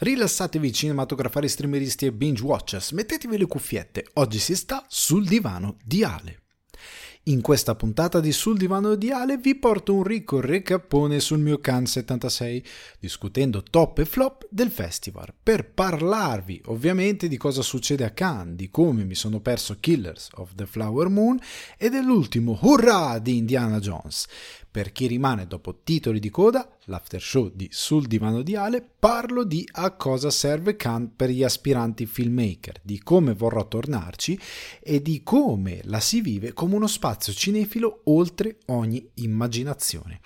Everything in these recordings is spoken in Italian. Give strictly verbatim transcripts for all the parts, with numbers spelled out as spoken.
Rilassatevi cinematografari, streameristi e binge watchers, mettetevi le cuffiette, oggi si sta sul divano di Ale. In questa puntata di Sul divano di Ale vi porto un ricco recapone sul mio Cannes settantasei, discutendo top e flop del festival, per parlarvi ovviamente di cosa succede a Cannes, di come mi sono perso Killers of the Flower Moon e dell'ultimo hurrah di Indiana Jones. Per chi rimane dopo titoli di coda, l'after show di Sul divano di Ale, parlo di a cosa serve Cannes per gli aspiranti filmmaker, di come vorrò tornarci e di come la si vive come uno spazio cinefilo oltre ogni immaginazione.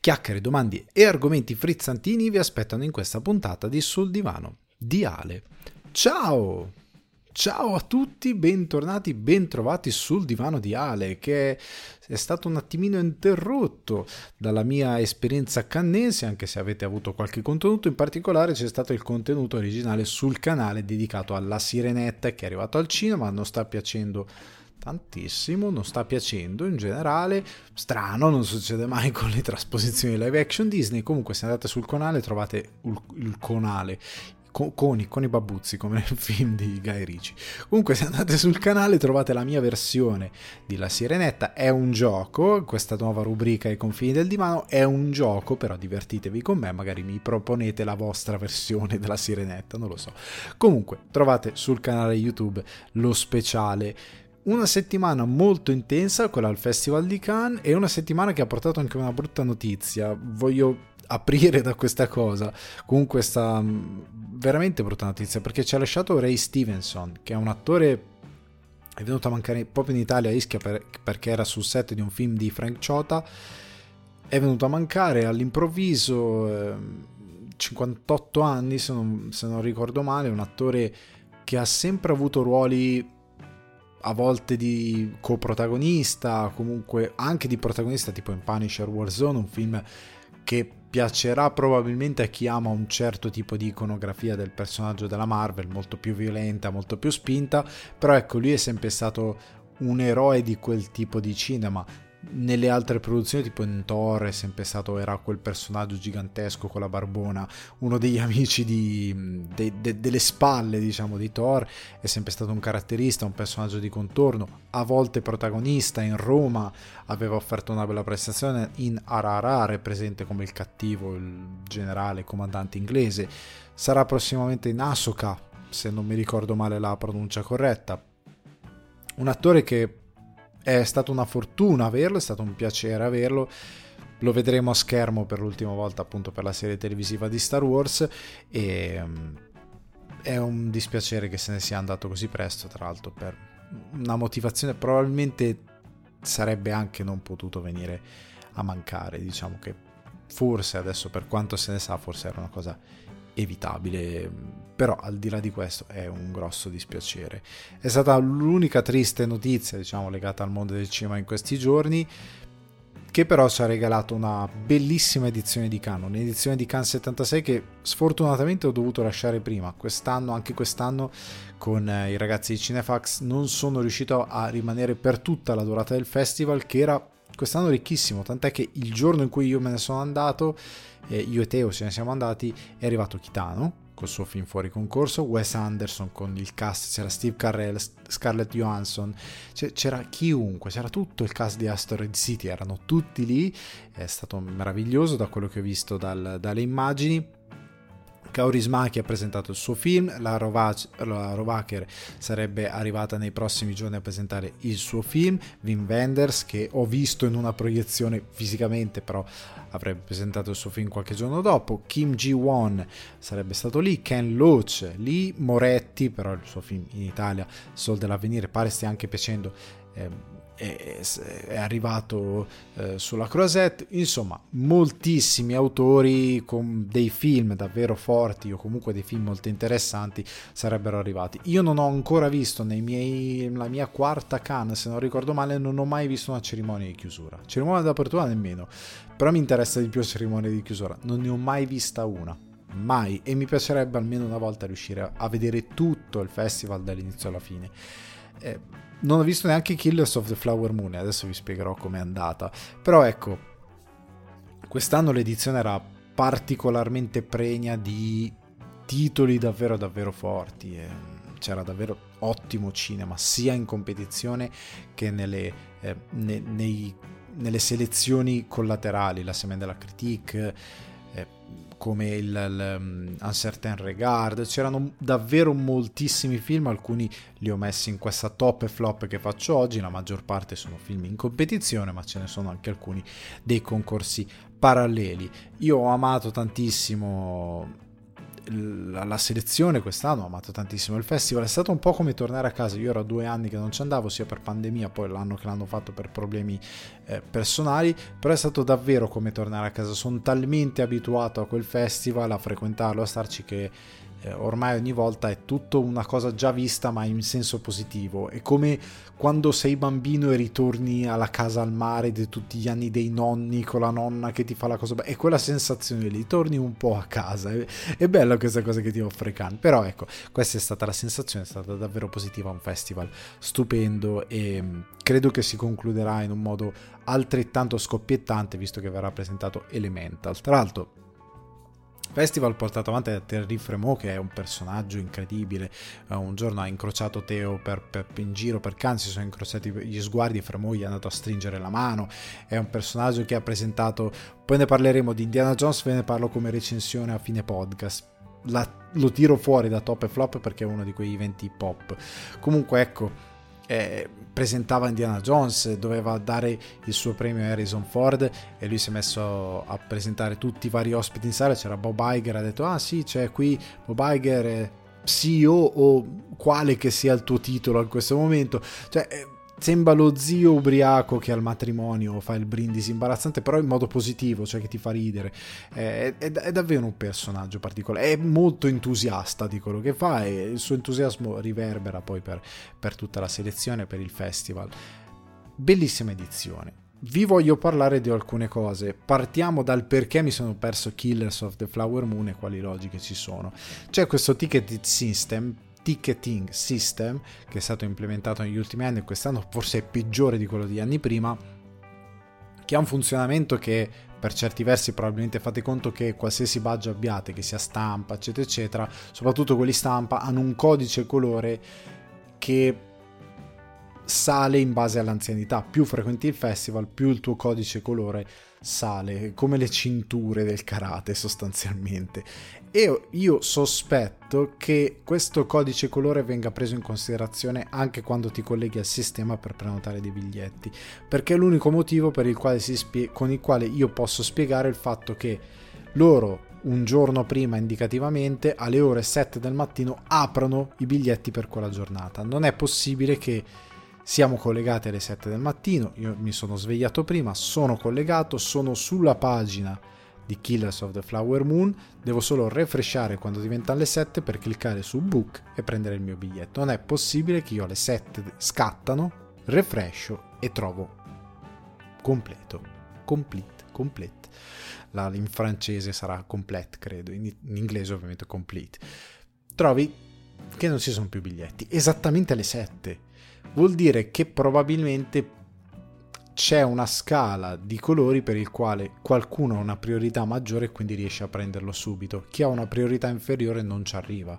Chiacchiere, domande e argomenti frizzantini vi aspettano in questa puntata di Sul divano di Ale. Ciao! Ciao a tutti, bentornati, bentrovati sul divano di Ale, che è stato un attimino interrotto dalla mia esperienza cannese, anche se avete avuto qualche contenuto, in particolare c'è stato il contenuto originale sul canale dedicato alla Sirenetta, che è arrivato al cinema, non sta piacendo tantissimo, non sta piacendo in generale, strano, non succede mai con le trasposizioni live action Disney. Comunque se andate sul canale trovate il, il canale con, con, i, con i babbuzzi, come nel film di Guy Ritchie. Comunque se andate sul canale trovate la mia versione di La Sirenetta, è un gioco, questa nuova rubrica ai confini del divano è un gioco, però divertitevi con me, magari mi proponete la vostra versione della Sirenetta, non lo so. Comunque trovate sul canale YouTube lo speciale. Una settimana molto intensa, quella al Festival di Cannes, e una settimana che ha portato anche una brutta notizia. Voglio aprire da questa cosa, con questa veramente brutta notizia, perché ci ha lasciato Ray Stevenson, che è un attore, è venuto a mancare proprio in Italia a Ischia per, perché era sul set di un film di Frank Ciotta, è venuto a mancare all'improvviso, cinquantotto anni se non, se non ricordo male, un attore che ha sempre avuto ruoli a volte di coprotagonista, comunque anche di protagonista, tipo in Punisher Warzone, un film che piacerà probabilmente a chi ama un certo tipo di iconografia del personaggio della Marvel, molto più violenta, molto più spinta, però ecco, lui è sempre stato un eroe di quel tipo di cinema. Nelle altre produzioni, tipo in Thor, è sempre stato, era quel personaggio gigantesco con la barbona, uno degli amici di, de, de, delle spalle, diciamo, di Thor, è sempre stato un caratterista, un personaggio di contorno, a volte protagonista. In Roma aveva offerto una bella prestazione, in Ararare è presente come il cattivo, il generale, il comandante inglese, sarà prossimamente in Ahsoka, se non mi ricordo male la pronuncia corretta. Un attore che è stata una fortuna averlo, è stato un piacere averlo, lo vedremo a schermo per l'ultima volta appunto per la serie televisiva di Star Wars, e è un dispiacere che se ne sia andato così presto, tra l'altro per una motivazione probabilmente sarebbe anche non potuto venire a mancare, diciamo che forse adesso per quanto se ne sa forse era una cosa evitabile, però al di là di questo è un grosso dispiacere. È stata l'unica triste notizia, diciamo, legata al mondo del cinema in questi giorni, che però ci ha regalato una bellissima edizione di Cannes, un'edizione di Cannes settantasei che sfortunatamente ho dovuto lasciare prima. Quest'anno, anche quest'anno, con i ragazzi di Cinefax non sono riuscito a rimanere per tutta la durata del festival, che era quest'anno ricchissimo, tant'è che il giorno in cui io me ne sono andato, eh, io e Teo ce ne siamo andati, è arrivato Kitano col suo film fuori concorso, Wes Anderson con il cast, c'era Steve Carell, Scarlett Johansson, c'era chiunque, c'era tutto il cast di Asteroid City, erano tutti lì, è stato meraviglioso da quello che ho visto dal, dalle immagini. Kaurismäki ha presentato il suo film, la Rovacher sarebbe arrivata nei prossimi giorni a presentare il suo film, Wim Wenders, che ho visto in una proiezione fisicamente, però avrebbe presentato il suo film qualche giorno dopo, Kim Ji-won sarebbe stato lì, Ken Loach lì, Moretti, però il suo film in Italia, Sol dell'avvenire, pare stia anche piacendo, eh, è arrivato eh, sulla Croisette. Insomma, moltissimi autori con dei film davvero forti o comunque dei film molto interessanti sarebbero arrivati. Io non ho ancora visto nei miei, la mia quarta Cannes, se non ricordo male, non ho mai visto una cerimonia di chiusura, cerimonia d'apertura nemmeno, però mi interessa di più cerimonia di chiusura, non ne ho mai vista una, mai, e mi piacerebbe almeno una volta riuscire a vedere tutto il festival dall'inizio alla fine. Eh, non ho visto neanche Killers of the Flower Moon, adesso vi spiegherò com'è andata, però ecco, quest'anno l'edizione era particolarmente pregna di titoli davvero davvero forti e c'era davvero ottimo cinema sia in competizione che nelle, eh, ne, nei, nelle selezioni collaterali, la Semaine de la Critique, eh, come il, il Uncertain Regard. C'erano davvero moltissimi film, alcuni li ho messi in questa top e flop che faccio oggi, la maggior parte sono film in competizione, ma ce ne sono anche alcuni dei concorsi paralleli. Io ho amato tantissimo la selezione quest'anno, ho amato tantissimo il festival, è stato un po' come tornare a casa. Io ero due anni che non ci andavo, sia per pandemia, poi l'anno che l'hanno fatto per problemi eh, personali, però è stato davvero come tornare a casa. Sono talmente abituato a quel festival, a frequentarlo, a starci, che eh, ormai ogni volta è tutto una cosa già vista, ma in senso positivo. È come quando sei bambino e ritorni alla casa al mare di tutti gli anni dei nonni, con la nonna che ti fa la cosa bella, è quella sensazione lì, torni un po' a casa, è, è bella questa cosa che ti offre Cannes. Però ecco, questa è stata la sensazione, è stata davvero positiva, un festival stupendo, e credo che si concluderà in un modo altrettanto scoppiettante, visto che verrà presentato Elemental. Tra l'altro, festival portato avanti da Thierry Frémaux, che è un personaggio incredibile. Un giorno ha incrociato Teo per, per, in giro per Cannes, si sono incrociati gli sguardi, Frémaux gli è andato a stringere la mano, è un personaggio che ha presentato, poi ne parleremo di Indiana Jones, ve ne parlo come recensione a fine podcast, la, lo tiro fuori da top e flop perché è uno di quegli eventi pop. Comunque ecco, Eh, presentava Indiana Jones, doveva dare il suo premio a Harrison Ford e lui si è messo a presentare tutti i vari ospiti in sala. C'era Bob Iger, ha detto ah sì c'è qui Bob Iger, eh, C E O o quale che sia il tuo titolo in questo momento, cioè eh, sembra lo zio ubriaco che al matrimonio fa il brindisi imbarazzante, però in modo positivo, cioè che ti fa ridere. È, è, è davvero un personaggio particolare, è molto entusiasta di quello che fa e il suo entusiasmo riverbera poi per, per tutta la selezione, per il festival. Bellissima edizione. Vi voglio parlare di alcune cose. Partiamo dal perché mi sono perso Killers of the Flower Moon e quali logiche ci sono. C'è questo ticket system ticketing system che è stato implementato negli ultimi anni, e quest'anno forse è peggiore di quello degli anni prima, che ha un funzionamento che per certi versi probabilmente fate conto che qualsiasi badge abbiate, che sia stampa eccetera eccetera, soprattutto quelli stampa, hanno un codice colore che sale in base all'anzianità. Più frequenti il festival, più il tuo codice colore sale, come le cinture del karate sostanzialmente. E io sospetto che questo codice colore venga preso in considerazione anche quando ti colleghi al sistema per prenotare dei biglietti, perché è l'unico motivo per il quale si spie- con il quale io posso spiegare il fatto che loro un giorno prima, indicativamente alle ore sette del mattino, aprono i biglietti per quella giornata. Non è possibile che siamo collegati alle sette del mattino, io mi sono svegliato prima, sono collegato, sono sulla pagina di Killers of the Flower Moon, devo solo refreshare quando diventano le sette per cliccare su Book e prendere il mio biglietto. Non è possibile che io alle sette scattano, refresho e trovo completo, complete, complete. La, in francese sarà complete, credo, in, in inglese ovviamente complete. Trovi che non ci sono più biglietti, esattamente alle sette. Vuol dire che probabilmente c'è una scala di colori per il quale qualcuno ha una priorità maggiore e quindi riesce a prenderlo subito, chi ha una priorità inferiore non ci arriva,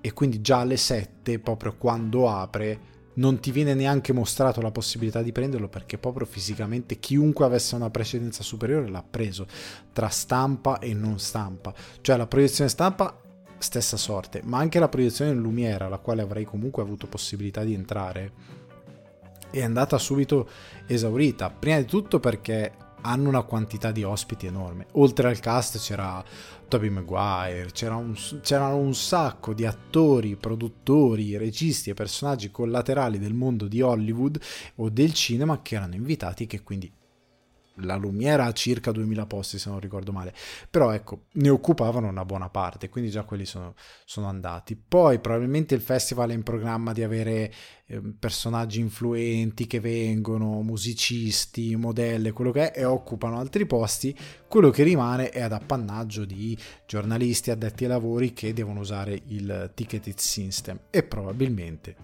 e quindi già alle sette, proprio quando apre, non ti viene neanche mostrato la possibilità di prenderlo, perché proprio fisicamente chiunque avesse una precedenza superiore l'ha preso, tra stampa e non stampa. Cioè la proiezione stampa stessa sorte, ma anche la proiezione in Lumière, alla quale avrei comunque avuto possibilità di entrare, è andata subito esaurita, prima di tutto perché hanno una quantità di ospiti enorme. Oltre al cast c'era Tobey Maguire, c'era un, c'erano un sacco di attori, produttori, registi e personaggi collaterali del mondo di Hollywood o del cinema che erano invitati, che quindi la Lumière ha circa duemila posti se non ricordo male, però ecco, ne occupavano una buona parte, quindi già quelli sono, sono andati. Poi probabilmente il festival è in programma di avere eh, personaggi influenti che vengono, musicisti, modelle, quello che è, e occupano altri posti. Quello che rimane è ad appannaggio di giornalisti, addetti ai lavori che devono usare il ticketed system, e probabilmente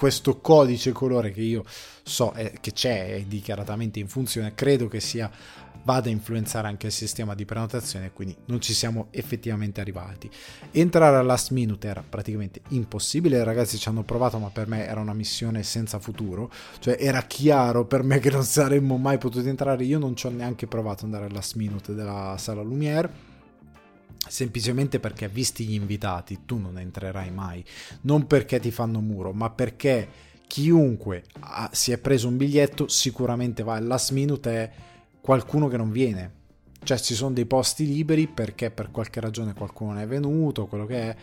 questo codice colore che io so è, che c'è, è dichiaratamente in funzione, credo che sia vada a influenzare anche il sistema di prenotazione, quindi non ci siamo effettivamente arrivati. Entrare al last minute era praticamente impossibile, ragazzi ci hanno provato, ma per me era una missione senza futuro, cioè era chiaro per me che non saremmo mai potuti entrare, io non ci ho neanche provato ad andare al last minute della sala Lumière, semplicemente perché visti gli invitati tu non entrerai mai, non perché ti fanno muro, ma perché chiunque ha, si è preso un biglietto sicuramente va al last minute e qualcuno che non viene, cioè ci sono dei posti liberi perché per qualche ragione qualcuno non è venuto, quello che è,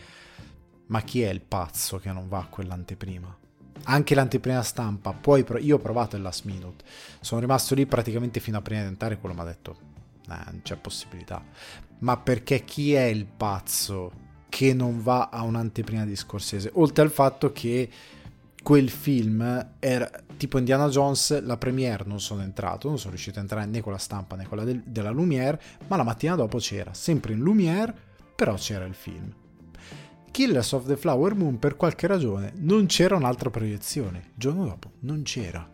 ma chi è il pazzo che non va a quell'anteprima? Anche l'anteprima stampa, poi io ho provato il last minute, sono rimasto lì praticamente fino a prima di entrare, quello mi ha detto nah, non c'è possibilità, ma perché chi è il pazzo che non va a un'anteprima di Scorsese, oltre al fatto che quel film era tipo Indiana Jones, la premiere non sono entrato, non sono riuscito a entrare né con la stampa né con la del, della Lumière, ma la mattina dopo c'era, sempre in Lumière, però c'era il film. Killers of the Flower Moon per qualche ragione non c'era un'altra proiezione, il giorno dopo non c'era,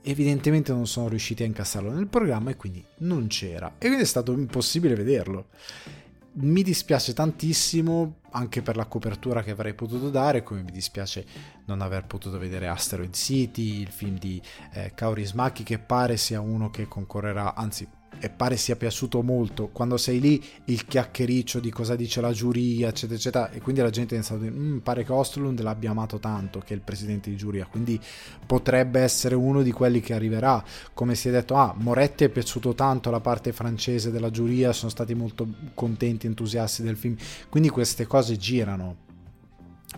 evidentemente non sono riusciti a incassarlo nel programma e quindi non c'era, e quindi è stato impossibile vederlo. Mi dispiace tantissimo anche per la copertura che avrei potuto dare, come mi dispiace non aver potuto vedere Asteroid City, il film di eh, Kaurismäki, che pare sia uno che concorrerà, anzi e pare sia piaciuto molto. Quando sei lì il chiacchiericcio di cosa dice la giuria eccetera eccetera, e quindi la gente pensa mm, pare che Östlund l'abbia amato tanto, che è il presidente di giuria, quindi potrebbe essere uno di quelli che arriverà, come si è detto ah Moretti è piaciuto tanto la parte francese della giuria, sono stati molto contenti, entusiasti del film, quindi queste cose girano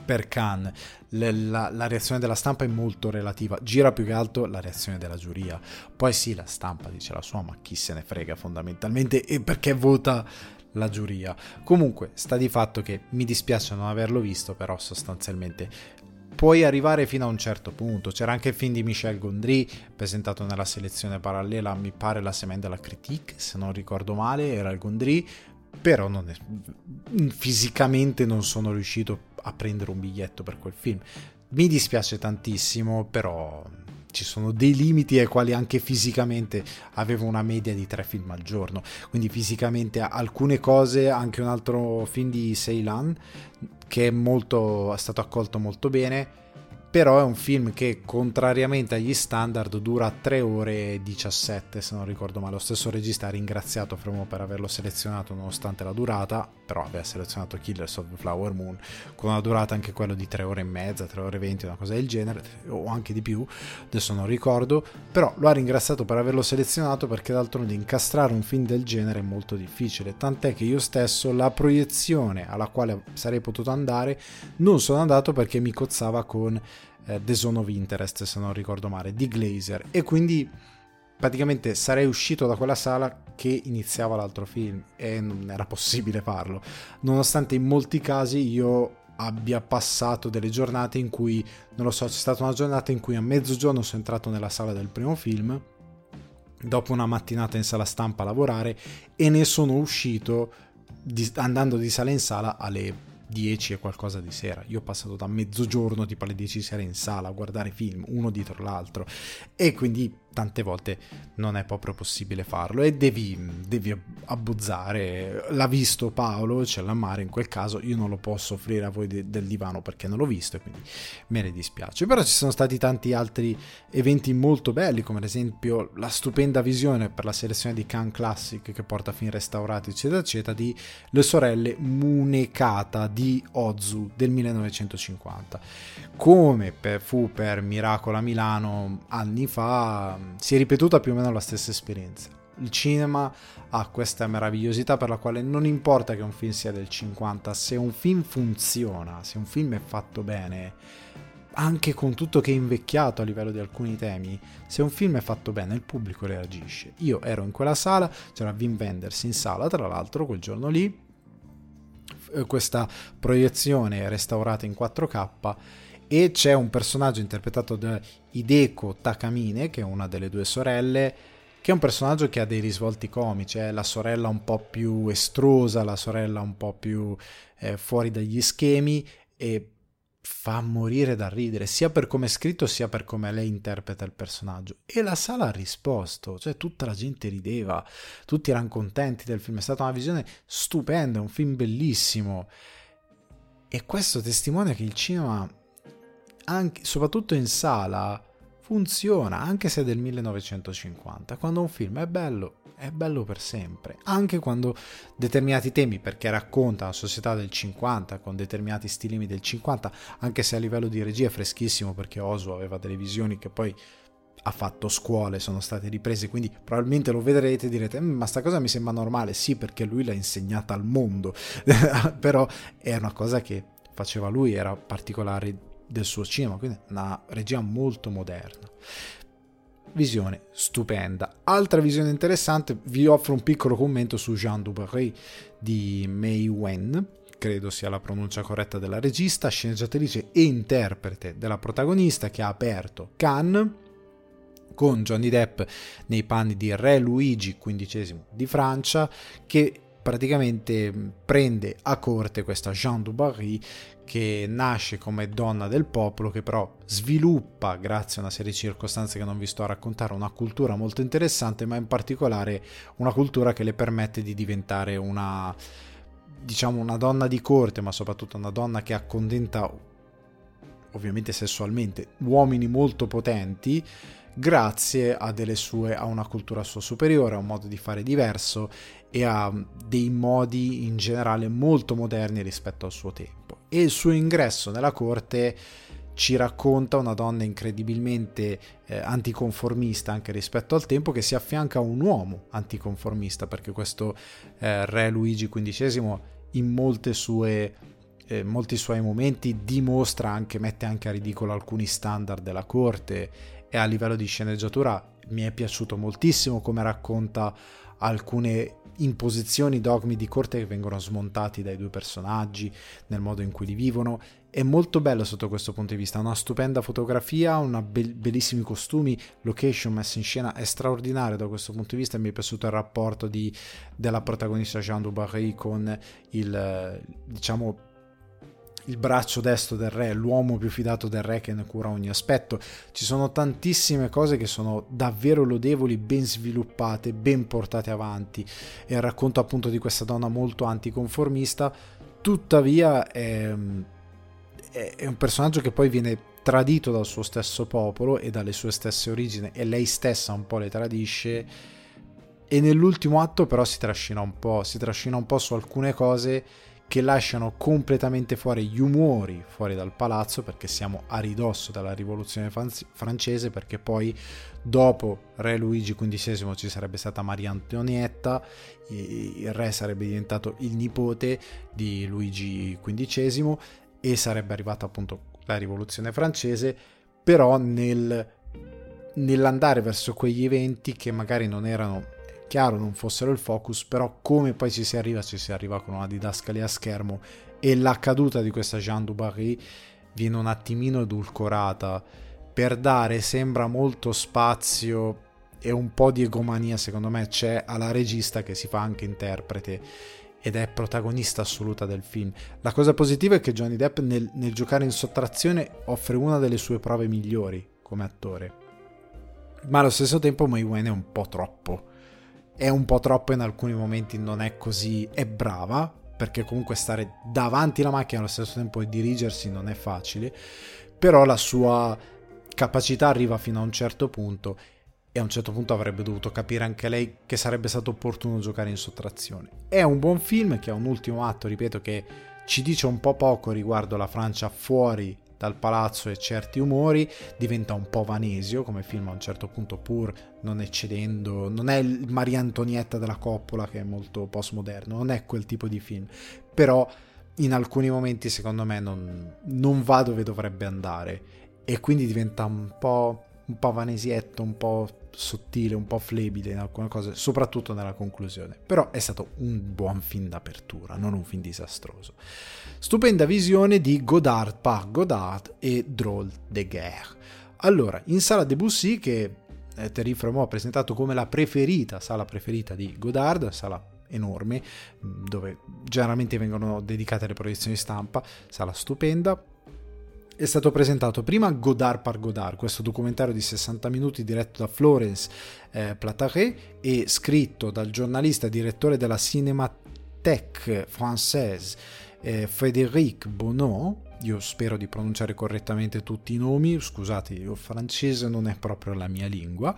per Cannes. La, la, la reazione della stampa è molto relativa, gira più che altro la reazione della giuria, poi sì la stampa dice la sua, ma chi se ne frega fondamentalmente, e perché vota la giuria. Comunque sta di fatto che mi dispiace non averlo visto, però sostanzialmente puoi arrivare fino a un certo punto. C'era anche il film di Michel Gondry presentato nella selezione parallela, mi pare la Semaine de la Critique, se non ricordo male era il Gondry, però non è, fisicamente non sono riuscito a prendere un biglietto per quel film. Mi dispiace tantissimo, però ci sono dei limiti ai quali anche fisicamente avevo una media di tre film al giorno, quindi fisicamente alcune cose, anche un altro film di Ceylan che è, molto, è stato accolto molto bene, però è un film che contrariamente agli standard dura tre ore e diciassette se non ricordo male. Lo stesso regista ha ringraziato Frémaux per averlo selezionato nonostante la durata, però aveva selezionato Killers of the Flower Moon con una durata anche quello di tre ore e mezza, tre ore e venti, una cosa del genere o anche di più, adesso non ricordo, però lo ha ringraziato per averlo selezionato perché d'altronde incastrare un film del genere è molto difficile, tant'è che io stesso la proiezione alla quale sarei potuto andare non sono andato perché mi cozzava con The Zone of Interest, se non ricordo male, di Glazer, e quindi praticamente sarei uscito da quella sala che iniziava l'altro film e non era possibile farlo, nonostante in molti casi io abbia passato delle giornate in cui, non lo so, c'è stata una giornata in cui a mezzogiorno sono entrato nella sala del primo film dopo una mattinata in sala stampa a lavorare e ne sono uscito di, andando di sala in sala alle dieci e qualcosa di sera. Io ho passato da mezzogiorno tipo alle dieci di sera in sala a guardare film uno dietro l'altro, e quindi tante volte non è proprio possibile farlo e devi, devi abbozzare. L'ha visto Paolo, c'è la Mare in quel caso, io non lo posso offrire a voi de- del divano perché non l'ho visto e quindi me ne dispiace, però ci sono stati tanti altri eventi molto belli, come ad esempio la stupenda visione per la selezione di Cannes Classic che porta film restaurati eccetera eccetera di Le sorelle Munekata di Ozu del millenovecentocinquanta, come per, fu per Miracolo a Milano anni fa. Si è ripetuta più o meno la stessa esperienza. Il cinema ha questa meravigliosità per la quale non importa che un film sia del cinquanta, se un film funziona, se un film è fatto bene, anche con tutto che è invecchiato a livello di alcuni temi, se un film è fatto bene il pubblico reagisce. Io ero in quella sala, c'era Wim Wenders in sala tra l'altro quel giorno lì, questa proiezione restaurata in quattro K, e c'è un personaggio interpretato da Hideko Takamine, che è una delle due sorelle, che è un personaggio che ha dei risvolti comici, è la sorella un po' più estrosa, la sorella un po' più eh, fuori dagli schemi, e fa morire da ridere, sia per come è scritto sia per come lei interpreta il personaggio. E la sala ha risposto, cioè tutta la gente rideva, tutti erano contenti del film, è stata una visione stupenda, un film bellissimo. E questo testimonia che il cinema, anche, soprattutto in sala, funziona, anche se è del millenovecentocinquanta. Quando un film è bello, è bello per sempre, anche quando determinati temi, perché racconta la società del cinquanta con determinati stilemi del cinquanta, anche se a livello di regia è freschissimo, perché Ozu aveva delle visioni che poi ha fatto scuole, sono state riprese, quindi probabilmente lo vedrete e direte ma sta cosa mi sembra normale, sì, perché lui l'ha insegnata al mondo però è una cosa che faceva lui, era particolare del suo cinema, quindi una regia molto moderna. Visione stupenda. Altra visione interessante, vi offro un piccolo commento su Jeanne du Barry di Mei Wen, credo sia la pronuncia corretta della regista, sceneggiatrice e interprete della protagonista, che ha aperto Cannes con Johnny Depp nei panni di Re Luigi quindicesimo di Francia, che praticamente prende a corte questa Jeanne du Barry, che nasce come donna del popolo, che però sviluppa, grazie a una serie di circostanze che non vi sto a raccontare, una cultura molto interessante, ma in particolare una cultura che le permette di diventare una, diciamo, una donna di corte, ma soprattutto una donna che accontenta, ovviamente sessualmente, uomini molto potenti, grazie a delle sue, a una cultura sua superiore, a un modo di fare diverso e a dei modi in generale molto moderni rispetto al suo tempo. E il suo ingresso nella corte ci racconta una donna incredibilmente eh, anticonformista anche rispetto al tempo, che si affianca a un uomo anticonformista, perché questo eh, Re Luigi quindicesimo in molte sue eh, molti suoi momenti dimostra anche, mette anche a ridicolo alcuni standard della corte. E a livello di sceneggiatura mi è piaciuto moltissimo come racconta alcune imposizioni, dogmi di corte che vengono smontati dai due personaggi nel modo in cui li vivono. È molto bello sotto questo punto di vista, una stupenda fotografia, una be- bellissimi costumi, location, messa in scena è straordinario da questo punto di vista. Mi è piaciuto il rapporto di, della protagonista Jeanne du Barry con il, diciamo, il braccio destro del re, l'uomo più fidato del re che ne cura ogni aspetto. Ci sono tantissime cose che sono davvero lodevoli, ben sviluppate, ben portate avanti, e il racconto appunto di questa donna molto anticonformista. Tuttavia è, è un personaggio che poi viene tradito dal suo stesso popolo e dalle sue stesse origini, e lei stessa un po' le tradisce, e nell'ultimo atto però si trascina un po', si trascina un po' su alcune cose che lasciano completamente fuori gli umori fuori dal palazzo, perché siamo a ridosso della rivoluzione francese, perché poi dopo Re Luigi quindicesimo ci sarebbe stata Maria Antonietta, il re sarebbe diventato il nipote di Luigi quindicesimo e sarebbe arrivata appunto la rivoluzione francese. Però nel, nell'andare verso quegli eventi che magari non erano chiaro, non fossero il focus, però come poi ci si arriva, ci si arriva con una didascalia a schermo, e la caduta di questa Jeanne du Barry viene un attimino edulcorata per dare, sembra, molto spazio e un po' di egomania, secondo me, c'è alla regista, che si fa anche interprete ed è protagonista assoluta del film. La cosa positiva è che Johnny Depp nel, nel giocare in sottrazione offre una delle sue prove migliori come attore, ma allo stesso tempo Mei Wen è un po' troppo è un po' troppo in alcuni momenti, non è così, è brava, perché comunque stare davanti alla macchina allo stesso tempo e dirigersi non è facile, però la sua capacità arriva fino a un certo punto, e a un certo punto avrebbe dovuto capire anche lei che sarebbe stato opportuno giocare in sottrazione. È un buon film che ha un ultimo atto, ripeto, che ci dice un po' poco riguardo la Francia fuori dal palazzo e certi umori, diventa un po' vanesio come film a un certo punto, pur non eccedendo, non è il Maria Antonietta della Coppola che è molto postmoderno, non è quel tipo di film, però in alcuni momenti secondo me non, non va dove dovrebbe andare, e quindi diventa un po', un po' vanesietto, un po' sottile, un po' flebile in alcune cose, soprattutto nella conclusione. Però è stato un buon film d'apertura, non un film disastroso. Stupenda visione di Godard par Godard e Droll de Guerre. Allora, in sala Debussy, che Thierry Frémaux ha presentato come la preferita, sala preferita di Godard, sala enorme, dove generalmente vengono dedicate le proiezioni stampa, sala stupenda. è stato presentato prima Godard par Godard, questo documentario di sessanta minuti diretto da Florence eh, Plataré e scritto dal giornalista e direttore della Cinémathèque Française eh, Frédéric Bonneau. Io spero di pronunciare correttamente tutti i nomi, scusate, il francese non è proprio la mia lingua,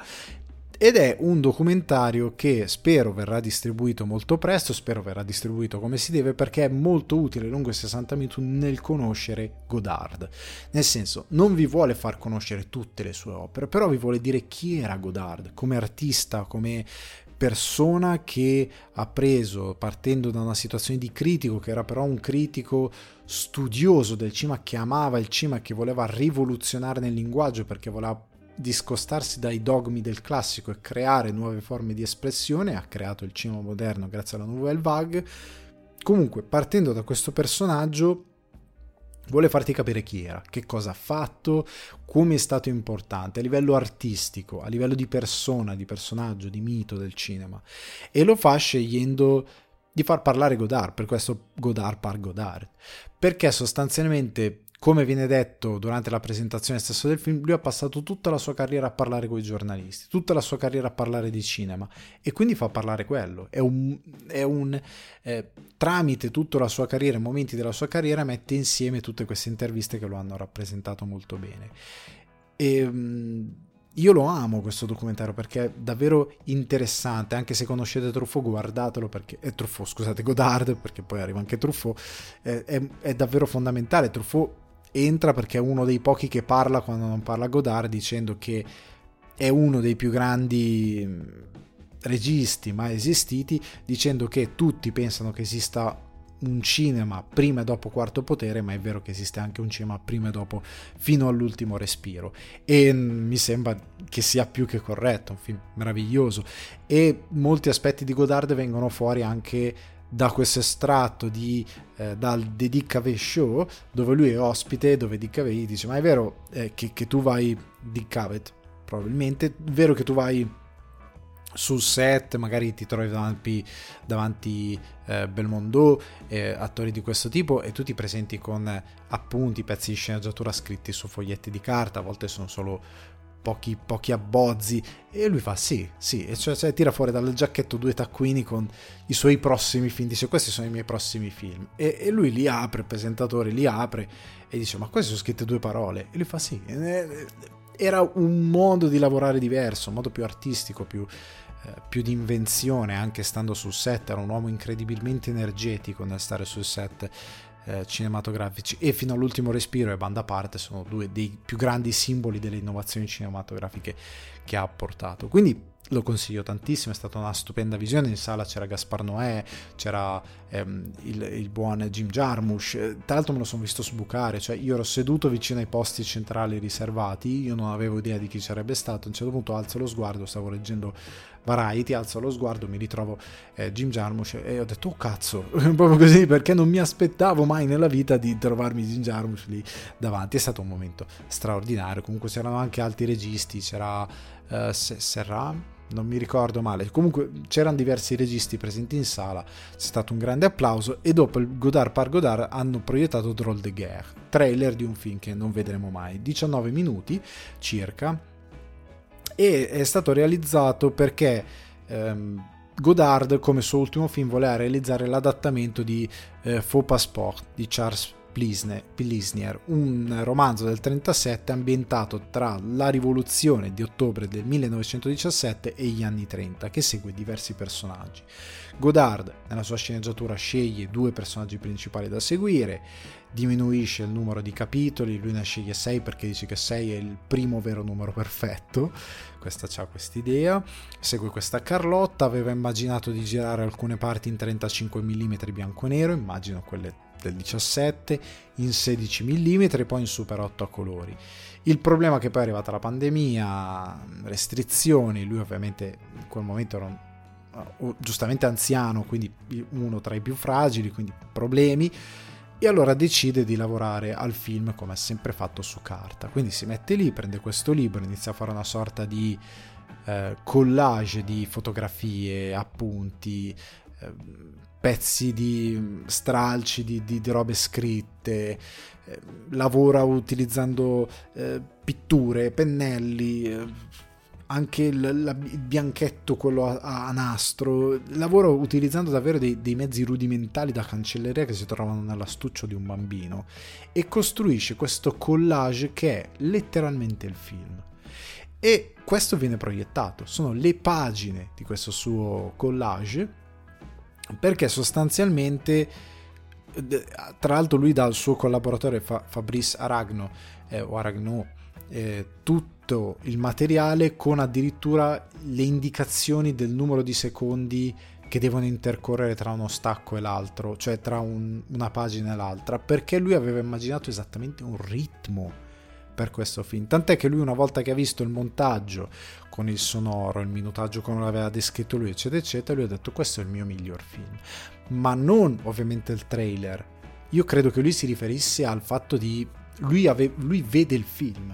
ed è un documentario che spero verrà distribuito molto presto, spero verrà distribuito come si deve, perché è molto utile lungo i sessanta minuti nel conoscere Godard, nel senso non vi vuole far conoscere tutte le sue opere, però vi vuole dire chi era Godard come artista, come persona che ha preso, partendo da una situazione di critico, che era però un critico studioso del cinema, che amava il cinema, che voleva rivoluzionare nel linguaggio perché voleva discostarsi dai dogmi del classico e creare nuove forme di espressione. Ha creato il cinema moderno grazie alla Nouvelle Vague. Comunque, partendo da questo personaggio, vuole farti capire chi era, che cosa ha fatto, come è stato importante a livello artistico, a livello di persona, di personaggio, di mito del cinema, e lo fa scegliendo di far parlare Godard, per questo Godard par Godard, perché sostanzialmente, come viene detto durante la presentazione stessa del film, lui ha passato tutta la sua carriera a parlare con i giornalisti, tutta la sua carriera a parlare di cinema, e quindi fa parlare quello. È un, è un eh, tramite tutta la sua carriera, i momenti della sua carriera, mette insieme tutte queste interviste che lo hanno rappresentato molto bene. E mh, io lo amo questo documentario perché è davvero interessante. Anche se conoscete Truffaut, guardatelo, perché è eh, Truffaut, scusate, Godard, perché poi arriva anche Truffaut, eh, è, è davvero fondamentale. Truffaut entra perché è uno dei pochi che parla quando non parla Godard, dicendo che è uno dei più grandi registi mai esistiti, dicendo che tutti pensano che esista un cinema prima e dopo Quarto Potere, ma è vero che esiste anche un cinema prima e dopo Fino all'ultimo respiro, e mi sembra che sia più che corretto, un film meraviglioso, e molti aspetti di Godard vengono fuori anche da questo estratto di, eh, dal The Dick Cavett Show, dove lui è ospite, dove Dick Cavett gli dice: ma è vero eh, che, che tu vai, Dick Cavett probabilmente, è vero che tu vai sul set, magari ti trovi davanti, davanti eh, Belmondo, eh, attori di questo tipo, e tu ti presenti con eh, appunti, pezzi di sceneggiatura scritti su foglietti di carta, a volte sono solo pochi, pochi abbozzi, e lui fa sì, sì, e cioè, cioè tira fuori dal giacchetto due taccuini con i suoi prossimi film, dice: questi sono i miei prossimi film, e, e lui li apre, il presentatore li apre e dice: ma queste sono scritte due parole, e lui fa sì. Era un modo di lavorare diverso, un modo più artistico, più, eh, più di invenzione, anche stando sul set. Era un uomo incredibilmente energetico nel stare sul set cinematografici, e Fino all'ultimo respiro e Banda Parte sono due dei più grandi simboli delle innovazioni cinematografiche che ha portato. Quindi lo consiglio tantissimo, è stata una stupenda visione. In sala c'era Gaspar Noè, c'era ehm, il, il buon Jim Jarmusch, tra l'altro me lo sono visto sbucare, cioè io ero seduto vicino ai posti centrali riservati, io non avevo idea di chi sarebbe stato. A un certo punto alzo lo sguardo, stavo leggendo Variety, alzo lo sguardo, mi ritrovo eh, Jim Jarmusch, e ho detto: oh cazzo, proprio così, perché non mi aspettavo mai nella vita di trovarmi Jim Jarmusch lì davanti. È stato un momento straordinario. Comunque c'erano anche altri registi, c'era eh, Serra, non mi ricordo male, comunque c'erano diversi registi presenti in sala. C'è stato un grande applauso, e dopo il Godard par Godard hanno proiettato Droll de Guerre, trailer di un film che non vedremo mai, diciannove minuti circa, e è stato realizzato perché ehm, Godard, come suo ultimo film, voleva realizzare l'adattamento di eh, Faux Passport di Charles Pilsner, un romanzo del trentasette ambientato tra la rivoluzione di ottobre del millenovecentodiciassette e gli anni trenta, che segue diversi personaggi. Godard nella sua sceneggiatura sceglie due personaggi principali da seguire, diminuisce il numero di capitoli, lui ne sceglie sei perché dice che sei è il primo vero numero perfetto, questa c'ha quest'idea. Segue questa Carlotta, aveva immaginato di girare alcune parti in trentacinque millimetri bianco e nero, immagino quelle del diciassette, in sedici millimetri, poi in Super otto a colori. Il problema è che poi è arrivata la pandemia, restrizioni, lui ovviamente in quel momento era un, giustamente anziano, quindi uno tra i più fragili, quindi problemi, e allora decide di lavorare al film come ha sempre fatto, su carta. Quindi si mette lì, prende questo libro, inizia a fare una sorta di eh, collage di fotografie, appunti, eh, pezzi di stralci di, di, di robe scritte, eh, lavora utilizzando eh, pitture, pennelli, eh, anche il, la, il bianchetto, quello a, a nastro, lavora utilizzando davvero dei, dei mezzi rudimentali da cancelleria che si trovano nell'astuccio di un bambino, e costruisce questo collage che è letteralmente il film. E questo viene proiettato, sono le pagine di questo suo collage, perché sostanzialmente, tra l'altro, lui dà al suo collaboratore Fabrice Aragno eh, o Aragno eh, tutto il materiale, con addirittura le indicazioni del numero di secondi che devono intercorrere tra uno stacco e l'altro, cioè tra un, una pagina e l'altra, perché lui aveva immaginato esattamente un ritmo per questo film, tant'è che lui, una volta che ha visto il montaggio con il sonoro, il minutaggio come l'aveva descritto lui, eccetera eccetera, lui ha detto: questo è il mio miglior film. Ma non ovviamente il trailer, io credo che lui si riferisse al fatto di lui, ave, lui vede il film,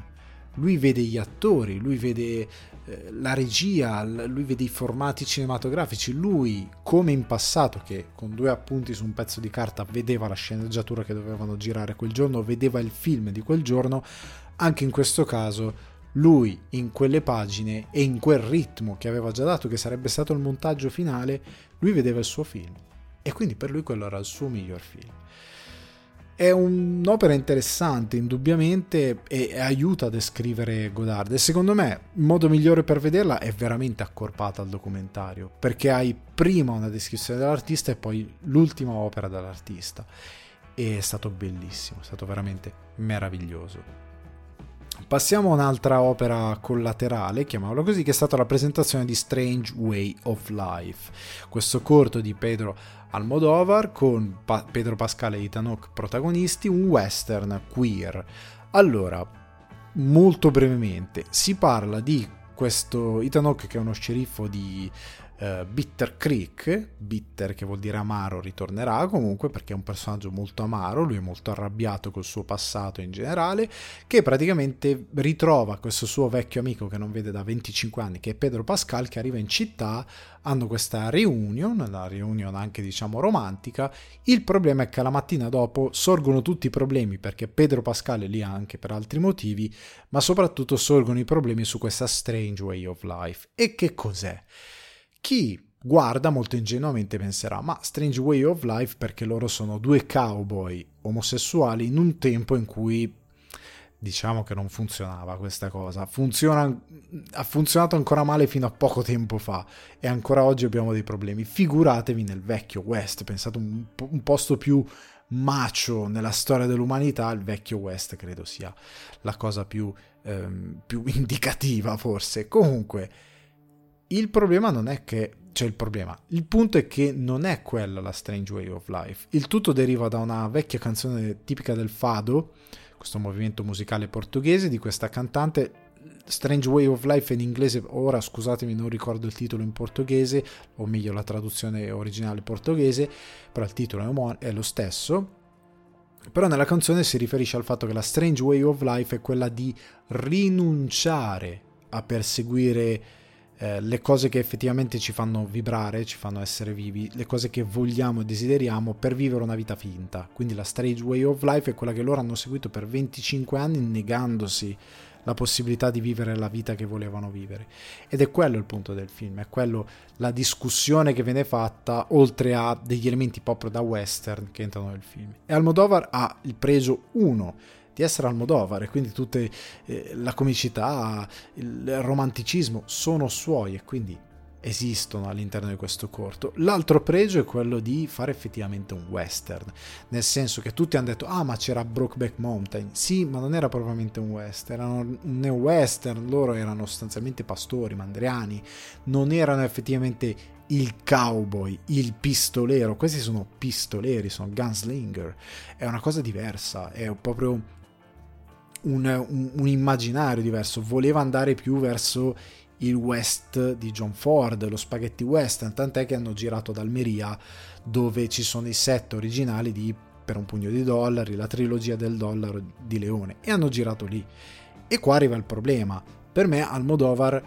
lui vede gli attori, lui vede eh, la regia, lui vede i formati cinematografici, lui, come in passato, che con due appunti su un pezzo di carta vedeva la sceneggiatura che dovevano girare quel giorno, vedeva il film di quel giorno, anche in questo caso lui in quelle pagine e in quel ritmo che aveva già dato, che sarebbe stato il montaggio finale, lui vedeva il suo film, e quindi per lui quello era il suo miglior film. È un'opera interessante, indubbiamente, e aiuta a descrivere Godard. E secondo me il modo migliore per vederla è veramente accorpata al documentario, perché hai prima una descrizione dell'artista e poi l'ultima opera dell'artista. E è stato bellissimo, è stato veramente meraviglioso. Passiamo a un'altra opera collaterale, chiamiamola così, che è stata la presentazione di Strange Way of Life, questo corto di Pedro Almodóvar con pa- Pedro Pascal e Ethan Hawke protagonisti, un western queer. Allora, molto brevemente, si parla di questo Ethan Hawke che è uno sceriffo di uh, Bitter Creek, bitter che vuol dire amaro, ritornerà comunque perché è un personaggio molto amaro, lui è molto arrabbiato col suo passato in generale, che praticamente ritrova questo suo vecchio amico che non vede da venticinque anni, che è Pedro Pascal, che arriva in città. Hanno questa reunion, la reunion anche, diciamo, romantica. Il problema è che la mattina dopo sorgono tutti i problemi, perché Pedro Pascal è lì anche per altri motivi, ma soprattutto sorgono i problemi su questa Strange Way of Life. E che cos'è? Chi guarda molto ingenuamente penserà: ma Strange Way of Life perché loro sono due cowboy omosessuali in un tempo in cui, diciamo, che non funzionava questa cosa. Funziona, ha funzionato ancora male fino a poco tempo fa, e ancora oggi abbiamo dei problemi. Figuratevi nel vecchio West, pensate un, un posto più macho nella storia dell'umanità. Il vecchio West credo sia la cosa più, ehm, più indicativa, forse. Comunque, il problema non è che... Cioè il problema, il punto è che non è quella la Strange Way of Life. Il tutto deriva da una vecchia canzone tipica del fado, questo movimento musicale portoghese, di questa cantante. Strange Way of Life in inglese, ora scusatemi non ricordo il titolo in portoghese, o meglio la traduzione originale portoghese, però il titolo è lo stesso. Però nella canzone si riferisce al fatto che la Strange Way of Life è quella di rinunciare a perseguire eh, le cose che effettivamente ci fanno vibrare, ci fanno essere vivi, le cose che vogliamo e desideriamo, per vivere una vita finta. Quindi la Strange Way of Life è quella che loro hanno seguito per venticinque anni, negandosi la possibilità di vivere la vita che volevano vivere. Ed è quello il punto del film, è quello, la discussione che viene fatta, oltre a degli elementi proprio da western che entrano nel film. E Almodóvar ha il pregio, uno, di essere Almodóvar, e quindi tutta eh, la comicità, il romanticismo sono suoi e quindi esistono all'interno di questo corto. L'altro pregio è quello di fare effettivamente un western, nel senso che tutti hanno detto: ah, ma c'era Brokeback Mountain. Sì, ma non era propriamente un western, erano un neo western, loro erano sostanzialmente pastori, mandriani, non erano effettivamente il cowboy, il pistolero. Questi sono pistoleri, sono gunslinger, è una cosa diversa, è proprio un, un, un immaginario diverso. Voleva andare più verso il West di John Ford, lo spaghetti western, tant'è che hanno girato ad Almeria, dove ci sono i set originali di Per un pugno di dollari, la trilogia del dollaro di Leone, e hanno girato lì. E qua arriva il problema. Per me Almodóvar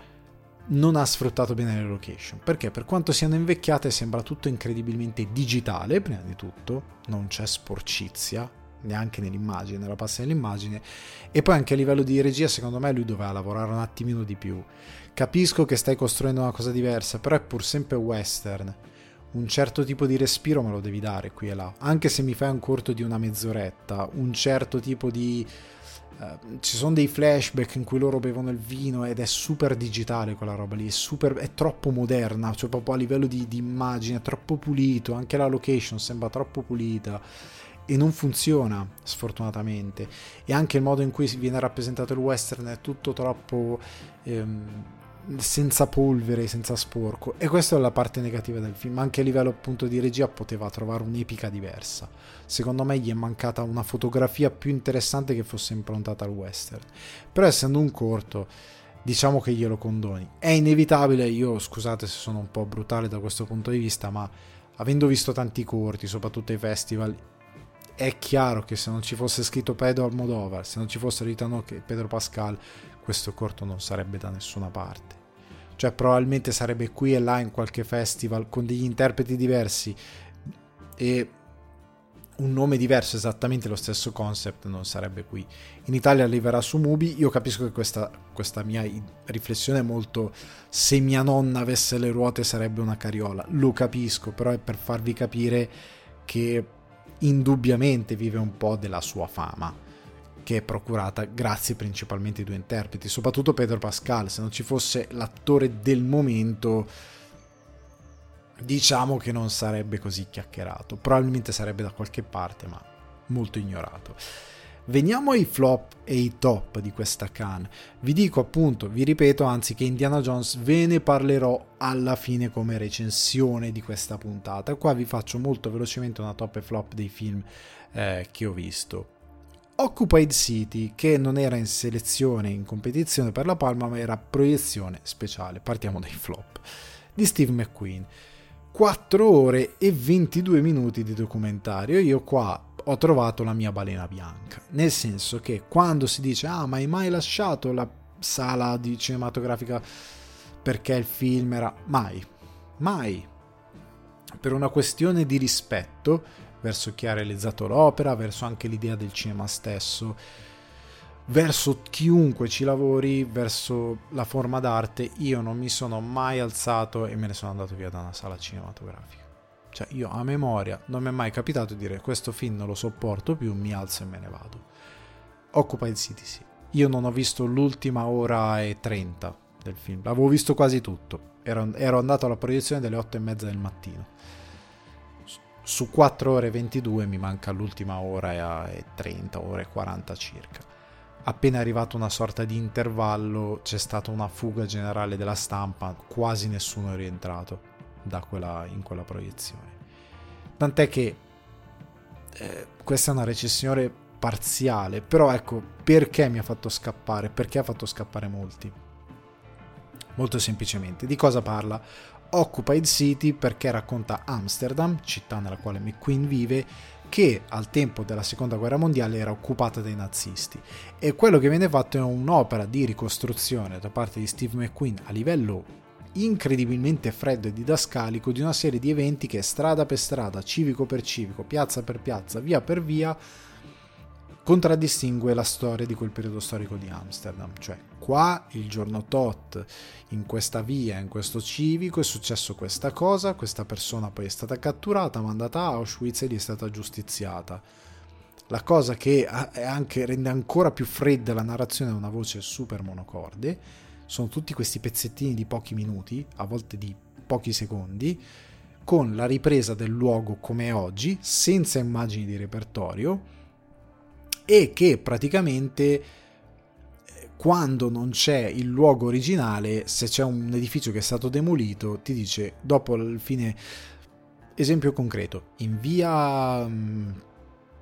non ha sfruttato bene le location, perché per quanto siano invecchiate sembra tutto incredibilmente digitale. Prima di tutto non c'è sporcizia neanche nell'immagine, nella pasta dell'immagine, e poi anche a livello di regia secondo me lui doveva lavorare un attimino di più. Capisco che stai costruendo una cosa diversa, però è pur sempre western, un certo tipo di respiro me lo devi dare qui e là, anche se mi fai un corto di una mezz'oretta, un certo tipo di... Uh, ci sono dei flashback in cui loro bevono il vino ed è super digitale quella roba lì, è, super, è troppo moderna, cioè proprio a livello di, di immagine è troppo pulito, anche la location sembra troppo pulita e non funziona sfortunatamente, e anche il modo in cui viene rappresentato il western è tutto troppo ehm, senza polvere, senza sporco, e questa è la parte negativa del film. Anche a livello appunto di regia poteva trovare un'epica diversa, secondo me gli è mancata una fotografia più interessante che fosse improntata al western, però essendo un corto diciamo che glielo condoni, è inevitabile. Io scusate se sono un po' brutale da questo punto di vista, ma avendo visto tanti corti soprattutto ai festival è chiaro che se non ci fosse scritto Pedro Almodóvar, se non ci fossero Ethan Hawke e Pedro Pascal, questo corto non sarebbe da nessuna parte, cioè probabilmente sarebbe qui e là in qualche festival con degli interpreti diversi e un nome diverso, esattamente lo stesso concept non sarebbe qui. In Italia arriverà su Mubi. Io capisco che questa, questa mia riflessione è molto se mia nonna avesse le ruote sarebbe una carriola, lo capisco, però è per farvi capire che indubbiamente vive un po' della sua fama, che è procurata grazie principalmente ai due interpreti, soprattutto Pedro Pascal. Se non ci fosse l'attore del momento diciamo che non sarebbe così chiacchierato, probabilmente sarebbe da qualche parte ma molto ignorato. Veniamo ai flop e ai top di questa Cannes. Vi dico appunto, vi ripeto anzi, che Indiana Jones ve ne parlerò alla fine come recensione di questa puntata. Qua vi faccio molto velocemente una top e flop dei film eh, che ho visto. Occupied City, che non era in selezione, in competizione per la Palma, ma era proiezione speciale. Partiamo dai flop. Di Steve McQueen, quattro ore e ventidue minuti di documentario. Io qua ho trovato la mia balena bianca, nel senso che quando si dice ah ma hai mai lasciato la sala di cinematografica perché il film era... mai, mai, per una questione di rispetto verso chi ha realizzato l'opera, verso anche l'idea del cinema stesso, verso chiunque ci lavori, verso la forma d'arte, io non mi sono mai alzato e me ne sono andato via da una sala cinematografica. Cioè io a memoria non mi è mai capitato di dire questo film non lo sopporto più, mi alzo e me ne vado. Occupied City sì. Io non ho visto l'ultima ora e trenta del film, l'avevo visto quasi tutto, ero, ero andato alla proiezione delle otto e mezza del mattino. Su quattro ore e ventidue mi manca l'ultima ora e trenta, ora e quaranta circa. Appena è arrivato una sorta di intervallo c'è stata una fuga generale della stampa, quasi nessuno è rientrato da quella, in quella proiezione, tant'è che eh, questa è una recensione parziale, però ecco perché mi ha fatto scappare, perché ha fatto scappare molti. Molto semplicemente di cosa parla Occupied City? Perché racconta Amsterdam, città nella quale McQueen vive, che al tempo della seconda guerra mondiale era occupata dai nazisti, e quello che viene fatto è un'opera di ricostruzione da parte di Steve McQueen a livello incredibilmente freddo e didascalico di una serie di eventi che strada per strada, civico per civico, piazza per piazza, via per via contraddistingue la storia di quel periodo storico di Amsterdam. Cioè qua il giorno tot in questa via, in questo civico è successo questa cosa, questa persona poi è stata catturata, mandata a Auschwitz e gli è stata giustiziata. La cosa che è anche, rende ancora più fredda la narrazione è una voce super monocorde. Sono tutti questi pezzettini di pochi minuti, a volte di pochi secondi, con la ripresa del luogo come è oggi, senza immagini di repertorio, e che praticamente quando non c'è il luogo originale, se c'è un edificio che è stato demolito, ti dice dopo il fine... Esempio concreto, in via...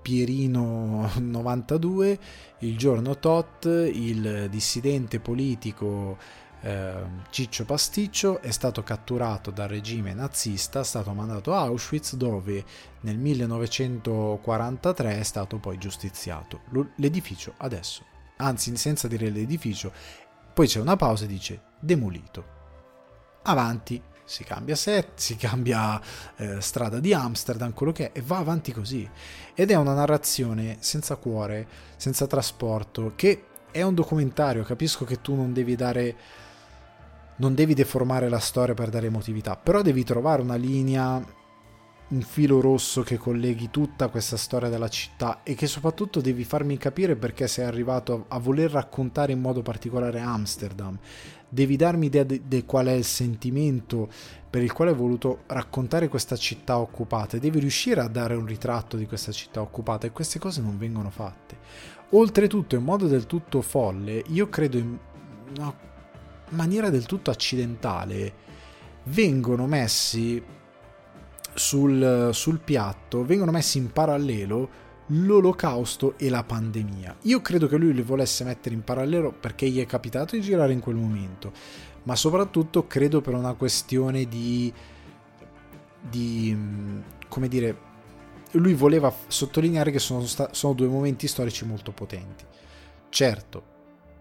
Pierino novantadue, il giorno tot, il dissidente politico eh, Ciccio Pasticcio è stato catturato dal regime nazista, è stato mandato a Auschwitz dove nel millenovecentoquarantatré è stato poi giustiziato. L'edificio adesso, anzi senza dire l'edificio, poi c'è una pausa e dice demolito. avanti, si cambia set, si cambia eh, strada di Amsterdam, quello che è, e va avanti così. Ed è una narrazione senza cuore, senza trasporto, che è un documentario. Capisco che tu non devi dare, non devi deformare la storia per dare emotività, però devi trovare una linea, un filo rosso che colleghi tutta questa storia della città, e che soprattutto devi farmi capire perché sei arrivato a voler raccontare in modo particolare Amsterdam. Devi darmi idea di, di qual è il sentimento per il quale hai voluto raccontare questa città occupata, e devi riuscire a dare un ritratto di questa città occupata, e queste cose non vengono fatte. Oltretutto, in modo del tutto folle, io credo in una maniera del tutto accidentale, vengono messi Sul, sul piatto, vengono messi in parallelo l'Olocausto e la pandemia. Io credo che lui li volesse mettere in parallelo perché gli è capitato di girare in quel momento, ma soprattutto credo per una questione di, di come dire, lui voleva sottolineare che sono, sta- sono due momenti storici molto potenti. Certo,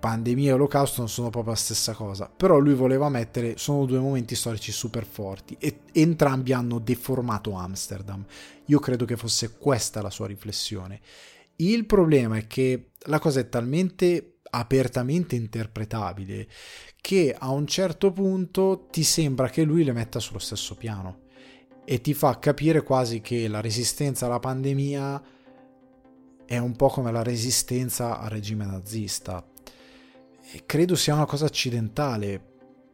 pandemia e Olocausto non sono proprio la stessa cosa, però lui voleva mettere, sono due momenti storici super forti, e entrambi hanno deformato Amsterdam. Io credo che fosse questa la sua riflessione. Il problema è che la cosa è talmente apertamente interpretabile che a un certo punto ti sembra che lui le metta sullo stesso piano, e ti fa capire quasi che la resistenza alla pandemia è un po' come la resistenza al regime nazista. Credo sia una cosa accidentale,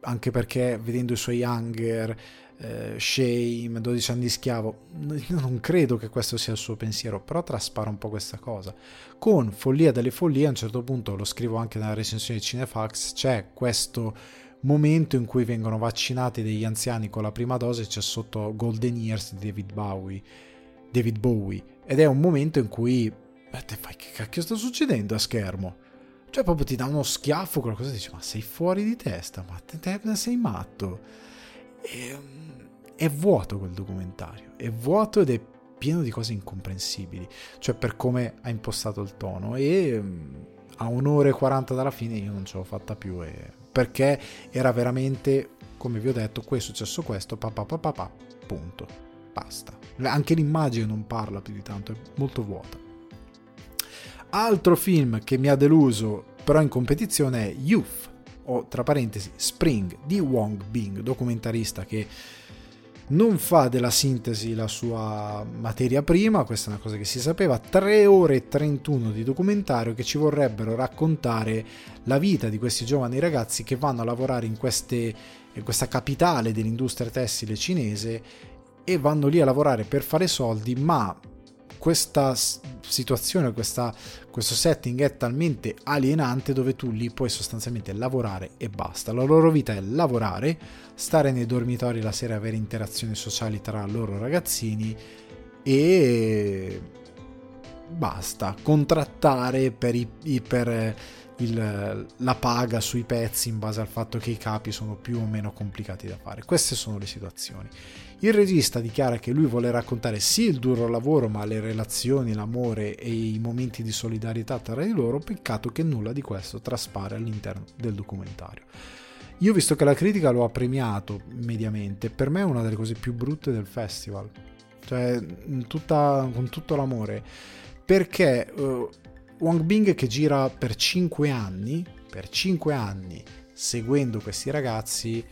anche perché vedendo i suoi Hunger, eh, Shame, dodici anni di schiavo, io non credo che questo sia il suo pensiero, però traspara un po' questa cosa. Con Follia delle follie, a un certo punto, lo scrivo anche nella recensione di Cinefax, c'è questo momento in cui vengono vaccinati degli anziani con la prima dose, c'è sotto Golden Years di David Bowie, David Bowie, ed è un momento in cui beh, te fai, che cacchio sta succedendo a schermo? Cioè proprio ti dà uno schiaffo, qualcosa, dici ma sei fuori di testa, ma te, te sei matto. E, è vuoto quel documentario, è vuoto ed è pieno di cose incomprensibili, cioè per come ha impostato il tono, e a un'ora e quaranta dalla fine io non ce l'ho fatta più, e, perché era veramente, come vi ho detto, qui è successo questo, papà papà papà, punto, basta. Anche l'immagine non parla più di tanto, è molto vuota. Altro film che mi ha deluso, però in competizione, è Youth, o tra parentesi Spring, di Wong Bing, documentarista che non fa della sintesi la sua materia prima, questa è una cosa che si sapeva, tre ore e trentuno di documentario che ci vorrebbero raccontare la vita di questi giovani ragazzi che vanno a lavorare in, queste, in questa capitale dell'industria tessile cinese, e vanno lì a lavorare per fare soldi, ma questa situazione, questa, questo setting è talmente alienante dove tu lì puoi sostanzialmente lavorare e basta. La loro vita è lavorare, stare nei dormitori la sera, avere interazioni sociali tra loro ragazzini e basta, contrattare per, i, per il, la paga sui pezzi in base al fatto che i capi sono più o meno complicati da fare. Queste sono le situazioni. Il regista dichiara che lui vuole raccontare sì il duro lavoro, ma le relazioni, l'amore e i momenti di solidarietà tra di loro. Peccato che nulla di questo traspare all'interno del documentario. Io, visto che la critica lo ha premiato mediamente, per me è una delle cose più brutte del festival, cioè tutta, con tutto l'amore, perché uh, Wong Bing, che gira per cinque anni per cinque anni seguendo questi ragazzi,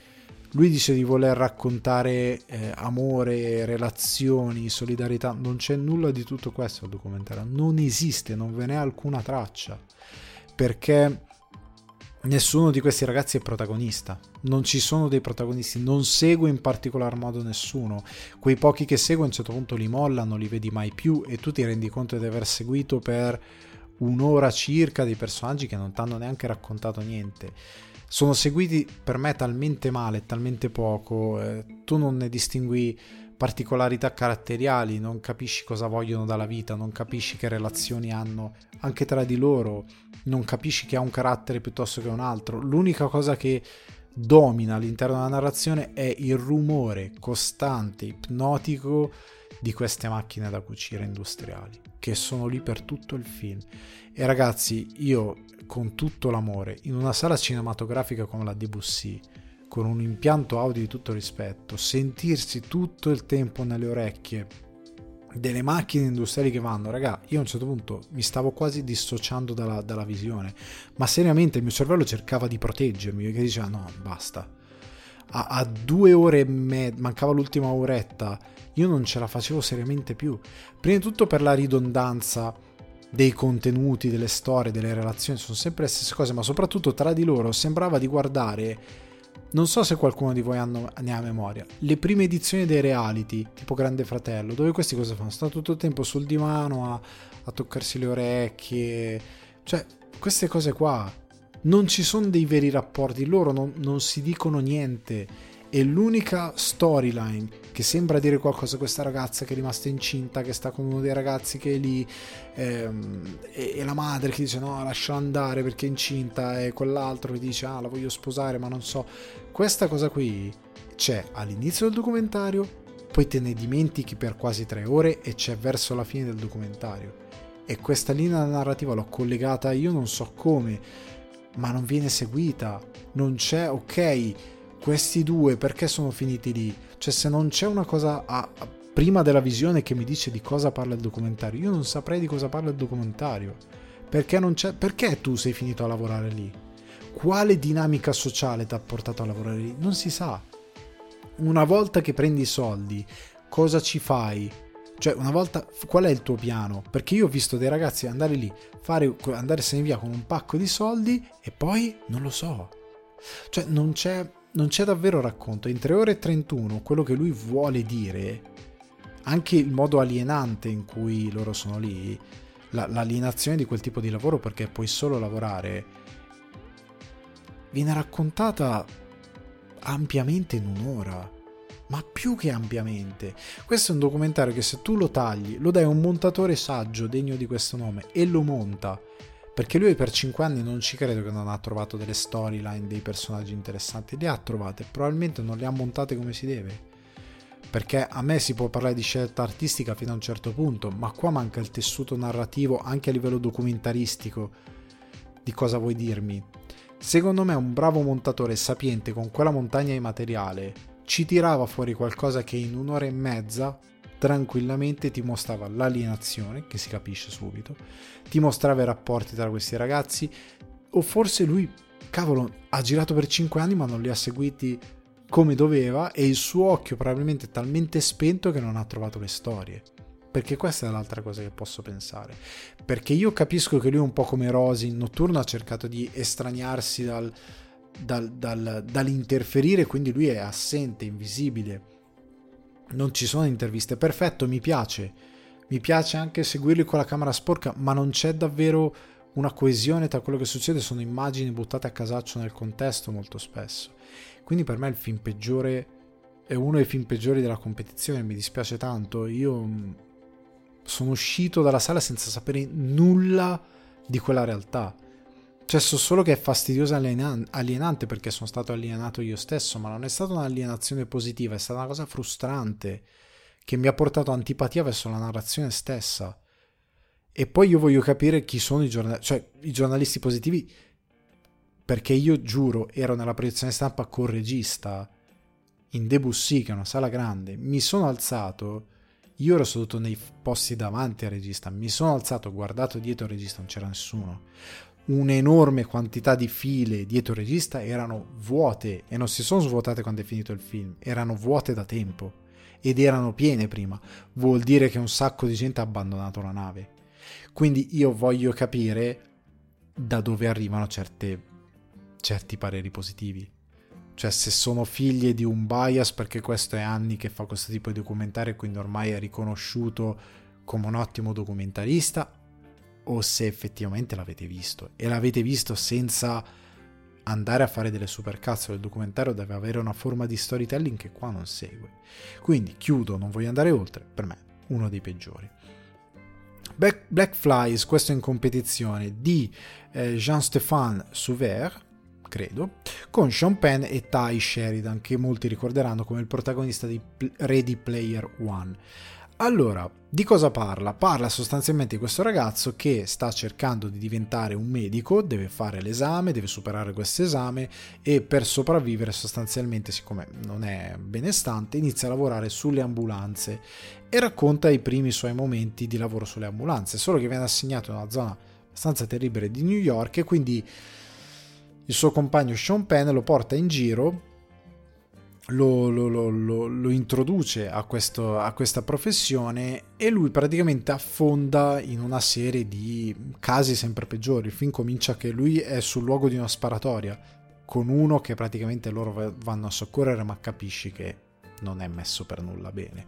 lui dice di voler raccontare eh, amore, relazioni, solidarietà. Non c'è nulla di tutto questo al documentario, non esiste, non ve n'è alcuna traccia, perché nessuno di questi ragazzi è protagonista, non ci sono dei protagonisti, non segue in particolar modo nessuno. Quei pochi che segue a un certo punto li molla, non li vedi mai più, e tu ti rendi conto di aver seguito per un'ora circa dei personaggi che non ti hanno neanche raccontato niente. Sono seguiti per me talmente male, talmente poco, eh, tu non ne distingui particolarità caratteriali, non capisci cosa vogliono dalla vita, non capisci che relazioni hanno anche tra di loro, non capisci che ha un carattere piuttosto che un altro. L'unica cosa che domina all'interno della narrazione è il rumore costante, ipnotico di queste macchine da cucire industriali che sono lì per tutto il film. E ragazzi, io con tutto l'amore, in una sala cinematografica come la Debussy, con un impianto audio di tutto rispetto, sentirsi tutto il tempo nelle orecchie delle macchine industriali che vanno, raga, io a un certo punto mi stavo quasi dissociando dalla, dalla visione, ma seriamente il mio cervello cercava di proteggermi, perché diceva no, basta, a, a due ore e mezza, mancava l'ultima oretta, io non ce la facevo seriamente più, prima di tutto per la ridondanza dei contenuti, delle storie, delle relazioni, sono sempre le stesse cose, ma soprattutto tra di loro sembrava di guardare, non so se qualcuno di voi hanno, ne ha memoria, le prime edizioni dei reality, tipo Grande Fratello, dove questi cosa fanno? Stanno tutto il tempo sul divano a, a toccarsi le orecchie, cioè queste cose qua, non ci sono dei veri rapporti, loro non, non si dicono niente, e l'unica storyline che sembra dire qualcosa, questa ragazza che è rimasta incinta, che sta con uno dei ragazzi che è lì, ehm, e, e la madre che dice no, lasciala andare perché è incinta, e quell'altro che dice ah, la voglio sposare ma non so, questa cosa qui c'è all'inizio del documentario, poi te ne dimentichi per quasi tre ore e c'è verso la fine del documentario, e questa linea narrativa l'ho collegata io non so come, ma non viene seguita, non c'è, ok, questi due perché sono finiti lì? Cioè, se non c'è una cosa a, a, prima della visione che mi dice di cosa parla il documentario, io non saprei di cosa parla il documentario. Perché non c'è? Perché tu sei finito a lavorare lì? Quale dinamica sociale ti ha portato a lavorare lì? Non si sa. Una volta che prendi i soldi, cosa ci fai? Cioè, una volta, qual è il tuo piano? Perché io ho visto dei ragazzi andare lì, fare, andarsene via con un pacco di soldi e poi non lo so. Cioè, non c'è. Non c'è davvero racconto, in tre ore e trentuno quello che lui vuole dire, anche il modo alienante in cui loro sono lì, la, l'alienazione di quel tipo di lavoro perché puoi solo lavorare, viene raccontata ampiamente in un'ora, ma più che ampiamente. Questo è un documentario che se tu lo tagli, lo dai a un montatore saggio, degno di questo nome, e lo monta, perché lui per cinque anni non ci credo che non ha trovato delle storyline, dei personaggi interessanti, le ha trovate, probabilmente non le ha montate come si deve, perché a me si può parlare di scelta artistica fino a un certo punto, ma qua manca il tessuto narrativo anche a livello documentaristico di cosa vuoi dirmi. Secondo me un bravo montatore sapiente con quella montagna di materiale ci tirava fuori qualcosa che in un'ora e mezza tranquillamente ti mostrava l'alienazione, che si capisce subito, ti mostrava i rapporti tra questi ragazzi, o forse lui, cavolo, ha girato per cinque anni ma non li ha seguiti come doveva, e il suo occhio probabilmente è talmente spento che non ha trovato le storie, perché questa è l'altra cosa che posso pensare, perché io capisco che lui un po' come Rosi in Notturno ha cercato di estraniarsi dal, dal, dal, dall'interferire, quindi lui è assente, invisibile, non ci sono interviste, perfetto, mi piace mi piace anche seguirli con la camera sporca, ma non c'è davvero una coesione tra quello che succede, sono immagini buttate a casaccio nel contesto molto spesso, quindi per me il film peggiore è uno dei film peggiori della competizione, mi dispiace tanto, io sono uscito dalla sala senza sapere nulla di quella realtà, cioè so solo che è fastidioso e alienante perché sono stato alienato io stesso, ma non è stata un'alienazione positiva, è stata una cosa frustrante che mi ha portato antipatia verso la narrazione stessa, e poi io voglio capire chi sono i giornalisti, cioè i giornalisti positivi, perché io giuro ero nella proiezione stampa col regista in Debussy, che è una sala grande, mi sono alzato, io ero seduto nei posti davanti al regista, mi sono alzato, ho guardato dietro al regista, non c'era nessuno, un'enorme quantità di file dietro il regista erano vuote e non si sono svuotate quando è finito il film, erano vuote da tempo ed erano piene prima, vuol dire che un sacco di gente ha abbandonato la nave, quindi io voglio capire da dove arrivano certe, certi pareri positivi, cioè se sono figlie di un bias, perché questo è anni che fa questo tipo di documentario, quindi ormai è riconosciuto come un ottimo documentarista, o se effettivamente l'avete visto e l'avete visto senza andare a fare delle supercazzole. Il documentario deve avere una forma di storytelling che qua non segue, quindi chiudo, non voglio andare oltre, per me uno dei peggiori. Black, Black Flies, questo in competizione di eh, Jean-Stéphane Souvert, credo, con Sean Penn e Ty Sheridan, che molti ricorderanno come il protagonista di Ready Player One. Allora, di cosa parla? Parla sostanzialmente di questo ragazzo che sta cercando di diventare un medico, deve fare l'esame, deve superare questo esame e per sopravvivere sostanzialmente, siccome non è benestante, inizia a lavorare sulle ambulanze e racconta i primi suoi momenti di lavoro sulle ambulanze, solo che viene assegnato in una zona abbastanza terribile di New York e quindi il suo compagno Sean Penn lo porta in giro, Lo, lo, lo, lo, lo introduce a, questo, a questa professione e lui praticamente affonda in una serie di casi sempre peggiori. Il film comincia che lui è sul luogo di una sparatoria con uno che praticamente loro vanno a soccorrere, ma capisci che non è messo per nulla bene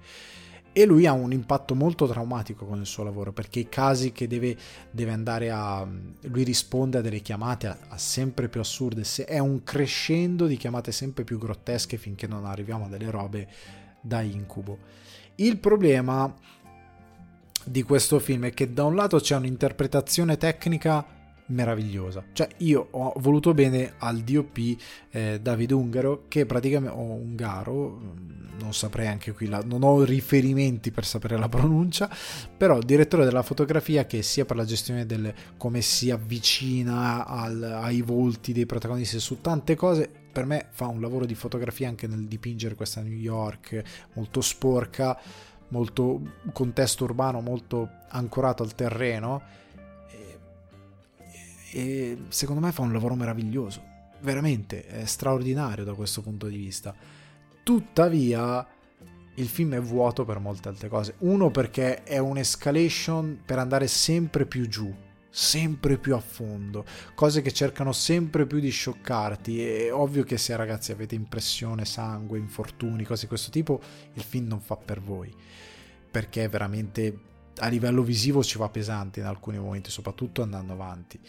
e lui ha un impatto molto traumatico con il suo lavoro, perché i casi che deve, deve andare a... lui risponde a delle chiamate a, a sempre più assurde, è un crescendo di chiamate sempre più grottesche finché non arriviamo a delle robe da incubo. Il problema di questo film è che da un lato c'è un'interpretazione tecnica meravigliosa, cioè io ho voluto bene al D O P eh, Davide Ungaro, che praticamente o Ungaro, non saprei anche qui la, non ho riferimenti per sapere la pronuncia, però direttore della fotografia che sia per la gestione del come si avvicina al, ai volti dei protagonisti su tante cose, per me fa un lavoro di fotografia anche nel dipingere questa New York molto sporca, molto contesto urbano, molto ancorato al terreno. E secondo me fa un lavoro meraviglioso, veramente è straordinario da questo punto di vista. Tuttavia il film è vuoto per molte altre cose. Uno, perché è un'escalation per andare sempre più giù, sempre più a fondo, cose che cercano sempre più di scioccarti. È ovvio che se ragazzi avete impressione, sangue, infortuni, cose di questo tipo, il film non fa per voi, perché veramente a livello visivo ci va pesante in alcuni momenti, soprattutto andando avanti.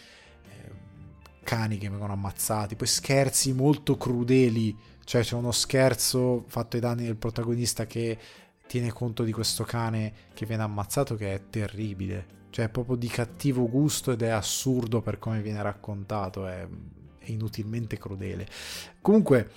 Cani che vengono ammazzati, poi scherzi molto crudeli, cioè c'è uno scherzo fatto ai danni del protagonista che tiene conto di questo cane che viene ammazzato, che è terribile, cioè è proprio di cattivo gusto ed è assurdo per come viene raccontato, è, è inutilmente crudele. Comunque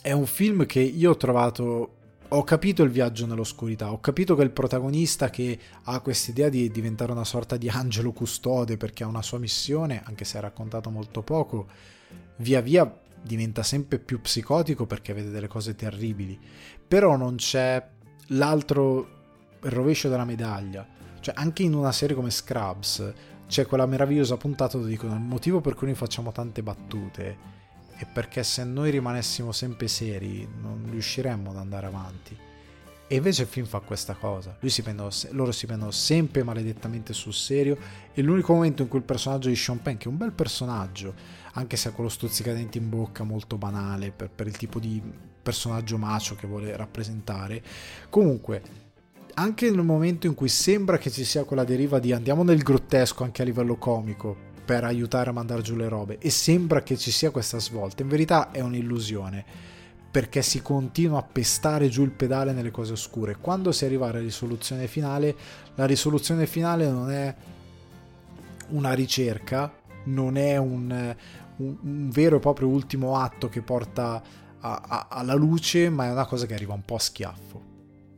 è un film che io ho trovato, ho capito il viaggio nell'oscurità, ho capito che il protagonista che ha quest'idea di diventare una sorta di angelo custode perché ha una sua missione, anche se è raccontato molto poco, via via diventa sempre più psicotico perché vede delle cose terribili, però non c'è l'altro rovescio della medaglia, cioè anche in una serie come Scrubs c'è quella meravigliosa puntata dove dicono il motivo per cui noi facciamo tante battute è perché se noi rimanessimo sempre seri non riusciremmo ad andare avanti, e invece il film fa questa cosa. Lui si prendono, loro si prendono sempre maledettamente sul serio e l'unico momento in cui il personaggio di Sean Penn, che è un bel personaggio anche se ha quello stuzzicadenti in bocca molto banale per, per il tipo di personaggio macho che vuole rappresentare, comunque anche nel momento in cui sembra che ci sia quella deriva di andiamo nel grottesco anche a livello comico per aiutare a mandare giù le robe e sembra che ci sia questa svolta, in verità è un'illusione perché si continua a pestare giù il pedale nelle cose oscure. Quando si arriva alla risoluzione finale, la risoluzione finale non è una ricerca, non è un, un, un vero e proprio ultimo atto che porta a, a, alla luce, ma è una cosa che arriva un po' a schiaffo.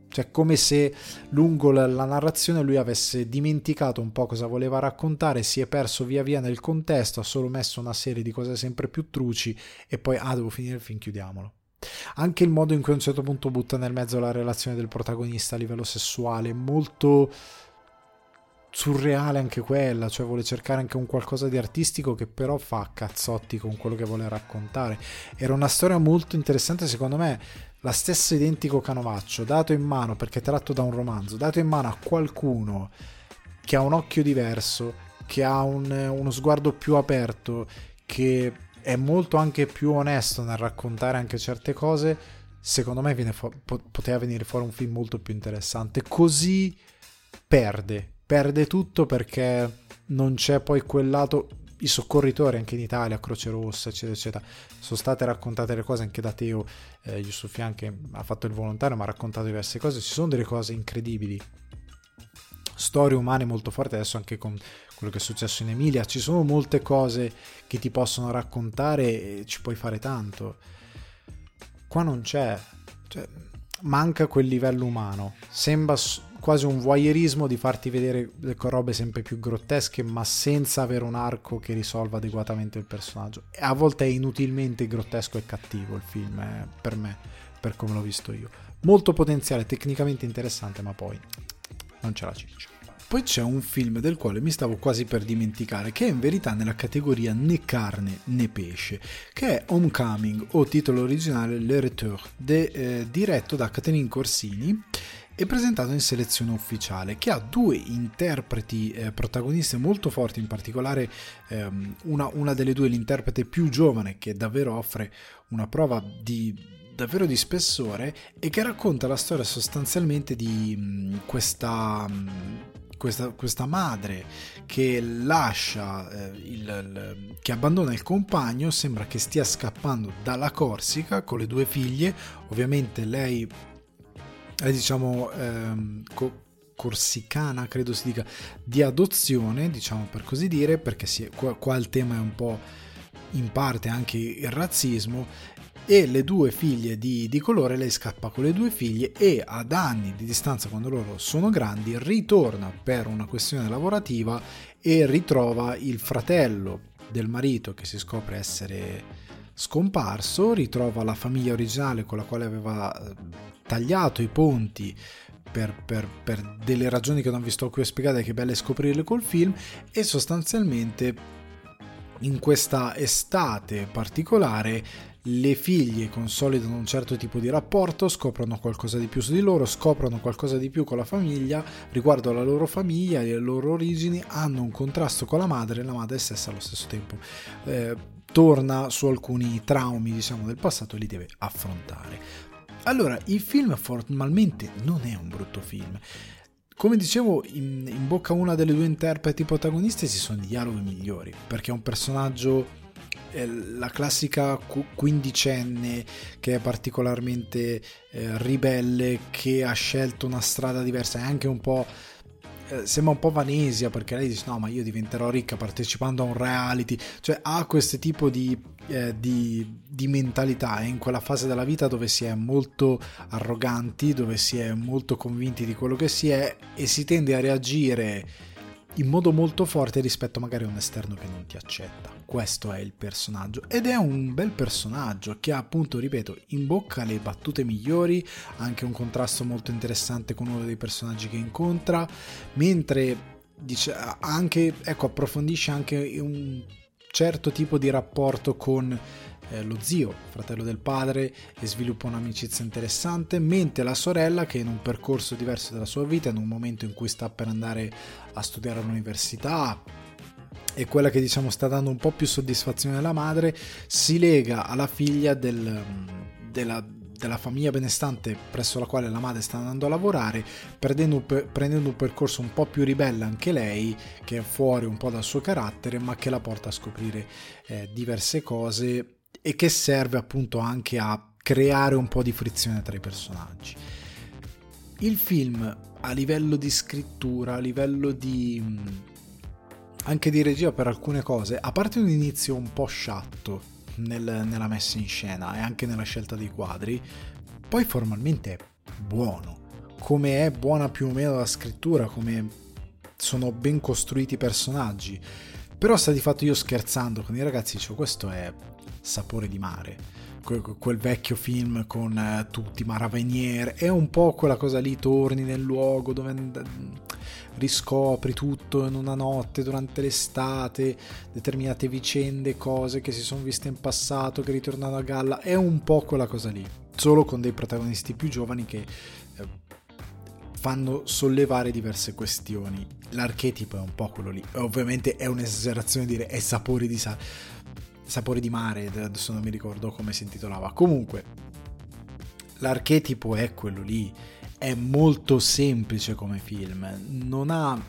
Cioè come se lungo la, la narrazione lui avesse dimenticato un po' cosa voleva raccontare, si è perso via via nel contesto, ha solo messo una serie di cose sempre più truci e poi ah devo finire il film, chiudiamolo. Anche il modo in cui a un certo punto butta nel mezzo la relazione del protagonista a livello sessuale, molto surreale anche quella, cioè vuole cercare anche un qualcosa di artistico che però fa cazzotti con quello che vuole raccontare. Era una storia molto interessante secondo me, la stessa identico canovaccio dato in mano, perché tratto da un romanzo, dato in mano a qualcuno che ha un occhio diverso, che ha un, uno sguardo più aperto, che è molto anche più onesto nel raccontare anche certe cose, secondo me viene fu- poteva venire fuori un film molto più interessante. Così perde perde tutto perché non c'è poi quel lato. I soccorritori anche in Italia, Croce Rossa eccetera eccetera, sono state raccontate le cose anche da Teo eh, Yusufian, che ha fatto il volontario ma ha raccontato diverse cose, ci sono delle cose incredibili, storie umane molto forti, adesso anche con quello che è successo in Emilia ci sono molte cose che ti possono raccontare e ci puoi fare tanto. Qua non c'è, cioè manca quel livello umano, sembra quasi un voyeurismo di farti vedere le robe sempre più grottesche ma senza avere un arco che risolva adeguatamente il personaggio. A volte è inutilmente grottesco e cattivo il film, eh, per me, per come l'ho visto io. Molto potenziale, tecnicamente interessante, ma poi non c'è la ciccia. Poi c'è un film del quale mi stavo quasi per dimenticare, che è in verità nella categoria né carne né pesce, che è Homecoming, o titolo originale Le Retour, de, eh, diretto da Catherine Corsini e presentato in selezione ufficiale, che ha due interpreti eh, protagoniste molto forti, in particolare ehm, una, una delle due, l'interprete più giovane, che davvero offre una prova di... davvero di spessore, e che racconta la storia sostanzialmente di mh, questa, mh, questa questa madre che lascia eh, il, il, che abbandona il compagno, sembra che stia scappando dalla Corsica con le due figlie. Ovviamente lei è diciamo ehm, co- corsicana, credo si dica, di adozione, diciamo per così dire, perché si, qua, qua il tema è un po' in parte anche il razzismo, e le due figlie di, di colore, lei scappa con le due figlie e ad anni di distanza, quando loro sono grandi, ritorna per una questione lavorativa e ritrova il fratello del marito, che si scopre essere scomparso, ritrova la famiglia originale con la quale aveva tagliato i ponti per, per, per delle ragioni che non vi sto qui a spiegare, che è bello scoprirle col film, e sostanzialmente in questa estate particolare le figlie consolidano un certo tipo di rapporto, scoprono qualcosa di più su di loro, scoprono qualcosa di più con la famiglia, riguardo alla loro famiglia e alle loro origini, hanno un contrasto con la madre e la madre stessa allo stesso tempo eh, torna su alcuni traumi, diciamo, del passato e li deve affrontare. Allora, il film formalmente non è un brutto film. Come dicevo, in, in bocca a una delle due interpreti protagoniste ci sono i dialoghi migliori, perché è un personaggio, la classica quindicenne che è particolarmente eh, ribelle, che ha scelto una strada diversa, è anche un po' eh, sembra un po' vanesia, perché lei dice no, ma io diventerò ricca partecipando a un reality, cioè ha questo tipo di, eh, di, di mentalità, è in quella fase della vita dove si è molto arroganti, dove si è molto convinti di quello che si è e si tende a reagire in modo molto forte rispetto magari a un esterno che non ti accetta. Questo è il personaggio, ed è un bel personaggio che ha, appunto, ripeto, in bocca le battute migliori, anche un contrasto molto interessante con uno dei personaggi che incontra, mentre dice anche, ecco, approfondisce anche un certo tipo di rapporto con eh, lo zio, fratello del padre, e sviluppa un'amicizia interessante, mentre la sorella, che in un percorso diverso della sua vita, in un momento in cui sta per andare a studiare all'università, è quella che, diciamo, sta dando un po' più soddisfazione alla madre, si lega alla figlia del, della, della famiglia benestante presso la quale la madre sta andando a lavorare, prendendo, prendendo un percorso un po' più ribelle anche lei, che è fuori un po' dal suo carattere, ma che la porta a scoprire eh, diverse cose e che serve appunto anche a creare un po' di frizione tra i personaggi. Il film, a livello di scrittura, a livello di... anche di regia per alcune cose, a parte un inizio un po' sciatto nel, nella messa in scena e anche nella scelta dei quadri, poi formalmente è buono, come è buona più o meno la scrittura, come sono ben costruiti i personaggi. Però sta di fatto, io scherzando con i ragazzi dicevo, questo è Sapore di mare, quel vecchio film con tutti Maravenier, è un po' quella cosa lì, torni nel luogo dove and- riscopri tutto in una notte durante l'estate, determinate vicende, cose che si sono viste in passato che ritornano a galla, è un po' quella cosa lì, solo con dei protagonisti più giovani che fanno sollevare diverse questioni. L'archetipo è un po' quello lì, ovviamente è un'esagerazione dire è sapore di sale, Sapore di mare, adesso non mi ricordo come si intitolava. Comunque, l'archetipo è quello lì, è molto semplice come film, non ha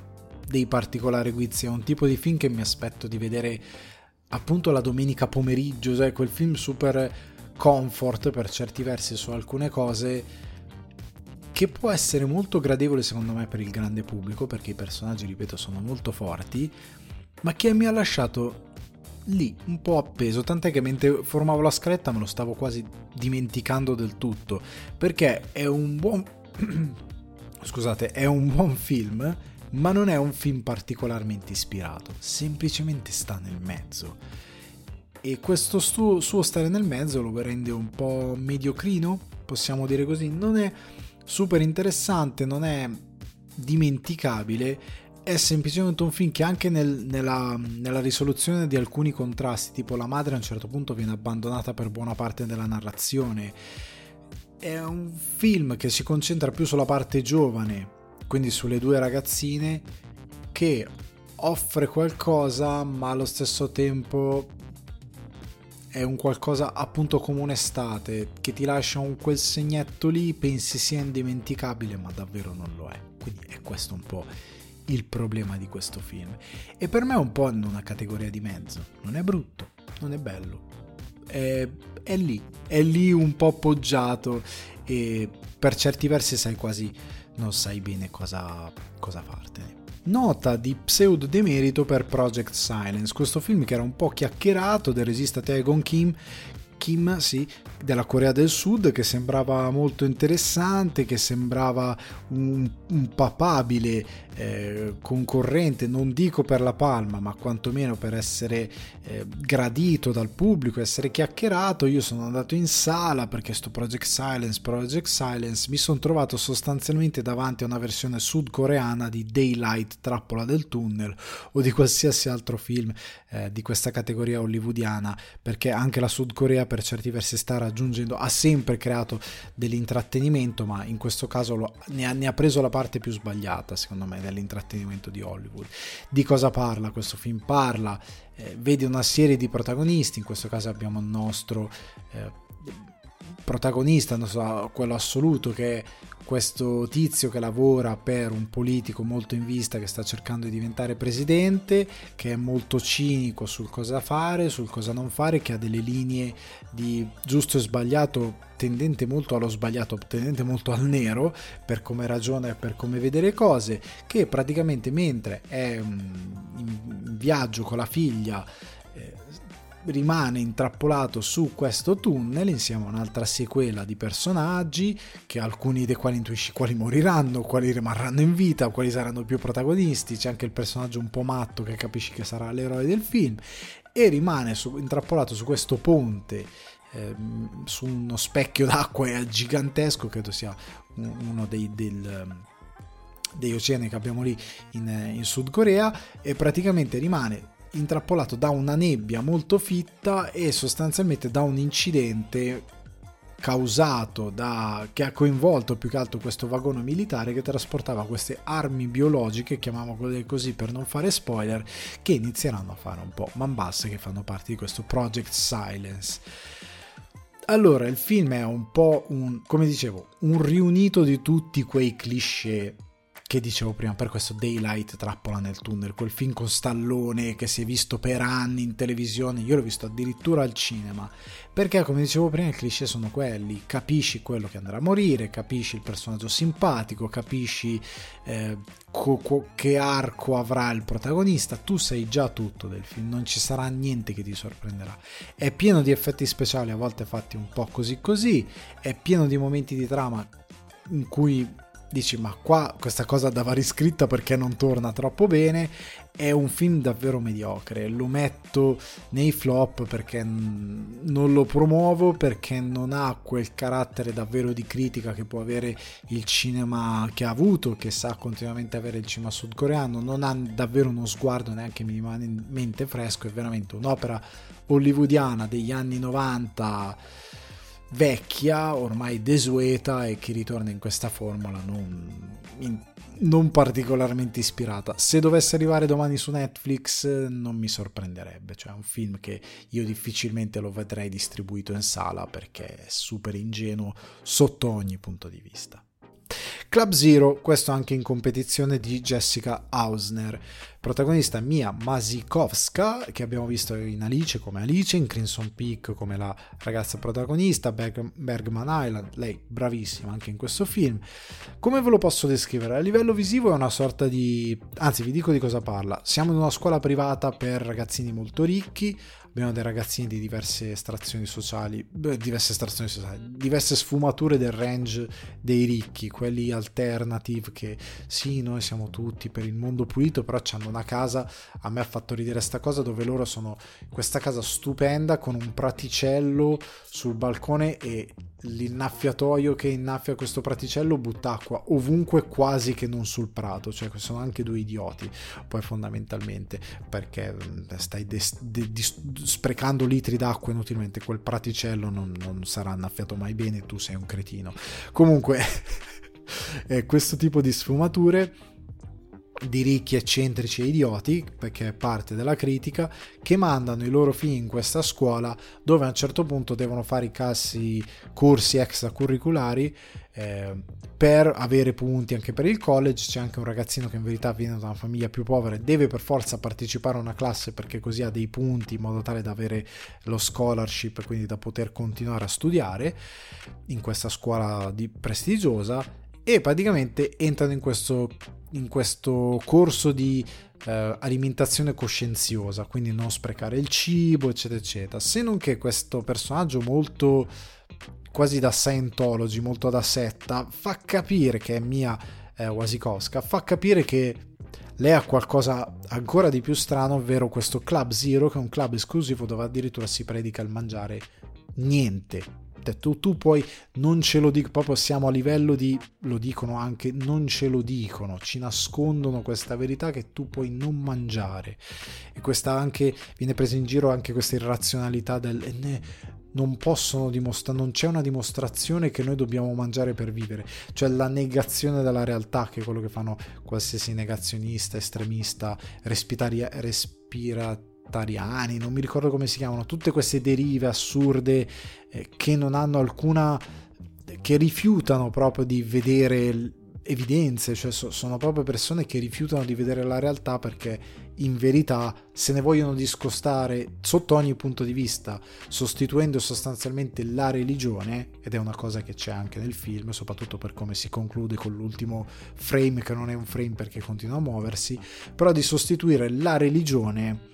dei particolari guizzi, è un tipo di film che mi aspetto di vedere appunto la domenica pomeriggio, cioè quel film super comfort per certi versi su alcune cose, che può essere molto gradevole secondo me per il grande pubblico, perché i personaggi, ripeto, sono molto forti, ma che mi ha lasciato lì, un po' appeso, tant'è che mentre formavo la scaletta me lo stavo quasi dimenticando del tutto, perché è un buon scusate, è un buon film, ma non è un film particolarmente ispirato, semplicemente sta nel mezzo, e questo suo, suo stare nel mezzo lo rende un po' mediocrino, possiamo dire così. Non è super interessante, non è dimenticabile, è semplicemente un film che anche nel, nella, nella risoluzione di alcuni contrasti, tipo la madre a un certo punto viene abbandonata per buona parte della narrazione, è un film che si concentra più sulla parte giovane, quindi sulle due ragazzine, che offre qualcosa ma allo stesso tempo è un qualcosa appunto come un'estate che ti lascia un quel segnetto lì, pensi sia indimenticabile ma davvero non lo è. Quindi è questo un po' il problema di questo film, e per me è un po' in una categoria di mezzo, non è brutto, non è bello, è, è lì, è lì un po' poggiato, e per certi versi sai quasi non sai bene cosa, cosa fartene. Nota di pseudo demerito per Project Silence, questo film che era un po' chiacchierato del regista Taegon Kim, Kim sì, della Corea del Sud, che sembrava molto interessante, che sembrava un, un papabile eh, concorrente, non dico per la palma, ma quantomeno per essere eh, gradito dal pubblico, essere chiacchierato. Io sono andato in sala perché sto Project Silence, Project Silence, mi sono trovato sostanzialmente davanti a una versione sudcoreana di Daylight, Trappola del Tunnel, o di qualsiasi altro film eh, di questa categoria hollywoodiana, perché anche la Sudcorea per certi versi sta raggiungendo, ha sempre creato dell'intrattenimento, ma in questo caso lo, ne, ha, ne ha preso la parte più sbagliata secondo me dell'intrattenimento di Hollywood. Di cosa parla questo film? Parla, eh, vede una serie di protagonisti, in questo caso abbiamo il nostro eh, protagonista, non so, quello assoluto, che è questo tizio che lavora per un politico molto in vista che sta cercando di diventare presidente, che è molto cinico sul cosa fare, sul cosa non fare, che ha delle linee di giusto e sbagliato tendente molto allo sbagliato, tendente molto al nero, per come ragiona e per come vede le cose, che praticamente mentre è in viaggio con la figlia eh, rimane intrappolato su questo tunnel insieme a un'altra sequela di personaggi, che alcuni dei quali intuisci quali moriranno, quali rimarranno in vita, quali saranno più protagonisti. C'è anche il personaggio un po' matto che capisci che sarà l'eroe del film, e rimane su, intrappolato su questo ponte, ehm, su uno specchio d'acqua gigantesco, credo sia uno dei del, dei oceani che abbiamo lì in, in Sud Corea, e praticamente rimane intrappolato da una nebbia molto fitta, e sostanzialmente da un incidente causato da, che ha coinvolto più che altro questo vagone militare che trasportava queste armi biologiche, chiamiamole così per non fare spoiler, che inizieranno a fare un po' mambasse, che fanno parte di questo Project Silence. Allora, il film è un po' un, come dicevo, un riunito di tutti quei cliché che dicevo prima, per questo Daylight, Trappola nel Tunnel, quel film con Stallone che si è visto per anni in televisione, io l'ho visto addirittura al cinema, perché come dicevo prima i cliché sono quelli, capisci quello che andrà a morire, capisci il personaggio simpatico, capisci eh, co- co- che arco avrà il protagonista, tu sai già tutto del film, non ci sarà niente che ti sorprenderà. È pieno di effetti speciali, a volte fatti un po' così così, è pieno di momenti di trama in cui dici ma qua questa cosa andava riscritta perché non torna troppo bene. È un film davvero mediocre, lo metto nei flop perché non lo promuovo, perché non ha quel carattere davvero di critica che può avere il cinema che ha avuto, che sa continuamente avere il cinema sudcoreano. Non ha davvero uno sguardo neanche minimamente fresco, è veramente un'opera hollywoodiana degli anni novanta, vecchia, ormai desueta, e che ritorna in questa formula non, in, non particolarmente ispirata. Se dovesse arrivare domani su Netflix non mi sorprenderebbe, cioè è un film che io difficilmente lo vedrei distribuito in sala perché è super ingenuo sotto ogni punto di vista. Club Zero, questo anche in competizione di Jessica Hausner, protagonista Mia Wasikowska, che abbiamo visto in Alice come Alice, in Crimson Peak come la ragazza protagonista, Berg- Bergman Island, lei bravissima anche in questo film. Come ve lo posso descrivere? A livello visivo è una sorta di... anzi, vi dico di cosa parla. Siamo in una scuola privata per ragazzini molto ricchi, abbiamo dei ragazzini di diverse estrazioni sociali, beh, diverse estrazioni sociali, diverse sfumature del range dei ricchi, quelli alternative che sì, noi siamo tutti per il mondo pulito, però c'hanno una casa, a me ha fatto ridere sta cosa dove loro sono questa casa stupenda con un praticello sul balcone e l'innaffiatoio che innaffia questo praticello butta acqua ovunque, quasi che non sul prato, cioè sono anche due idioti poi fondamentalmente, perché stai des- de- dis- sprecando litri d'acqua inutilmente, quel praticello non, non sarà innaffiato mai bene, tu sei un cretino. Comunque eh, questo tipo di sfumature di ricchi eccentrici e idioti, perché è parte della critica, che mandano i loro figli in questa scuola dove a un certo punto devono fare i classi corsi extracurriculari eh, per avere punti anche per il college. C'è anche un ragazzino che in verità viene da una famiglia più povera e deve per forza partecipare a una classe perché così ha dei punti in modo tale da avere lo scholarship e quindi da poter continuare a studiare in questa scuola di prestigiosa, e praticamente entrano in questo in questo corso di eh, alimentazione coscienziosa, quindi non sprecare il cibo eccetera eccetera, se non che questo personaggio molto quasi da Scientology, molto da setta, fa capire che è Mia eh, Wasikowska, fa capire che lei ha qualcosa ancora di più strano, ovvero questo Club Zero, che è un club esclusivo dove addirittura si predica il mangiare niente. Tu, tu puoi, non ce lo dico, proprio siamo a livello di, lo dicono anche, non ce lo dicono, ci nascondono questa verità che tu puoi non mangiare, e questa anche viene presa in giro, anche questa irrazionalità del ne, non possono dimostrare, non c'è una dimostrazione che noi dobbiamo mangiare per vivere, cioè la negazione della realtà, che è quello che fanno qualsiasi negazionista, estremista, respiratorio, non mi ricordo come si chiamano, tutte queste derive assurde eh, che non hanno alcuna, che rifiutano proprio di vedere l- evidenze, cioè so- sono proprio persone che rifiutano di vedere la realtà perché in verità se ne vogliono discostare sotto ogni punto di vista, sostituendo sostanzialmente la religione, ed è una cosa che c'è anche nel film, soprattutto per come si conclude con l'ultimo frame, che non è un frame perché continua a muoversi, però di sostituire la religione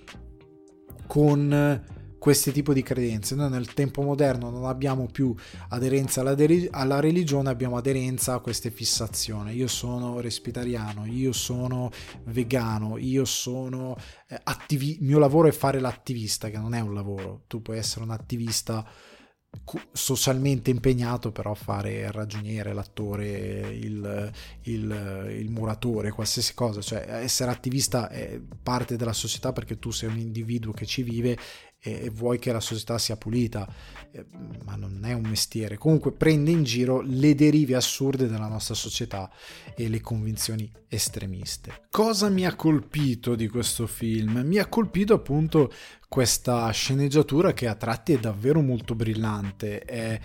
con questi tipi di credenze. Noi nel tempo moderno non abbiamo più aderenza alla, deri- alla religione, abbiamo aderenza a queste fissazioni. Io sono respitariano, io sono vegano, io sono eh, attivi- mio lavoro è fare l'attivista, che non è un lavoro. Tu puoi essere un attivista socialmente impegnato, però fare il ragioniere, l'attore, il, il, il muratore, qualsiasi cosa, cioè essere attivista è parte della società perché tu sei un individuo che ci vive e vuoi che la società sia pulita, ma non è un mestiere. Comunque prende in giro le derive assurde della nostra società e le convinzioni estremiste. Cosa mi ha colpito di questo film? Mi ha colpito appunto questa sceneggiatura che a tratti è davvero molto brillante, è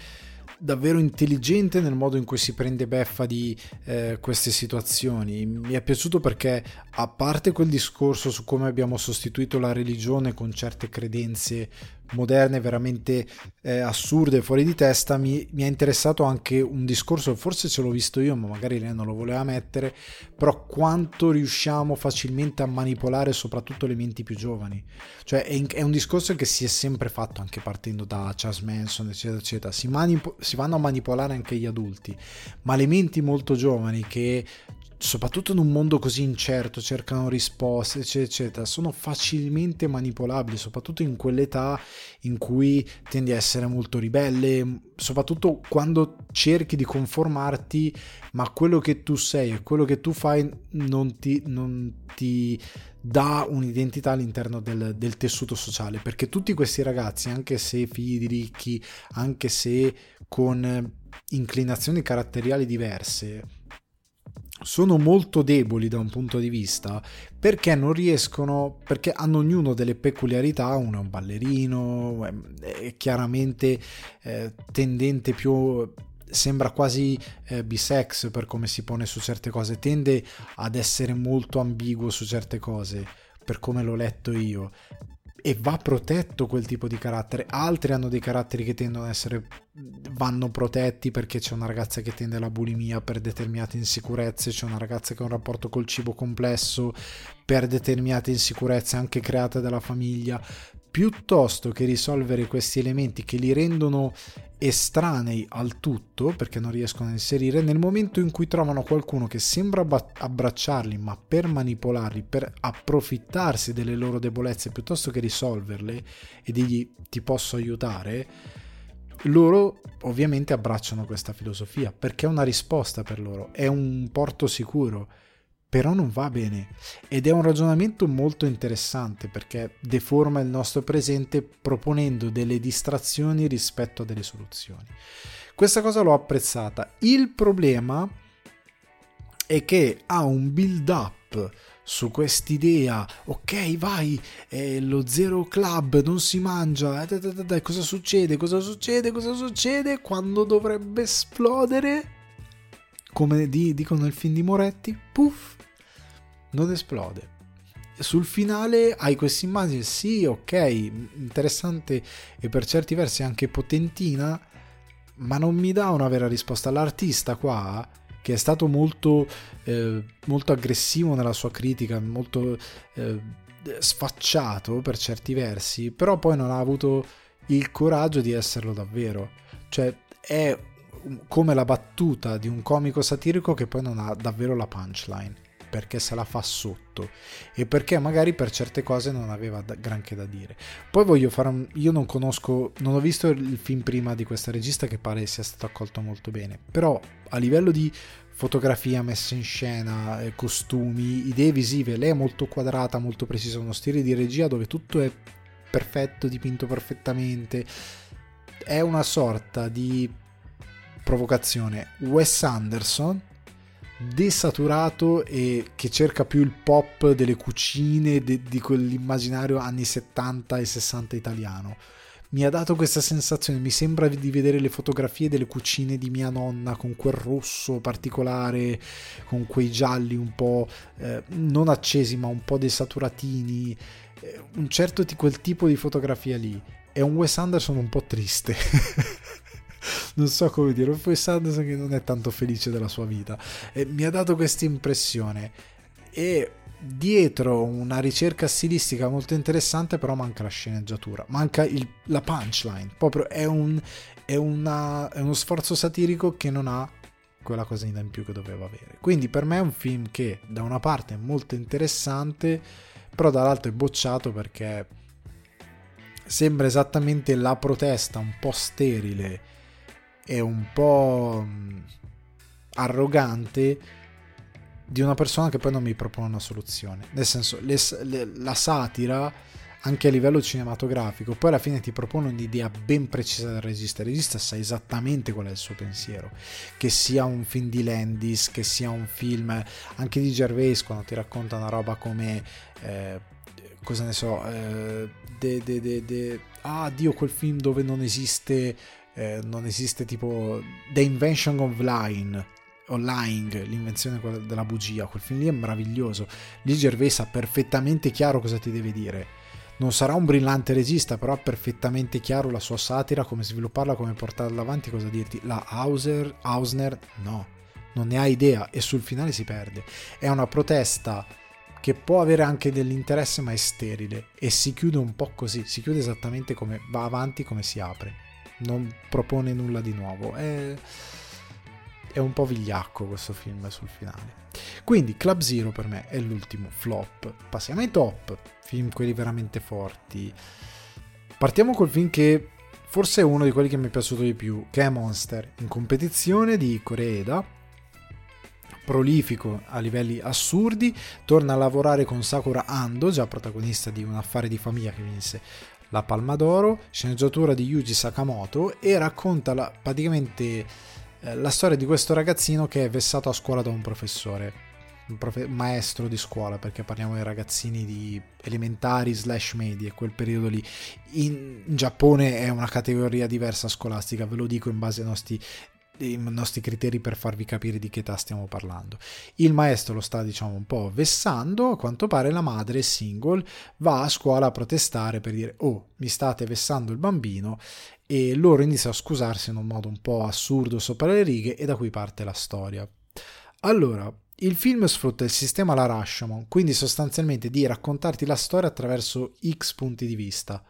davvero intelligente nel modo in cui si prende beffa di eh, queste situazioni. Mi è piaciuto perché, a parte quel discorso su come abbiamo sostituito la religione con certe credenze moderne veramente eh, assurde, fuori di testa, mi, mi è interessato anche un discorso, forse ce l'ho visto io ma magari lei non lo voleva mettere, però quanto riusciamo facilmente a manipolare soprattutto le menti più giovani, cioè è, è un discorso che si è sempre fatto anche partendo da Charles Manson eccetera eccetera, si, manip- si vanno a manipolare anche gli adulti, ma le menti molto giovani che soprattutto in un mondo così incerto cercano risposte eccetera eccetera, sono facilmente manipolabili, soprattutto in quell'età in cui tendi a essere molto ribelle, soprattutto quando cerchi di conformarti, ma quello che tu sei e quello che tu fai non ti, non ti dà un'identità all'interno del, del tessuto sociale, perché tutti questi ragazzi, anche se figli di ricchi, anche se con inclinazioni caratteriali diverse, sono molto deboli da un punto di vista perché non riescono, perché hanno ognuno delle peculiarità, uno è un ballerino, è chiaramente eh, tendente più sembra quasi eh, bisex per come si pone su certe cose, tende ad essere molto ambiguo su certe cose, per come l'ho letto io, e va protetto quel tipo di carattere. Altri hanno dei caratteri che tendono ad essere, vanno protetti, perché c'è una ragazza che tende alla bulimia per determinate insicurezze, c'è una ragazza che ha un rapporto col cibo complesso per determinate insicurezze anche create dalla famiglia, piuttosto che risolvere questi elementi che li rendono estranei al tutto, perché non riescono a inserire, nel momento in cui trovano qualcuno che sembra abbracciarli ma per manipolarli, per approfittarsi delle loro debolezze piuttosto che risolverle e dirgli ti posso aiutare, loro ovviamente abbracciano questa filosofia perché è una risposta per loro, è un porto sicuro. Però non va bene, ed è un ragionamento molto interessante perché deforma il nostro presente proponendo delle distrazioni rispetto a delle soluzioni. Questa cosa l'ho apprezzata. Il problema è che ha un build up su quest'idea, ok vai, eh, lo zero club non si mangia, eh, dai, dai, cosa succede, cosa succede, cosa succede, quando dovrebbe esplodere, come dicono nel film di Moretti, puff, non esplode. Sul finale hai questa immagine, sì, ok, interessante e per certi versi anche potentina, ma non mi dà una vera risposta. L'artista qua, che è stato molto, eh, molto aggressivo nella sua critica, molto eh, sfacciato per certi versi, però poi non ha avuto il coraggio di esserlo davvero. Cioè è come la battuta di un comico satirico che poi non ha davvero la punchline, perché se la fa sotto e perché magari per certe cose non aveva da, granché da dire. Poi voglio fare un, io non conosco, non ho visto il film prima di questa regista, che pare sia stato accolto molto bene, però a livello di fotografia, messa in scena, costumi, idee visive, lei è molto quadrata, molto precisa, uno stile di regia dove tutto è perfetto, dipinto perfettamente, è una sorta di provocazione Wes Anderson desaturato e che cerca più il pop delle cucine de, di quell'immaginario anni settanta e sessanta italiano. Mi ha dato questa sensazione, mi sembra di vedere le fotografie delle cucine di mia nonna con quel rosso particolare, con quei gialli un po' eh, non accesi ma un po' desaturatini, eh, un certo di quel tipo di fotografia lì. È un Wes Anderson un po' triste non so come dire, Wes Anderson che non è tanto felice della sua vita, e mi ha dato questa impressione. E dietro una ricerca stilistica molto interessante, però manca la sceneggiatura, manca il, la punchline, proprio è, un, è, una, è uno sforzo satirico che non ha quella cosina in più che doveva avere. Quindi per me è un film che da una parte è molto interessante, però dall'altra è bocciato perché sembra esattamente la protesta un po' sterile, è un po' arrogante di una persona che poi non mi propone una soluzione, nel senso le, le, la satira anche a livello cinematografico poi alla fine ti propone un'idea ben precisa del regista, il regista sa esattamente qual è il suo pensiero, che sia un film di Landis, che sia un film anche di Gervais quando ti racconta una roba come eh, cosa ne so eh, de, de, de, de, ah Dio quel film dove non esiste Eh, non esiste, tipo The Invention of Lying, o Lying, l'invenzione della bugia, quel film lì è meraviglioso. Lì Gervais ha perfettamente chiaro cosa ti deve dire, non sarà un brillante regista però ha perfettamente chiaro la sua satira, come svilupparla, come portarla avanti, cosa dirti. La Hauser, Hausner no, non ne ha idea e sul finale si perde. È una protesta che può avere anche dell'interesse ma è sterile e si chiude un po' così, si chiude esattamente come va avanti, come si apre, non propone nulla di nuovo. È... è un po' vigliacco questo film sul finale. Quindi Club Zero per me è l'ultimo flop. Passiamo ai top film, quelli veramente forti. Partiamo col film che forse è uno di quelli che mi è piaciuto di più, che è Monster, in competizione di Koreeda, prolifico a livelli assurdi, torna a lavorare con Sakura Ando, già protagonista di Un affare di famiglia che vinse la Palma d'Oro, sceneggiatura di Yuji Sakamoto, e racconta la, praticamente eh, la storia di questo ragazzino che è vessato a scuola da un professore, un profe- maestro di scuola, perché parliamo dei ragazzini di elementari slash medie, quel periodo lì. In, in Giappone è una categoria diversa scolastica, ve lo dico in base ai nostri i nostri criteri per farvi capire di che età stiamo parlando. Il maestro lo sta, diciamo, un po' vessando. A quanto pare la madre, single, va a scuola a protestare per dire: oh, mi state vessando il bambino, e loro iniziano a scusarsi in un modo un po' assurdo sopra le righe, e da qui parte la storia. Allora, il film sfrutta il sistema alla Rashomon, quindi sostanzialmente di raccontarti la storia attraverso X punti di vista,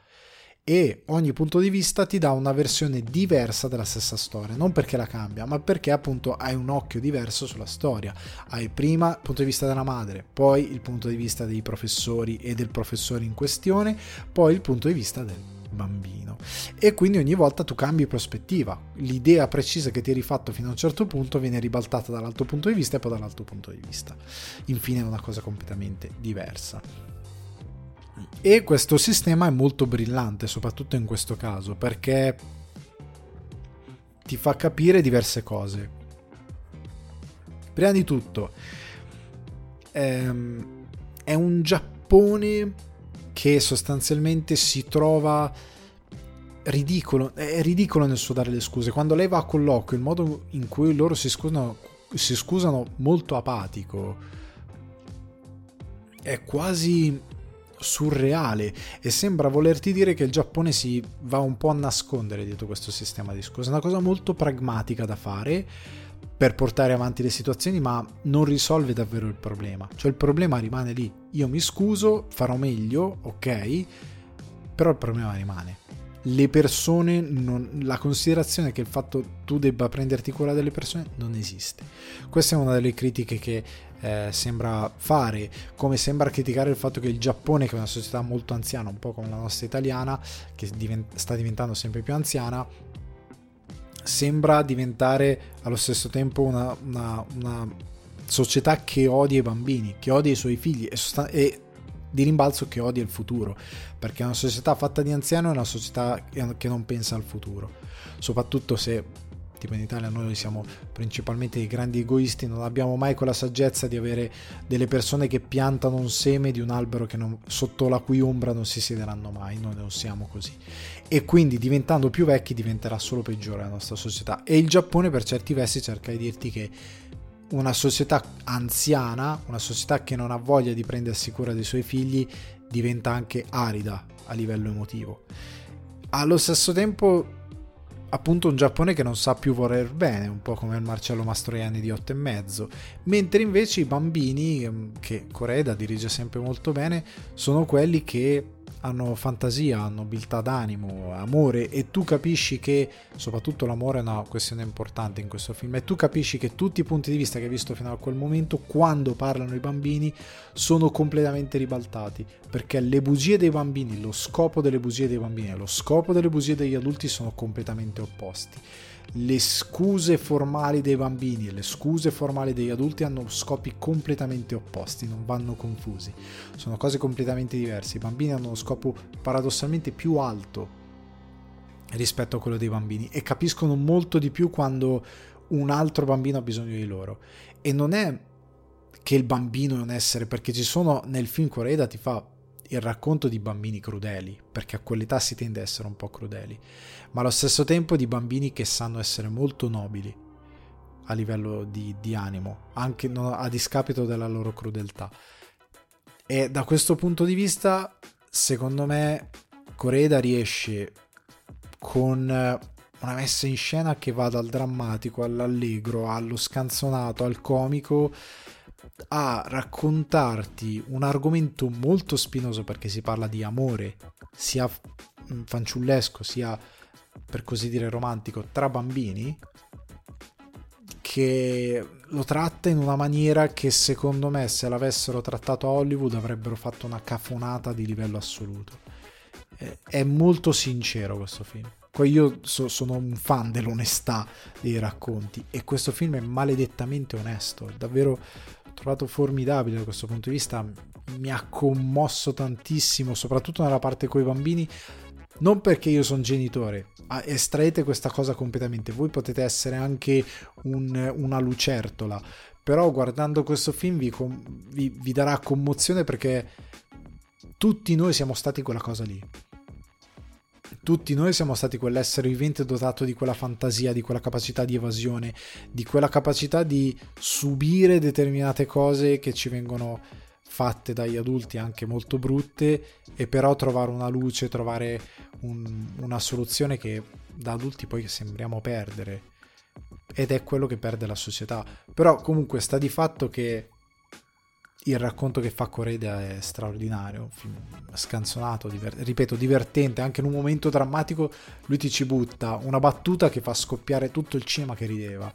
e ogni punto di vista ti dà una versione diversa della stessa storia, non perché la cambia, ma perché appunto hai un occhio diverso sulla storia. Hai prima il punto di vista della madre, poi il punto di vista dei professori e del professore in questione, poi il punto di vista del bambino, e quindi ogni volta tu cambi prospettiva. L'idea precisa che ti eri fatto fino a un certo punto viene ribaltata dall'altro punto di vista e poi dall'altro punto di vista, infine è una cosa completamente diversa. E questo sistema è molto brillante, soprattutto in questo caso, perché ti fa capire diverse cose. Prima di tutto ehm, è un Giappone che sostanzialmente si trova ridicolo, è ridicolo nel suo dare le scuse. Quando lei va a colloquio, il modo in cui loro si scusano, si scusano molto apatico, è quasi surreale, e sembra volerti dire che il Giappone si va un po' a nascondere dietro questo sistema di scuse. È una cosa molto pragmatica da fare per portare avanti le situazioni, ma non risolve davvero il problema. Cioè il problema rimane lì: io mi scuso, farò meglio, ok, però il problema rimane. Le persone, non, la considerazione che il fatto tu debba prenderti cura delle persone non esiste. Questa è una delle critiche che eh, sembra fare, come sembra criticare il fatto che il Giappone, che è una società molto anziana, un po' come la nostra italiana, che divent- sta diventando sempre più anziana, sembra diventare allo stesso tempo una, una, una società che odia i bambini, che odia i suoi figli, e, sostan- e di rimbalzo che odia il futuro, perché è una società fatta di anziano, è una società che non pensa al futuro, soprattutto se, tipo in Italia, noi siamo principalmente i grandi egoisti, non abbiamo mai quella saggezza di avere delle persone che piantano un seme di un albero che non, sotto la cui ombra non si siederanno mai. Noi non siamo così, e quindi diventando più vecchi diventerà solo peggiore la nostra società. E il Giappone per certi versi cerca di dirti che una società anziana, una società che non ha voglia di prendersi cura dei suoi figli, diventa anche arida a livello emotivo. Allo stesso tempo, appunto, un Giappone che non sa più voler bene, un po' come il Marcello Mastroianni di Otto e mezzo, mentre invece i bambini, che Coreda dirige sempre molto bene, sono quelli che hanno fantasia, hanno nobiltà d'animo, amore, e tu capisci che, soprattutto l'amore è una questione importante in questo film, e tu capisci che tutti i punti di vista che hai visto fino a quel momento, quando parlano i bambini, sono completamente ribaltati, perché le bugie dei bambini, lo scopo delle bugie dei bambini e lo scopo delle bugie degli adulti sono completamente opposti. Le scuse formali dei bambini e le scuse formali degli adulti hanno scopi completamente opposti, non vanno confusi, sono cose completamente diverse. I bambini hanno uno scopo paradossalmente più alto rispetto a quello dei bambini, e capiscono molto di più quando un altro bambino ha bisogno di loro. E non è che il bambino è un essere, perché ci sono, nel film Coreda ti fa il racconto di bambini crudeli, perché a quell'età si tende a essere un po' crudeli, ma allo stesso tempo di bambini che sanno essere molto nobili a livello di, di animo, anche a discapito della loro crudeltà. E da questo punto di vista, secondo me, Coreda riesce con una messa in scena che va dal drammatico all'allegro, allo scanzonato, al comico, a raccontarti un argomento molto spinoso, perché si parla di amore, sia fanciullesco sia, per così dire, romantico, tra bambini, che lo tratta in una maniera che, secondo me, se l'avessero trattato a Hollywood avrebbero fatto una cafonata di livello assoluto. È molto sincero questo film. Io so, sono un fan dell'onestà dei racconti, e questo film è maledettamente onesto, è davvero trovato formidabile da questo punto di vista. Mi ha commosso tantissimo, soprattutto nella parte coi bambini, non perché io sono genitore, estraete questa cosa completamente, voi potete essere anche un, una lucertola, però guardando questo film vi, vi, vi darà commozione, perché tutti noi siamo stati quella cosa lì. Tutti noi siamo stati quell'essere vivente dotato di quella fantasia, di quella capacità di evasione, di quella capacità di subire determinate cose che ci vengono fatte dagli adulti, anche molto brutte, e però trovare una luce, trovare un, una soluzione che da adulti poi sembriamo perdere, ed è quello che perde la società. Però comunque sta di fatto che il racconto che fa Coreda è straordinario, un film scanzonato, diver- ripeto, divertente, anche in un momento drammatico lui ti ci butta una battuta che fa scoppiare tutto il cinema che rideva.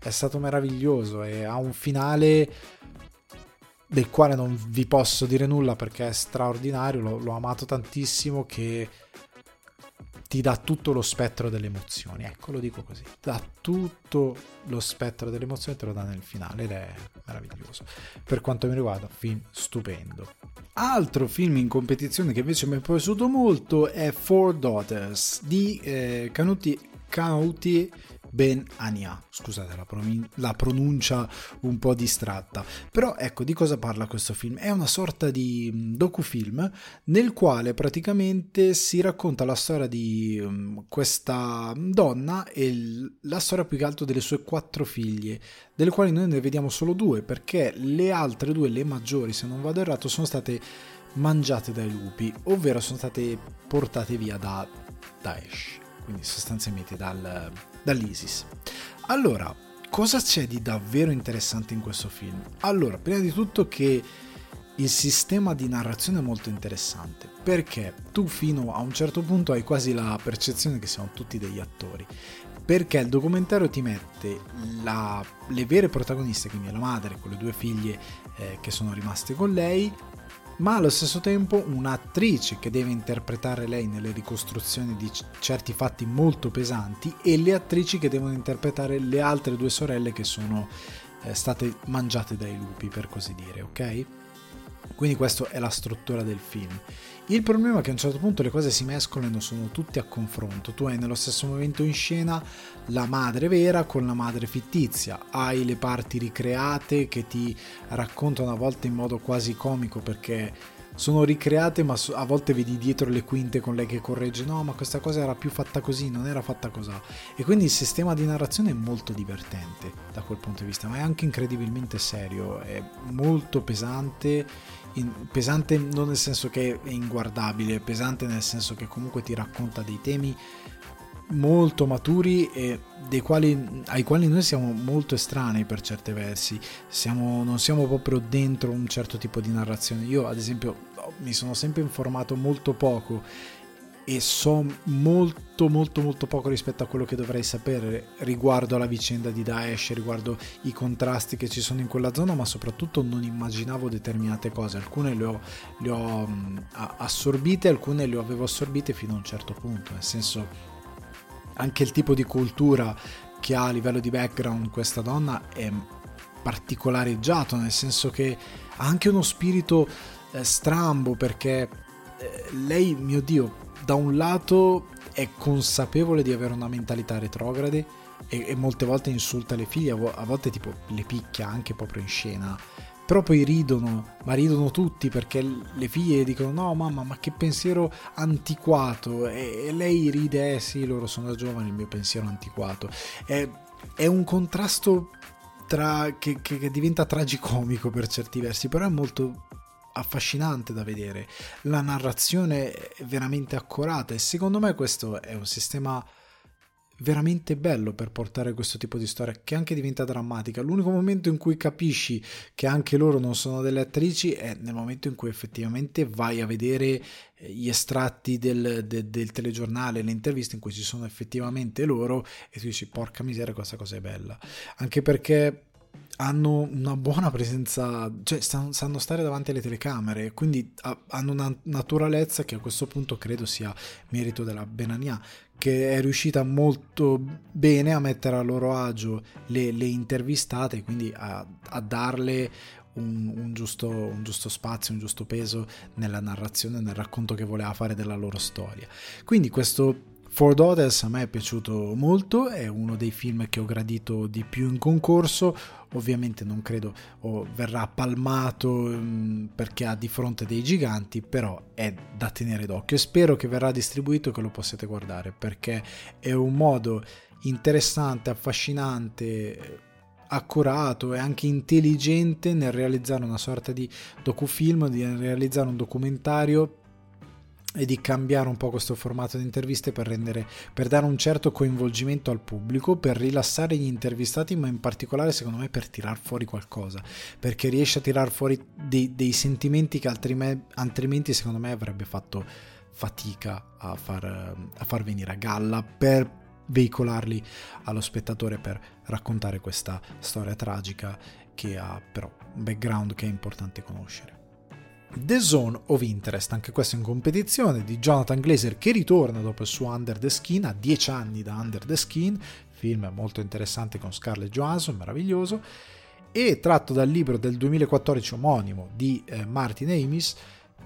È stato meraviglioso e ha un finale del quale non vi posso dire nulla perché è straordinario, l'ho, l'ho amato tantissimo, che ti dà tutto lo spettro delle emozioni, ecco, lo dico così, dà tutto lo spettro delle emozioni, te lo dà nel finale ed è meraviglioso. Per quanto mi riguarda, film stupendo. Altro film in competizione che invece mi è piaciuto molto è Four Daughters di eh, Canuti Canuti Ben Ania, scusate la, pron- la pronuncia un po' distratta, però ecco di cosa parla questo film. È una sorta di docufilm nel quale praticamente si racconta la storia di um, questa donna e l- la storia più che altro delle sue quattro figlie, delle quali noi ne vediamo solo due perché le altre due, le maggiori se non vado errato, sono state mangiate dai lupi, ovvero sono state portate via da Daesh, quindi sostanzialmente dal... dall'ISIS. Allora, cosa c'è di davvero interessante in questo film? Allora, prima di tutto che il sistema di narrazione è molto interessante, perché tu fino a un certo punto hai quasi la percezione che siamo tutti degli attori, perché il documentario ti mette la, le vere protagoniste, quindi la madre con le due figlie eh, che sono rimaste con lei, ma allo stesso tempo un'attrice che deve interpretare lei nelle ricostruzioni di c- certi fatti molto pesanti, e le attrici che devono interpretare le altre due sorelle che sono eh, state mangiate dai lupi, per così dire, ok? Quindi questa è la struttura del film. Il problema è che a un certo punto le cose si mescolano e sono tutte a confronto. Tu hai nello stesso momento in scena la madre vera con la madre fittizia, hai le parti ricreate che ti raccontano a volte in modo quasi comico perché sono ricreate, ma a volte vedi dietro le quinte con lei che corregge, no ma questa cosa era più fatta così, non era fatta così, e quindi il sistema di narrazione è molto divertente da quel punto di vista, ma è anche incredibilmente serio, è molto pesante. Pesante non nel senso che è inguardabile, pesante nel senso che comunque ti racconta dei temi molto maturi e dei quali, ai quali noi siamo molto estranei per certi versi, siamo, non siamo proprio dentro un certo tipo di narrazione. Io ad esempio mi sono sempre informato molto poco e so molto molto molto poco rispetto a quello che dovrei sapere riguardo alla vicenda di Daesh, riguardo i contrasti che ci sono in quella zona, ma soprattutto non immaginavo determinate cose, alcune le ho, le ho assorbite, alcune le avevo assorbite fino a un certo punto, nel senso anche il tipo di cultura che ha a livello di background questa donna è particolareggiato, nel senso che ha anche uno spirito eh, strambo, perché eh, lei, mio Dio, da un lato è consapevole di avere una mentalità retrograde e, e molte volte insulta le figlie, a volte tipo le picchia anche proprio in scena, però poi ridono, ma ridono tutti perché le figlie dicono no mamma ma che pensiero antiquato, e, e lei ride, eh sì loro sono giovani, il mio pensiero antiquato, è, è un contrasto tra, che, che, che diventa tragicomico per certi versi, però è molto affascinante da vedere, la narrazione è veramente accurata e secondo me questo è un sistema veramente bello per portare questo tipo di storia che anche diventa drammatica. L'unico momento in cui capisci che anche loro non sono delle attrici è nel momento in cui effettivamente vai a vedere gli estratti del, de, del telegiornale, le interviste in cui ci sono effettivamente loro, e tu dici porca miseria questa cosa è bella, anche perché hanno una buona presenza, cioè sanno stare davanti alle telecamere, quindi hanno una naturalezza che a questo punto credo sia merito della Benania, che è riuscita molto bene a mettere a loro agio le, le intervistate, quindi a, a darle un, un, giusto, un giusto spazio, un giusto peso nella narrazione, nel racconto che voleva fare della loro storia. Quindi questo Four Daughters a me è piaciuto molto, è uno dei film che ho gradito di più in concorso. Ovviamente non credo oh, verrà palmato mh, perché ha di fronte dei giganti, però è da tenere d'occhio e spero che verrà distribuito e che lo possiate guardare, perché è un modo interessante, affascinante, accurato e anche intelligente nel realizzare una sorta di docufilm, di realizzare un documentario e di cambiare un po' questo formato di interviste per rendere, per dare un certo coinvolgimento al pubblico, per rilassare gli intervistati, ma in particolare secondo me per tirar fuori qualcosa, perché riesce a tirar fuori dei, dei sentimenti che altrimenti, altrimenti secondo me avrebbe fatto fatica a far, a far venire a galla, per veicolarli allo spettatore, per raccontare questa storia tragica che ha però un background che è importante conoscere. The Zone of Interest, anche questo in competizione, di Jonathan Glazer, che ritorna dopo il suo Under the Skin, a dieci anni da Under the Skin, film molto interessante con Scarlett Johansson, meraviglioso, e tratto dal libro del duemilaquattordici omonimo di eh, Martin Amis,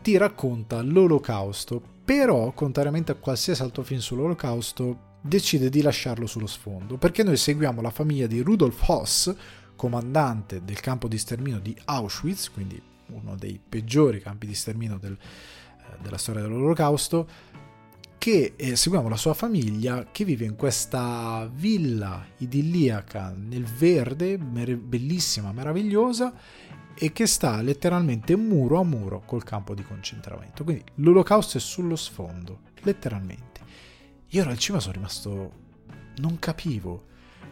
ti racconta l'Olocausto, però contrariamente a qualsiasi altro film sull'Olocausto decide di lasciarlo sullo sfondo, perché noi seguiamo la famiglia di Rudolf Hoss, comandante del campo di sterminio di Auschwitz, quindi uno dei peggiori campi di sterminio del, eh, della storia dell'Olocausto, che eh, seguiamo la sua famiglia che vive in questa villa idilliaca nel verde, mer- bellissima, meravigliosa, e che sta letteralmente muro a muro col campo di concentramento. Quindi l'Olocausto è sullo sfondo, letteralmente. Io ero al cinema, sono rimasto, non capivo,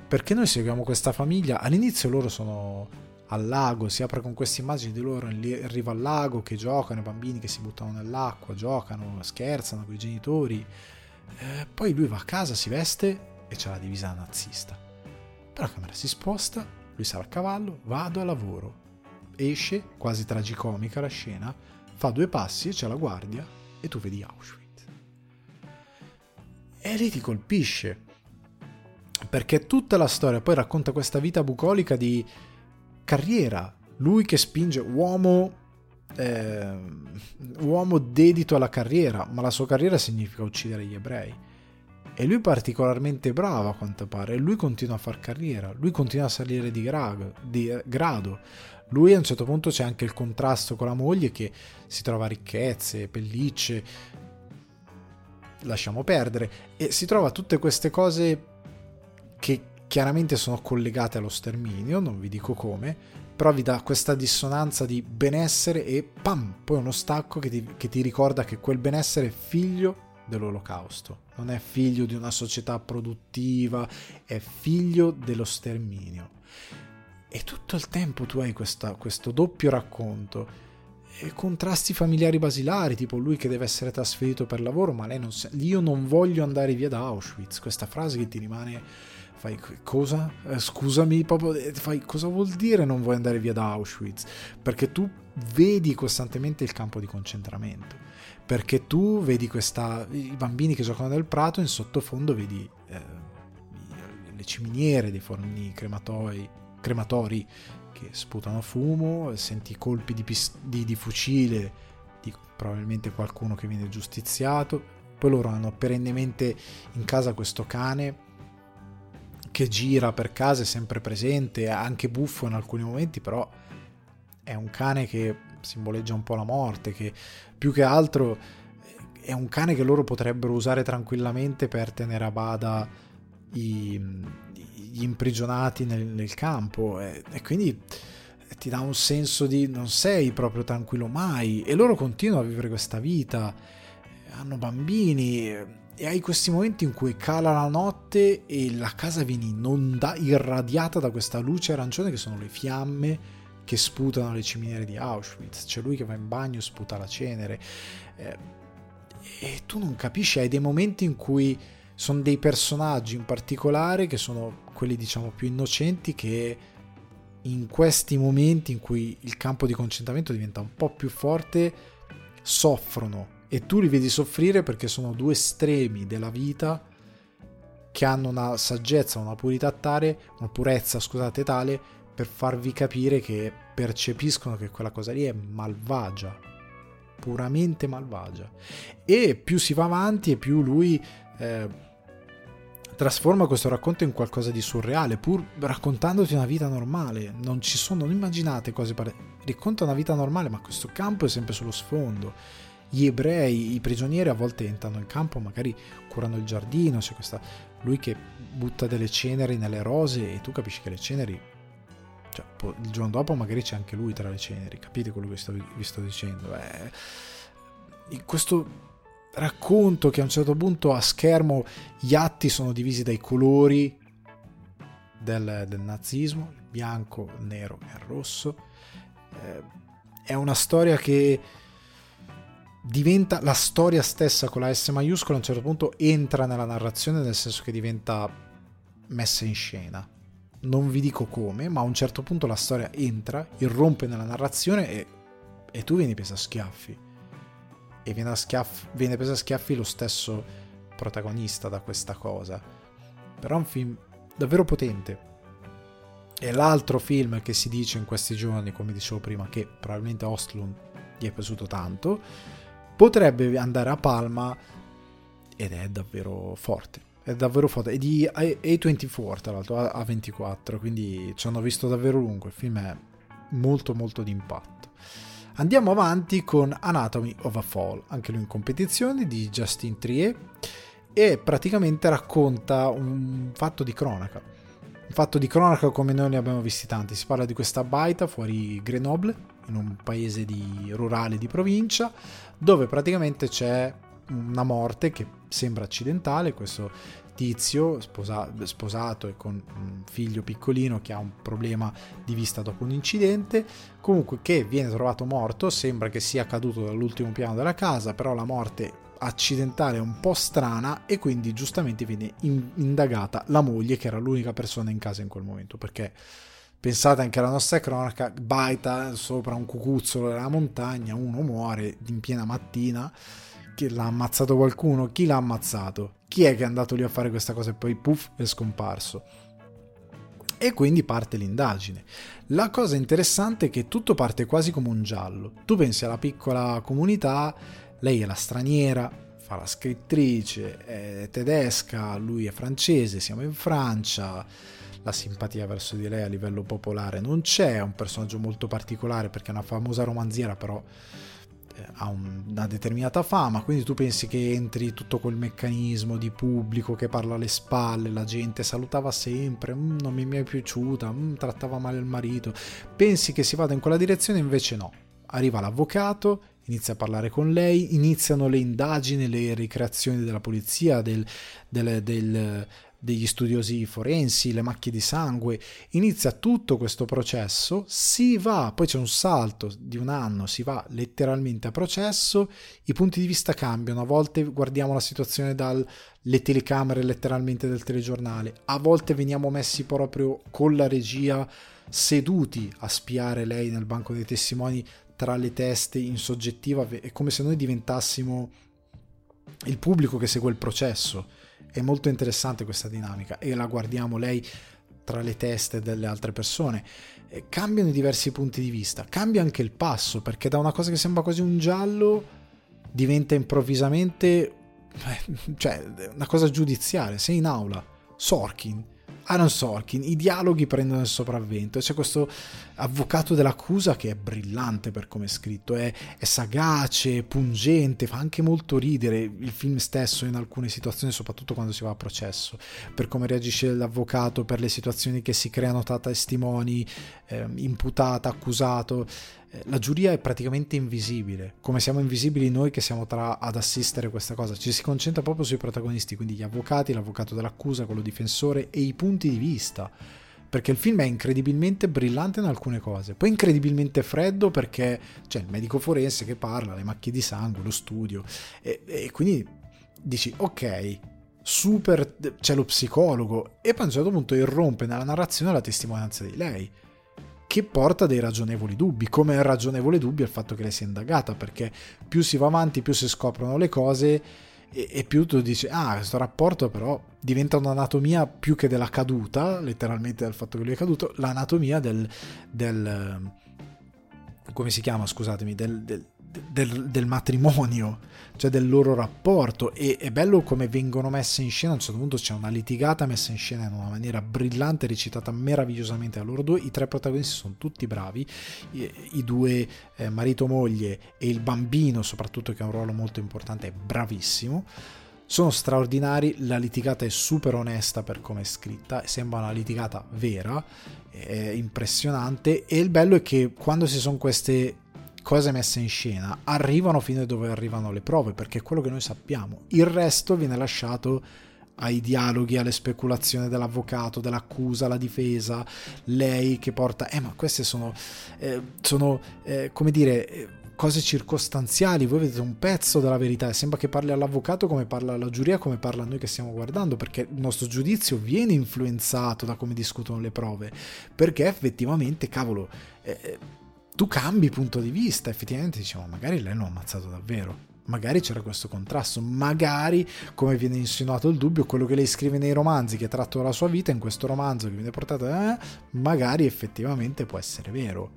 perché noi seguiamo questa famiglia, all'inizio loro sono al lago, si apre con queste immagini di loro in riva al lago che giocano, i bambini che si buttano nell'acqua, giocano, scherzano con i genitori, eh, poi lui va a casa, si veste e c'ha la divisa nazista, però la camera si sposta, lui sale a cavallo, vado a lavoro, esce, quasi tragicomica la scena, fa due passi, c'è la guardia e tu vedi Auschwitz. E lì ti colpisce, perché tutta la storia poi racconta questa vita bucolica di carriera, lui che spinge, uomo eh, uomo dedito alla carriera, ma la sua carriera significa uccidere gli ebrei, e lui particolarmente bravo a quanto pare, e lui continua a far carriera, lui continua a salire di grado, di grado. Lui a un certo punto c'è anche il contrasto con la moglie che si trova ricchezze, pellicce, lasciamo perdere, e si trova tutte queste cose che chiaramente sono collegate allo sterminio, non vi dico come, però vi dà questa dissonanza di benessere e pam, poi uno stacco che ti, che ti ricorda che quel benessere è figlio dell'Olocausto, non è figlio di una società produttiva, è figlio dello sterminio, e tutto il tempo tu hai questa, questo doppio racconto e contrasti familiari basilari, tipo lui che deve essere trasferito per lavoro, ma lei non sa, io non voglio andare via da Auschwitz, questa frase che ti rimane, fai cosa? Eh, scusami, proprio, fai cosa vuol dire non vuoi andare via da Auschwitz? Perché tu vedi costantemente il campo di concentramento, perché tu vedi questa, i bambini che giocano nel prato, in sottofondo vedi eh, le ciminiere dei forni crematori, crematori che sputano fumo, senti colpi di, pis- di, di fucile, di probabilmente qualcuno che viene giustiziato. Poi loro hanno perennemente in casa questo cane che gira per casa, è sempre presente, anche buffo in alcuni momenti, però è un cane che simboleggia un po' la morte, che più che altro è un cane che loro potrebbero usare tranquillamente per tenere a bada i... gli imprigionati nel, nel campo, e, e quindi ti dà un senso di non sei proprio tranquillo mai, e loro continuano a vivere questa vita, hanno bambini, e hai questi momenti in cui cala la notte e la casa viene inonda, irradiata da questa luce arancione che sono le fiamme che sputano le ciminiere di Auschwitz, c'è lui che va in bagno e sputa la cenere, e, e tu non capisci, hai dei momenti in cui sono dei personaggi in particolare che sono quelli diciamo più innocenti, che in questi momenti in cui il campo di concentramento diventa un po' più forte soffrono, e tu li vedi soffrire perché sono due estremi della vita che hanno una saggezza, una purità tale, una purezza scusate tale per farvi capire, che percepiscono che quella cosa lì è malvagia, puramente malvagia, e più si va avanti e più lui eh, trasforma questo racconto in qualcosa di surreale, pur raccontandoti una vita normale. Non ci sono, non immaginate cose pare... racconta una vita normale, ma questo campo è sempre sullo sfondo. Gli ebrei, i prigionieri, a volte entrano in campo, magari curano il giardino, c'è questa, lui che butta delle ceneri nelle rose e tu capisci che le ceneri, cioè, il giorno dopo magari c'è anche lui tra le ceneri, capite quello che sto, vi sto dicendo? Eh, questo racconto che a un certo punto a schermo gli atti sono divisi dai colori del, del nazismo, il bianco, il nero e il rosso, eh, è una storia che diventa la storia stessa con la S maiuscola, a un certo punto entra nella narrazione, nel senso che diventa messa in scena, non vi dico come, ma a un certo punto la storia entra, irrompe nella narrazione e, e tu vieni presa a schiaffi, e viene, a schiaff- viene presa a schiaffi lo stesso protagonista da questa cosa. Però è un film davvero potente. E l'altro film che si dice in questi giorni, come dicevo prima, che probabilmente a Östlund gli è piaciuto tanto, potrebbe andare a Palma, ed è davvero forte, è davvero forte, è di A ventiquattro, tra l'altro, A ventiquattro, quindi ci hanno visto davvero lungo, il film è molto molto d'impatto. Andiamo avanti con Anatomy of a Fall, anche lui in competizione, di Justin Triet, e praticamente racconta un fatto di cronaca, un fatto di cronaca come noi ne abbiamo visti tanti. Si parla di questa baita fuori Grenoble, in un paese di, rurale di provincia, dove praticamente c'è una morte che sembra accidentale, questo tizio sposa, sposato e con un figlio piccolino che ha un problema di vista dopo un incidente, comunque, che viene trovato morto, sembra che sia caduto dall'ultimo piano della casa, però la morte accidentale è un po' strana e quindi giustamente viene in- indagata la moglie, che era l'unica persona in casa in quel momento, perché pensate anche alla nostra cronaca, baita sopra un cucuzzolo della montagna, uno muore in piena mattina, che l'ha ammazzato qualcuno? Chi l'ha ammazzato? Chi è che è andato lì a fare questa cosa e poi puff è scomparso? E quindi parte l'indagine. La cosa interessante è che tutto parte quasi come un giallo. Tu pensi alla piccola comunità, lei è la straniera, fa la scrittrice, è tedesca, lui è francese, siamo in Francia, la simpatia verso di lei a livello popolare non c'è, è un personaggio molto particolare perché è una famosa romanziera, però ha una determinata fama, quindi tu pensi che entri tutto quel meccanismo di pubblico che parla alle spalle, la gente salutava sempre, mmm, non mi è mai piaciuta, mmm, trattava male il marito, pensi che si vada in quella direzione, invece no, arriva l'avvocato, inizia a parlare con lei, iniziano le indagini, le ricreazioni della polizia, del, del, del, degli studiosi forensi, le macchie di sangue, inizia tutto questo processo, si va, poi c'è un salto di un anno, si va letteralmente a processo, i punti di vista cambiano, a volte guardiamo la situazione dalle telecamere letteralmente del telegiornale, a volte veniamo messi proprio con la regia seduti a spiare lei nel banco dei testimoni tra le teste in soggettiva, è come se noi diventassimo il pubblico che segue il processo. È molto interessante questa dinamica e la guardiamo lei tra le teste delle altre persone. E cambiano i diversi punti di vista, cambia anche il passo, perché da una cosa che sembra quasi un giallo diventa improvvisamente, cioè, una cosa giudiziaria. Sei in aula, Sorkin, Aaron Sorkin, i dialoghi prendono il sopravvento e c'è questo avvocato dell'accusa che è brillante per come è scritto, è, è sagace, pungente, fa anche molto ridere il film stesso in alcune situazioni, soprattutto quando si va a processo, per come reagisce l'avvocato, per le situazioni che si creano tra testimoni, eh, imputata, accusato. La giuria è praticamente invisibile, come siamo invisibili noi che siamo tra ad assistere questa cosa, ci si concentra proprio sui protagonisti, quindi gli avvocati, l'avvocato dell'accusa, quello difensore e i punti di vista, perché il film è incredibilmente brillante in alcune cose, poi incredibilmente freddo perché c'è il medico forense che parla, le macchie di sangue, lo studio, e, e quindi dici ok, super, c'è lo psicologo, e poi a un certo punto irrompe nella narrazione la testimonianza di lei, che porta dei ragionevoli dubbi, come è ragionevole dubbio il fatto che lei sia indagata, perché più si va avanti, più si scoprono le cose e, e più tu dici, ah, questo rapporto però diventa un'anatomia più che della caduta, letteralmente dal fatto che lui è caduto, l'anatomia del, del come si chiama, scusatemi, del, del, del, del matrimonio, cioè del loro rapporto, e è bello come vengono messe in scena. A un certo punto c'è una litigata messa in scena in una maniera brillante, recitata meravigliosamente da loro due. I tre protagonisti sono tutti bravi, i, i due eh, marito moglie, e il bambino soprattutto, che ha un ruolo molto importante, è bravissimo, sono straordinari. La litigata è super onesta per come è scritta, sembra una litigata vera, è impressionante. E il bello è che quando si sono queste cose messe in scena arrivano fino a dove arrivano le prove, perché è quello che noi sappiamo, il resto viene lasciato ai dialoghi, alle speculazioni dell'avvocato, dell'accusa, alla difesa, lei che porta eh ma queste sono eh, sono eh, come dire eh, cose circostanziali. Voi vedete un pezzo della verità e sembra che parli all'avvocato come parla alla giuria, come parla a noi che stiamo guardando, perché il nostro giudizio viene influenzato da come discutono le prove, perché effettivamente cavolo eh, tu cambi punto di vista, effettivamente diciamo magari lei l'ha ammazzato davvero, magari c'era questo contrasto, magari, come viene insinuato il dubbio, quello che lei scrive nei romanzi che tratto dalla sua vita, in questo romanzo che viene portato, eh, magari effettivamente può essere vero,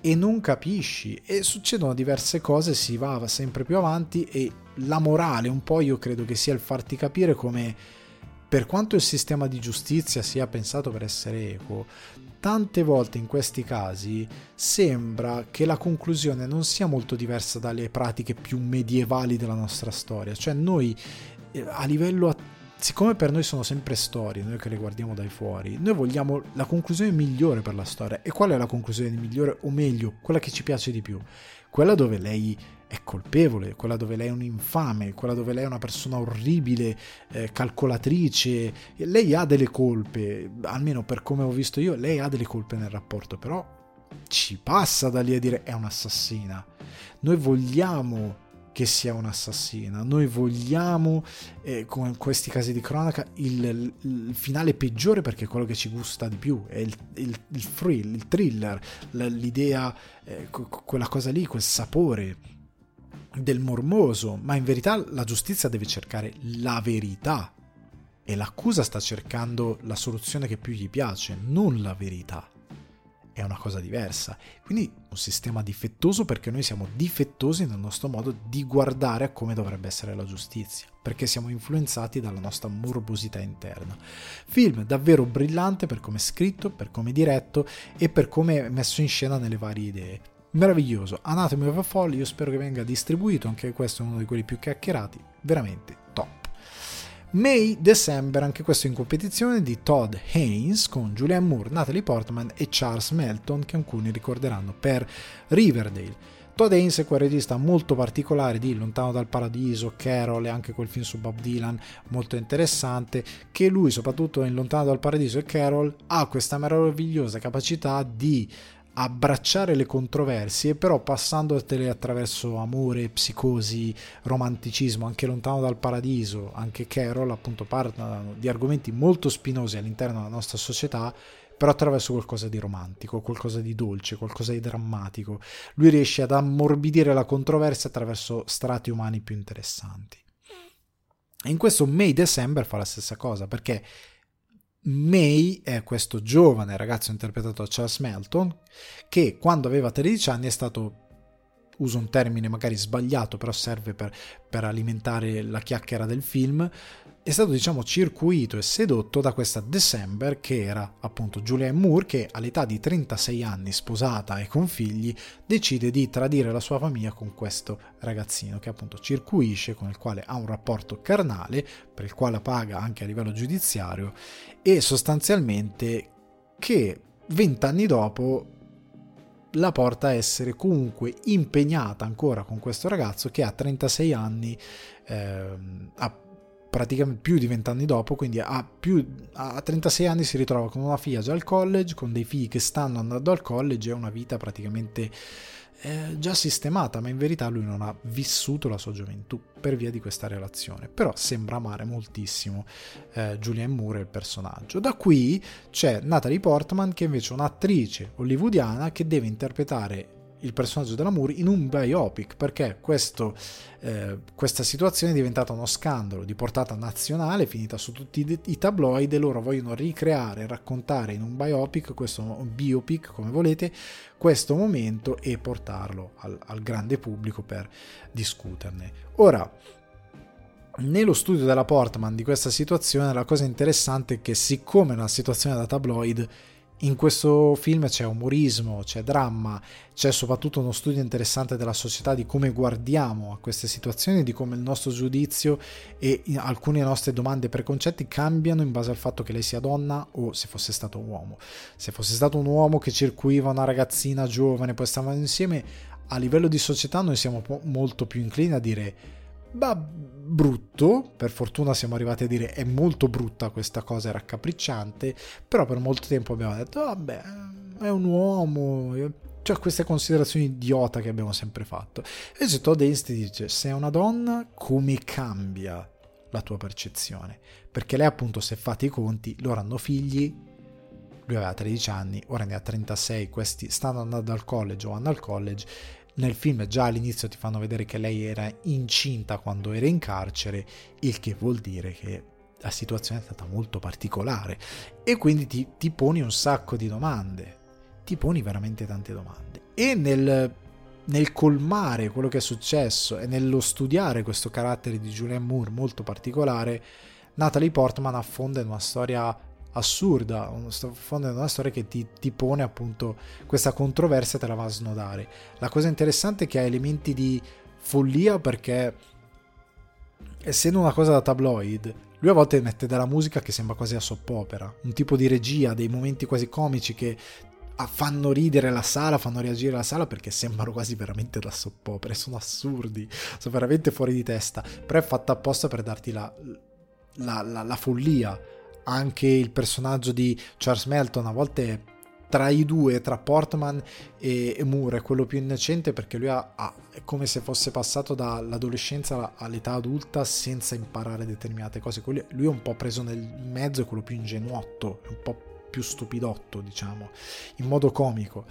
e non capisci, e succedono diverse cose, si va, va sempre più avanti. E la morale un po' io credo che sia il farti capire come, per quanto il sistema di giustizia sia pensato per essere equo, tante volte in questi casi sembra che la conclusione non sia molto diversa dalle pratiche più medievali della nostra storia. Cioè noi a livello, siccome per noi sono sempre storie, noi che le guardiamo dai fuori, noi vogliamo la conclusione migliore per la storia. E qual è la conclusione migliore, o meglio, quella che ci piace di più? Quella dove lei è colpevole, quella dove lei è un infame, quella dove lei è una persona orribile, eh, calcolatrice. Lei ha delle colpe, almeno per come ho visto io, lei ha delle colpe nel rapporto, però ci passa da lì a dire è un'assassina. Noi vogliamo che sia un'assassina, noi vogliamo, eh, come in questi casi di cronaca, il, il finale peggiore, perché è quello che ci gusta di più, è il, il, il thrill, il thriller, l'idea, eh, quella cosa lì, quel sapore del mormoso. Ma in verità la giustizia deve cercare la verità e l'accusa sta cercando la soluzione che più gli piace, non la verità. È una cosa diversa, quindi un sistema difettoso, perché noi siamo difettosi nel nostro modo di guardare a come dovrebbe essere la giustizia, perché siamo influenzati dalla nostra morbosità interna. Film davvero brillante per come è scritto, per come è diretto e per come è messo in scena nelle varie idee. Meraviglioso. Anatomy of a Fall, io spero che venga distribuito, anche questo è uno di quelli più chiacchierati, veramente top. May December, anche questo in competizione, di Todd Haynes, con Julianne Moore, Natalie Portman e Charles Melton, che alcuni ricorderanno per Riverdale. Todd Haynes è quel regista molto particolare di Lontano dal Paradiso, Carol e anche quel film su Bob Dylan molto interessante, che lui soprattutto in Lontano dal Paradiso e Carol ha questa meravigliosa capacità di abbracciare le controversie, però passandotele attraverso amore, psicosi, romanticismo. Anche Lontano dal Paradiso, anche Carol appunto, parlano di argomenti molto spinosi all'interno della nostra società, però attraverso qualcosa di romantico, qualcosa di dolce, qualcosa di drammatico. Lui riesce ad ammorbidire la controversia attraverso strati umani più interessanti, e in questo May December fa la stessa cosa, perché May è questo giovane ragazzo interpretato da Charles Melton, che quando aveva tredici anni è stato, uso un termine magari sbagliato però serve per, per alimentare la chiacchiera del film, è stato diciamo circuito e sedotto da questa December, che era appunto Julianne Moore, che all'età di trentasei anni, sposata e con figli, decide di tradire la sua famiglia con questo ragazzino che appunto circuisce, con il quale ha un rapporto carnale, per il quale paga anche a livello giudiziario, e sostanzialmente che vent'anni dopo la porta a essere comunque impegnata ancora con questo ragazzo che ha trentasei anni, eh, ha praticamente più di vent'anni dopo, quindi a, più, a trentasei anni si ritrova con una figlia già al college, con dei figli che stanno andando al college, e una vita praticamente eh, già sistemata, ma in verità lui non ha vissuto la sua gioventù per via di questa relazione. Però sembra amare moltissimo eh, Julianne Moore, il personaggio. Da qui c'è Natalie Portman, che invece è un'attrice hollywoodiana che deve interpretare il personaggio della Moore in un biopic, perché questo, eh, questa situazione è diventata uno scandalo di portata nazionale, finita su tutti i tabloid, e loro vogliono ricreare, raccontare in un biopic, questo biopic come volete, questo momento e portarlo al, al grande pubblico per discuterne. Ora, nello studio della Portman di questa situazione la cosa interessante è che, siccome è una situazione da tabloid, in questo film c'è umorismo, c'è dramma, c'è soprattutto uno studio interessante della società, di come guardiamo a queste situazioni, di come il nostro giudizio e alcune nostre domande preconcetti cambiano in base al fatto che lei sia donna o se fosse stato un uomo. Se fosse stato un uomo che circuiva una ragazzina giovane, poi stavano insieme, a livello di società noi siamo molto più inclini a dire bah, brutto, per fortuna siamo arrivati a dire è molto brutta questa cosa, è raccapricciante, però per molto tempo abbiamo detto vabbè, è un uomo, cioè queste considerazioni idiota che abbiamo sempre fatto. E Todd Haynes ti dice, se è una donna come cambia la tua percezione, perché lei appunto, se fate i conti, loro hanno figli, lui aveva tredici anni, ora ne ha trentasei, questi stanno andando al college o vanno al college. Nel film già all'inizio ti fanno vedere che lei era incinta quando era in carcere, il che vuol dire che la situazione è stata molto particolare, e quindi ti, ti poni un sacco di domande, ti poni veramente tante domande. E nel, nel colmare quello che è successo e nello studiare questo carattere di Julianne Moore molto particolare, Natalie Portman affonda in una storia assurda, una storia che ti, ti pone appunto questa controversia, te la va a snodare. La cosa interessante è che ha elementi di follia, perché essendo una cosa da tabloid, lui a volte mette della musica che sembra quasi a soppopera, un tipo di regia, dei momenti quasi comici che fanno ridere la sala, fanno reagire la sala, perché sembrano quasi veramente da soppopera, sono assurdi, sono veramente fuori di testa, però è fatta apposta per darti la, la, la, la follia. Anche il personaggio di Charles Melton, a volte tra i due, tra Portman e Moore, è quello più innocente, perché lui ha, ha, è come se fosse passato dall'adolescenza all'età adulta senza imparare determinate cose. Lui è un po' preso nel mezzo, è quello più ingenuotto, è un po' più stupidotto, diciamo, in modo comico,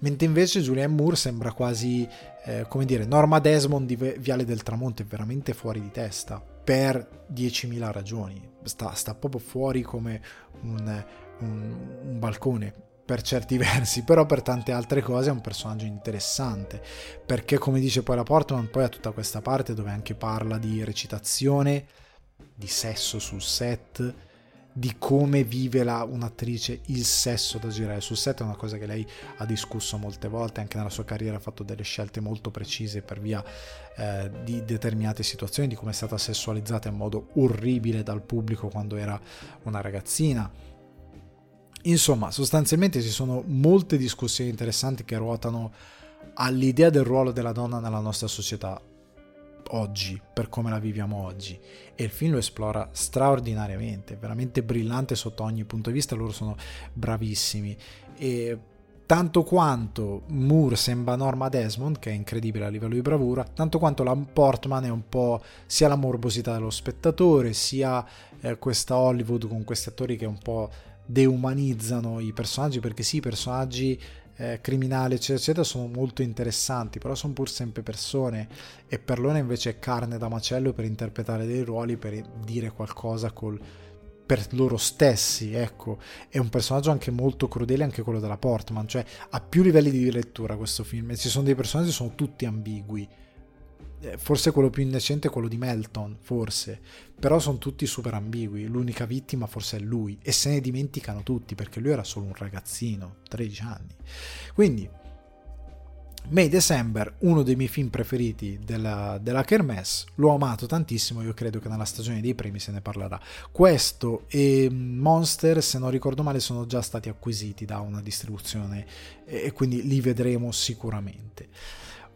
mentre invece Julianne Moore sembra quasi eh, come dire Norma Desmond di Viale del Tramonto, è veramente fuori di testa per diecimila ragioni. Sta, sta proprio fuori come un, un, un balcone per certi versi, però per tante altre cose è un personaggio interessante, perché come dice poi la Portman, poi ha tutta questa parte dove anche parla di recitazione, di sesso sul set, di come vive la, un'attrice il sesso da girare sul set. È una cosa che lei ha discusso molte volte, anche nella sua carriera ha fatto delle scelte molto precise per via eh, di determinate situazioni, di come è stata sessualizzata in modo orribile dal pubblico quando era una ragazzina. Insomma, sostanzialmente ci sono molte discussioni interessanti che ruotano all'idea del ruolo della donna nella nostra società oggi, per come la viviamo oggi, e il film lo esplora straordinariamente, veramente brillante sotto ogni punto di vista. Loro sono bravissimi, e tanto quanto Moore sembra Norma Desmond, che è incredibile a livello di bravura, tanto quanto la Portman è un po' sia la morbosità dello spettatore, sia eh, questa Hollywood con questi attori che un po' deumanizzano i personaggi, perché sì, i personaggi Eh, criminali eccetera eccetera sono molto interessanti, però sono pur sempre persone, e per loro invece è carne da macello per interpretare dei ruoli, per dire qualcosa col, per loro stessi. Ecco, è un personaggio anche molto crudele, anche quello della Portman, cioè ha più livelli di lettura questo film, e ci sono dei personaggi che sono tutti ambigui. Forse quello più innocente è quello di Melton, forse, però sono tutti super ambigui. L'unica vittima forse è lui, e se ne dimenticano tutti, perché lui era solo un ragazzino, tredici anni. Quindi May December, uno dei miei film preferiti della, della Kermesse, l'ho amato tantissimo. Io credo che nella stagione dei premi se ne parlerà. Questo e Monster, se non ricordo male, sono già stati acquisiti da una distribuzione, e quindi li vedremo sicuramente.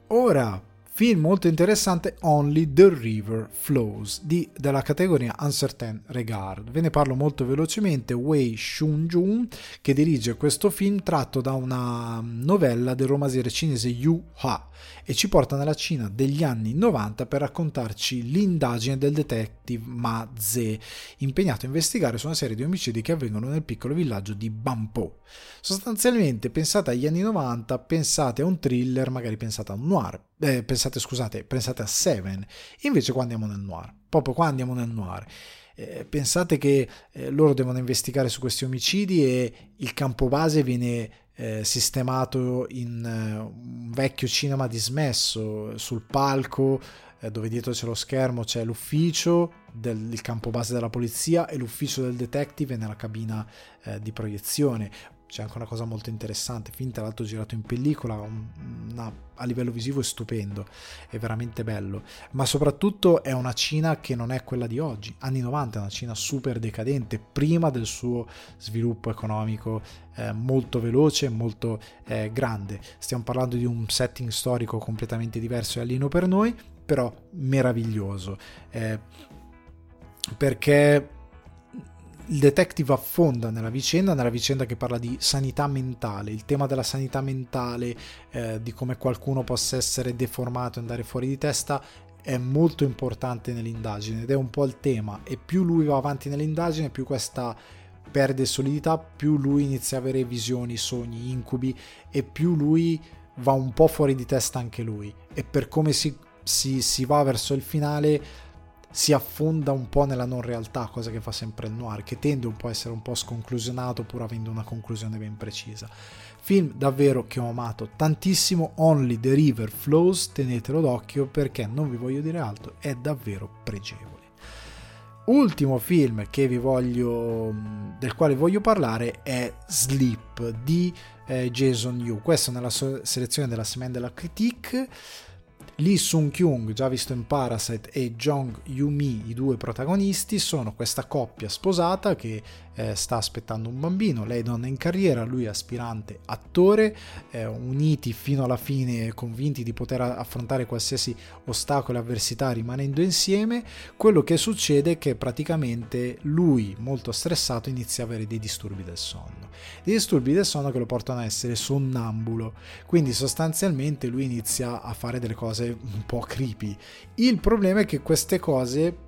Ora, Film molto interessante Only the River Flows, di, della categoria Uncertain Regard. Ve ne parlo molto velocemente. Wei Shunjun, che dirige questo film tratto da una novella del romanziere cinese Yu Ha, e ci porta nella Cina degli anni novanta per raccontarci l'indagine del detective Ma Zhe, impegnato a investigare su una serie di omicidi che avvengono nel piccolo villaggio di Banpo. Sostanzialmente pensate agli anni novanta, pensate a un thriller, magari pensate a un noir. Eh, pensate, scusate, pensate a Seven. Invece qua andiamo nel noir, proprio qua andiamo nel noir. Eh, pensate che eh, loro devono investigare su questi omicidi e il campo base viene eh, sistemato in eh, un vecchio cinema dismesso, sul palco eh, dove dietro c'è lo schermo c'è l'ufficio del il campo base della polizia e l'ufficio del detective nella cabina eh, di proiezione. C'è anche una cosa molto interessante, film tra l'altro girato in pellicola, una, a livello visivo è stupendo, è veramente bello, ma soprattutto è una Cina che non è quella di oggi, anni novanta, è una Cina super decadente, prima del suo sviluppo economico eh, molto veloce, molto eh, grande. Stiamo parlando di un setting storico completamente diverso e alieno per noi, però meraviglioso, eh, perché... il detective affonda nella vicenda, nella vicenda che parla di sanità mentale, il tema della sanità mentale, eh, di come qualcuno possa essere deformato e andare fuori di testa, è molto importante nell'indagine ed è un po' il tema, e più lui va avanti nell'indagine, più questa perde solidità, più lui inizia a avere visioni, sogni, incubi, e più lui va un po' fuori di testa anche lui, e per come si, si, si va verso il finale si affonda un po' nella non realtà, cosa che fa sempre il noir, che tende un po' a essere un po' sconclusionato pur avendo una conclusione ben precisa. Film davvero che ho amato tantissimo, Only the River Flows, tenetelo d'occhio perché non vi voglio dire altro, è davvero pregevole. Ultimo film che vi voglio, del quale voglio parlare, è Sleep di eh, Jason Yu. Questo nella so- selezione della Semaine de la Critique. Lee Sung-kyung, già visto in Parasite, e Jong Yoo-mi, i due protagonisti, sono questa coppia sposata che eh, sta aspettando un bambino, lei donna in carriera, lui aspirante attore, eh, uniti fino alla fine, convinti di poter affrontare qualsiasi ostacolo e avversità rimanendo insieme. Quello che succede è che praticamente lui, molto stressato, inizia ad avere dei disturbi del sonno, dei disturbi del sonno che lo portano a essere sonnambulo, quindi sostanzialmente lui inizia a fare delle cose un po' creepy. Il problema è che queste cose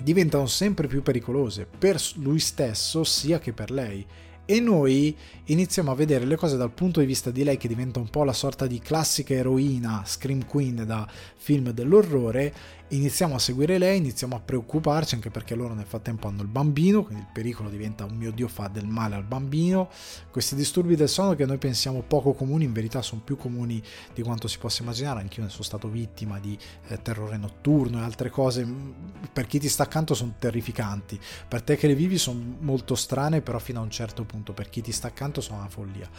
diventano sempre più pericolose per lui stesso sia che per lei, e noi iniziamo a vedere le cose dal punto di vista di lei, che diventa un po' la sorta di classica eroina Scream Queen da film dell'orrore. Iniziamo a seguire lei, iniziamo a preoccuparci anche perché loro nel frattempo hanno il bambino, quindi il pericolo diventa un mio Dio, fa del male al bambino. Questi disturbi del sonno che noi pensiamo poco comuni, in verità sono più comuni di quanto si possa immaginare, anch'io ne sono stato vittima di eh, terrore notturno e altre cose, per chi ti sta accanto sono terrificanti, per te che le vivi sono molto strane, però fino a un certo punto per chi ti sta accanto sono una follia.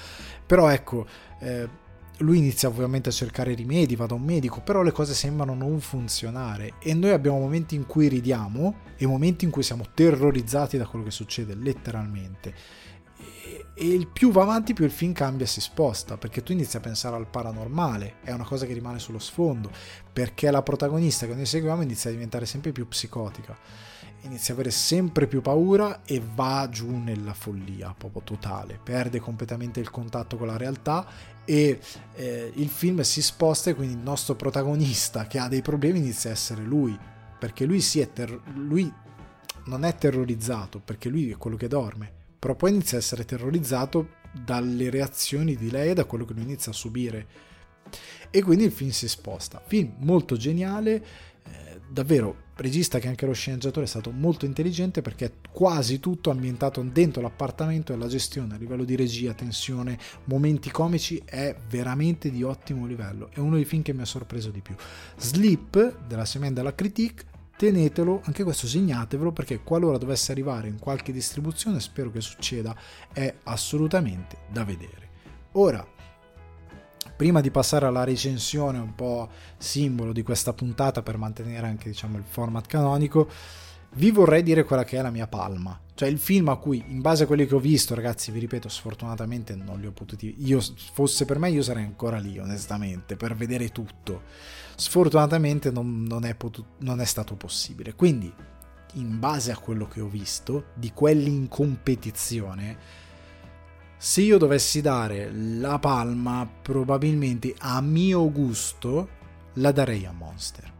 Però ecco, eh, lui inizia ovviamente a cercare rimedi, va da un medico, però le cose sembrano non funzionare e noi abbiamo momenti in cui ridiamo e momenti in cui siamo terrorizzati da quello che succede letteralmente, e, e il più va avanti più il film cambia e si sposta, perché tu inizi a pensare al paranormale, è una cosa che rimane sullo sfondo, perché la protagonista che noi seguiamo inizia a diventare sempre più psicotica, inizia a avere sempre più paura e va giù nella follia proprio totale, perde completamente il contatto con la realtà e eh, il film si sposta, e quindi il nostro protagonista che ha dei problemi inizia a essere lui, perché lui, si è ter- lui non è terrorizzato, perché lui è quello che dorme, però poi inizia a essere terrorizzato dalle reazioni di lei e da quello che lui inizia a subire, e quindi il film si sposta. Film molto geniale, eh, davvero. Regista che anche lo sceneggiatore è stato molto intelligente, perché è quasi tutto ambientato dentro l'appartamento e la gestione a livello di regia, tensione, momenti comici è veramente di ottimo livello, è uno dei film che mi ha sorpreso di più. Sleep della Semaine de la Critique, tenetelo, anche questo segnatevelo, perché qualora dovesse arrivare in qualche distribuzione, spero che succeda, è assolutamente da vedere. Ora, prima di passare alla recensione un po' simbolo di questa puntata, per mantenere anche diciamo il format canonico, vi vorrei dire quella che è la mia palma. Cioè il film a cui, in base a quelli che ho visto, ragazzi, vi ripeto, sfortunatamente non li ho potuti... Io, fosse per me, io sarei ancora lì, onestamente, per vedere tutto. Sfortunatamente non, non, è, potu- non è stato possibile. Quindi, in base a quello che ho visto, di quelli in competizione, se io dovessi dare la palma, probabilmente, a mio gusto, la darei a Monster.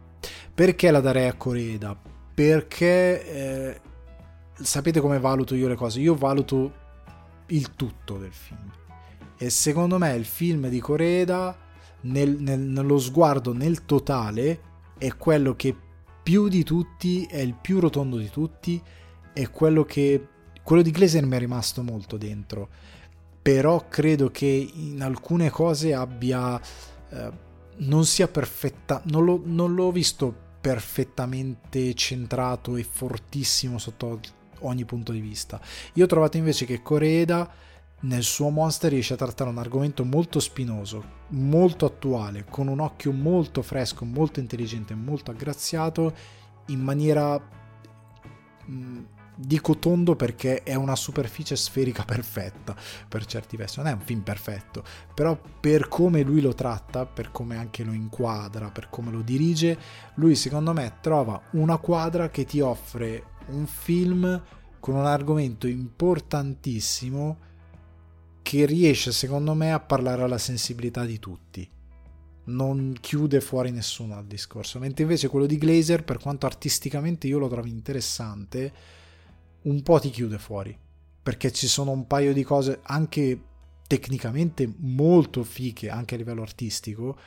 Perché la darei a Coreda? Perché... Eh, sapete come valuto io le cose? Io valuto il tutto del film, e secondo me il film di Coreda nel, nel, nello sguardo nel totale è quello che più di tutti è il più rotondo di tutti, è quello che quello di Glazer mi è rimasto molto dentro, però credo che in alcune cose abbia eh, non sia perfetta, non lo, non l'ho visto perfettamente centrato e fortissimo sotto ogni punto di vista. Io ho trovato invece che Coreda nel suo Monster riesce a trattare un argomento molto spinoso, molto attuale, con un occhio molto fresco, molto intelligente, molto aggraziato, in maniera, mh, dico tondo perché è una superficie sferica perfetta per certi versi. Non è un film perfetto, però per come lui lo tratta, per come anche lo inquadra, per come lo dirige, lui secondo me trova una quadra che ti offre un film con un argomento importantissimo che riesce secondo me a parlare alla sensibilità di tutti, non chiude fuori nessuno al discorso. Mentre invece quello di Glazer, per quanto artisticamente io lo trovo interessante, un po' ti chiude fuori, perché ci sono un paio di cose anche tecnicamente molto fiche anche a livello artistico,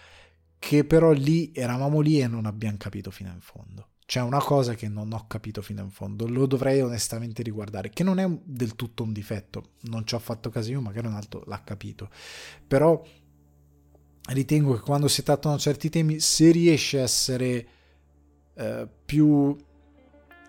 che però lì eravamo lì e non abbiamo capito fino in fondo. C'è una cosa che non ho capito fino in fondo, lo dovrei onestamente riguardare, che non è del tutto un difetto, non ci ho fatto caso io, magari un altro l'ha capito, però ritengo che quando si trattano certi temi, se riesce a essere eh, più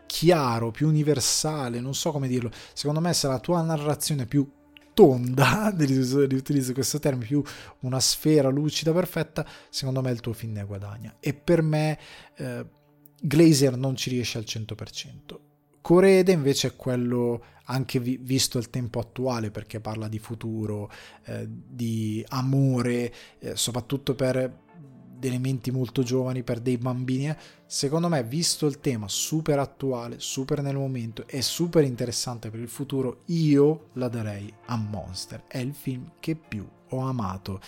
chiaro, più universale, non so come dirlo, secondo me se la tua narrazione più tonda, riutilizzo questo termine, più una sfera lucida perfetta, secondo me il tuo film ne guadagna. E per me eh, Glazer non ci riesce al cento per cento. Coreda invece è quello, anche vi, visto il tempo attuale, perché parla di futuro, eh, di amore, eh, soprattutto per elementi molto giovani, per dei bambini, eh. Secondo me, visto il tema super attuale, super nel momento e super interessante per il futuro, io la darei a Monster. È il film che più ho amato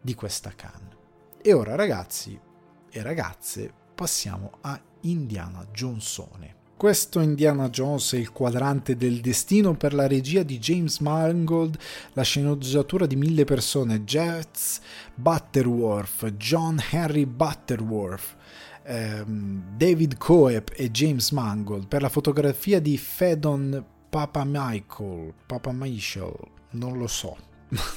di questa Cannes. E ora, ragazzi e ragazze, passiamo a Indiana Jonesone. Questo Indiana Jones è il quadrante del destino, per la regia di James Mangold, la sceneggiatura di mille persone, Jeff Butterworth, John Henry Butterworth, ehm, David Coep e James Mangold, per la fotografia di Fedon Papamichael, Papamichael, non lo so,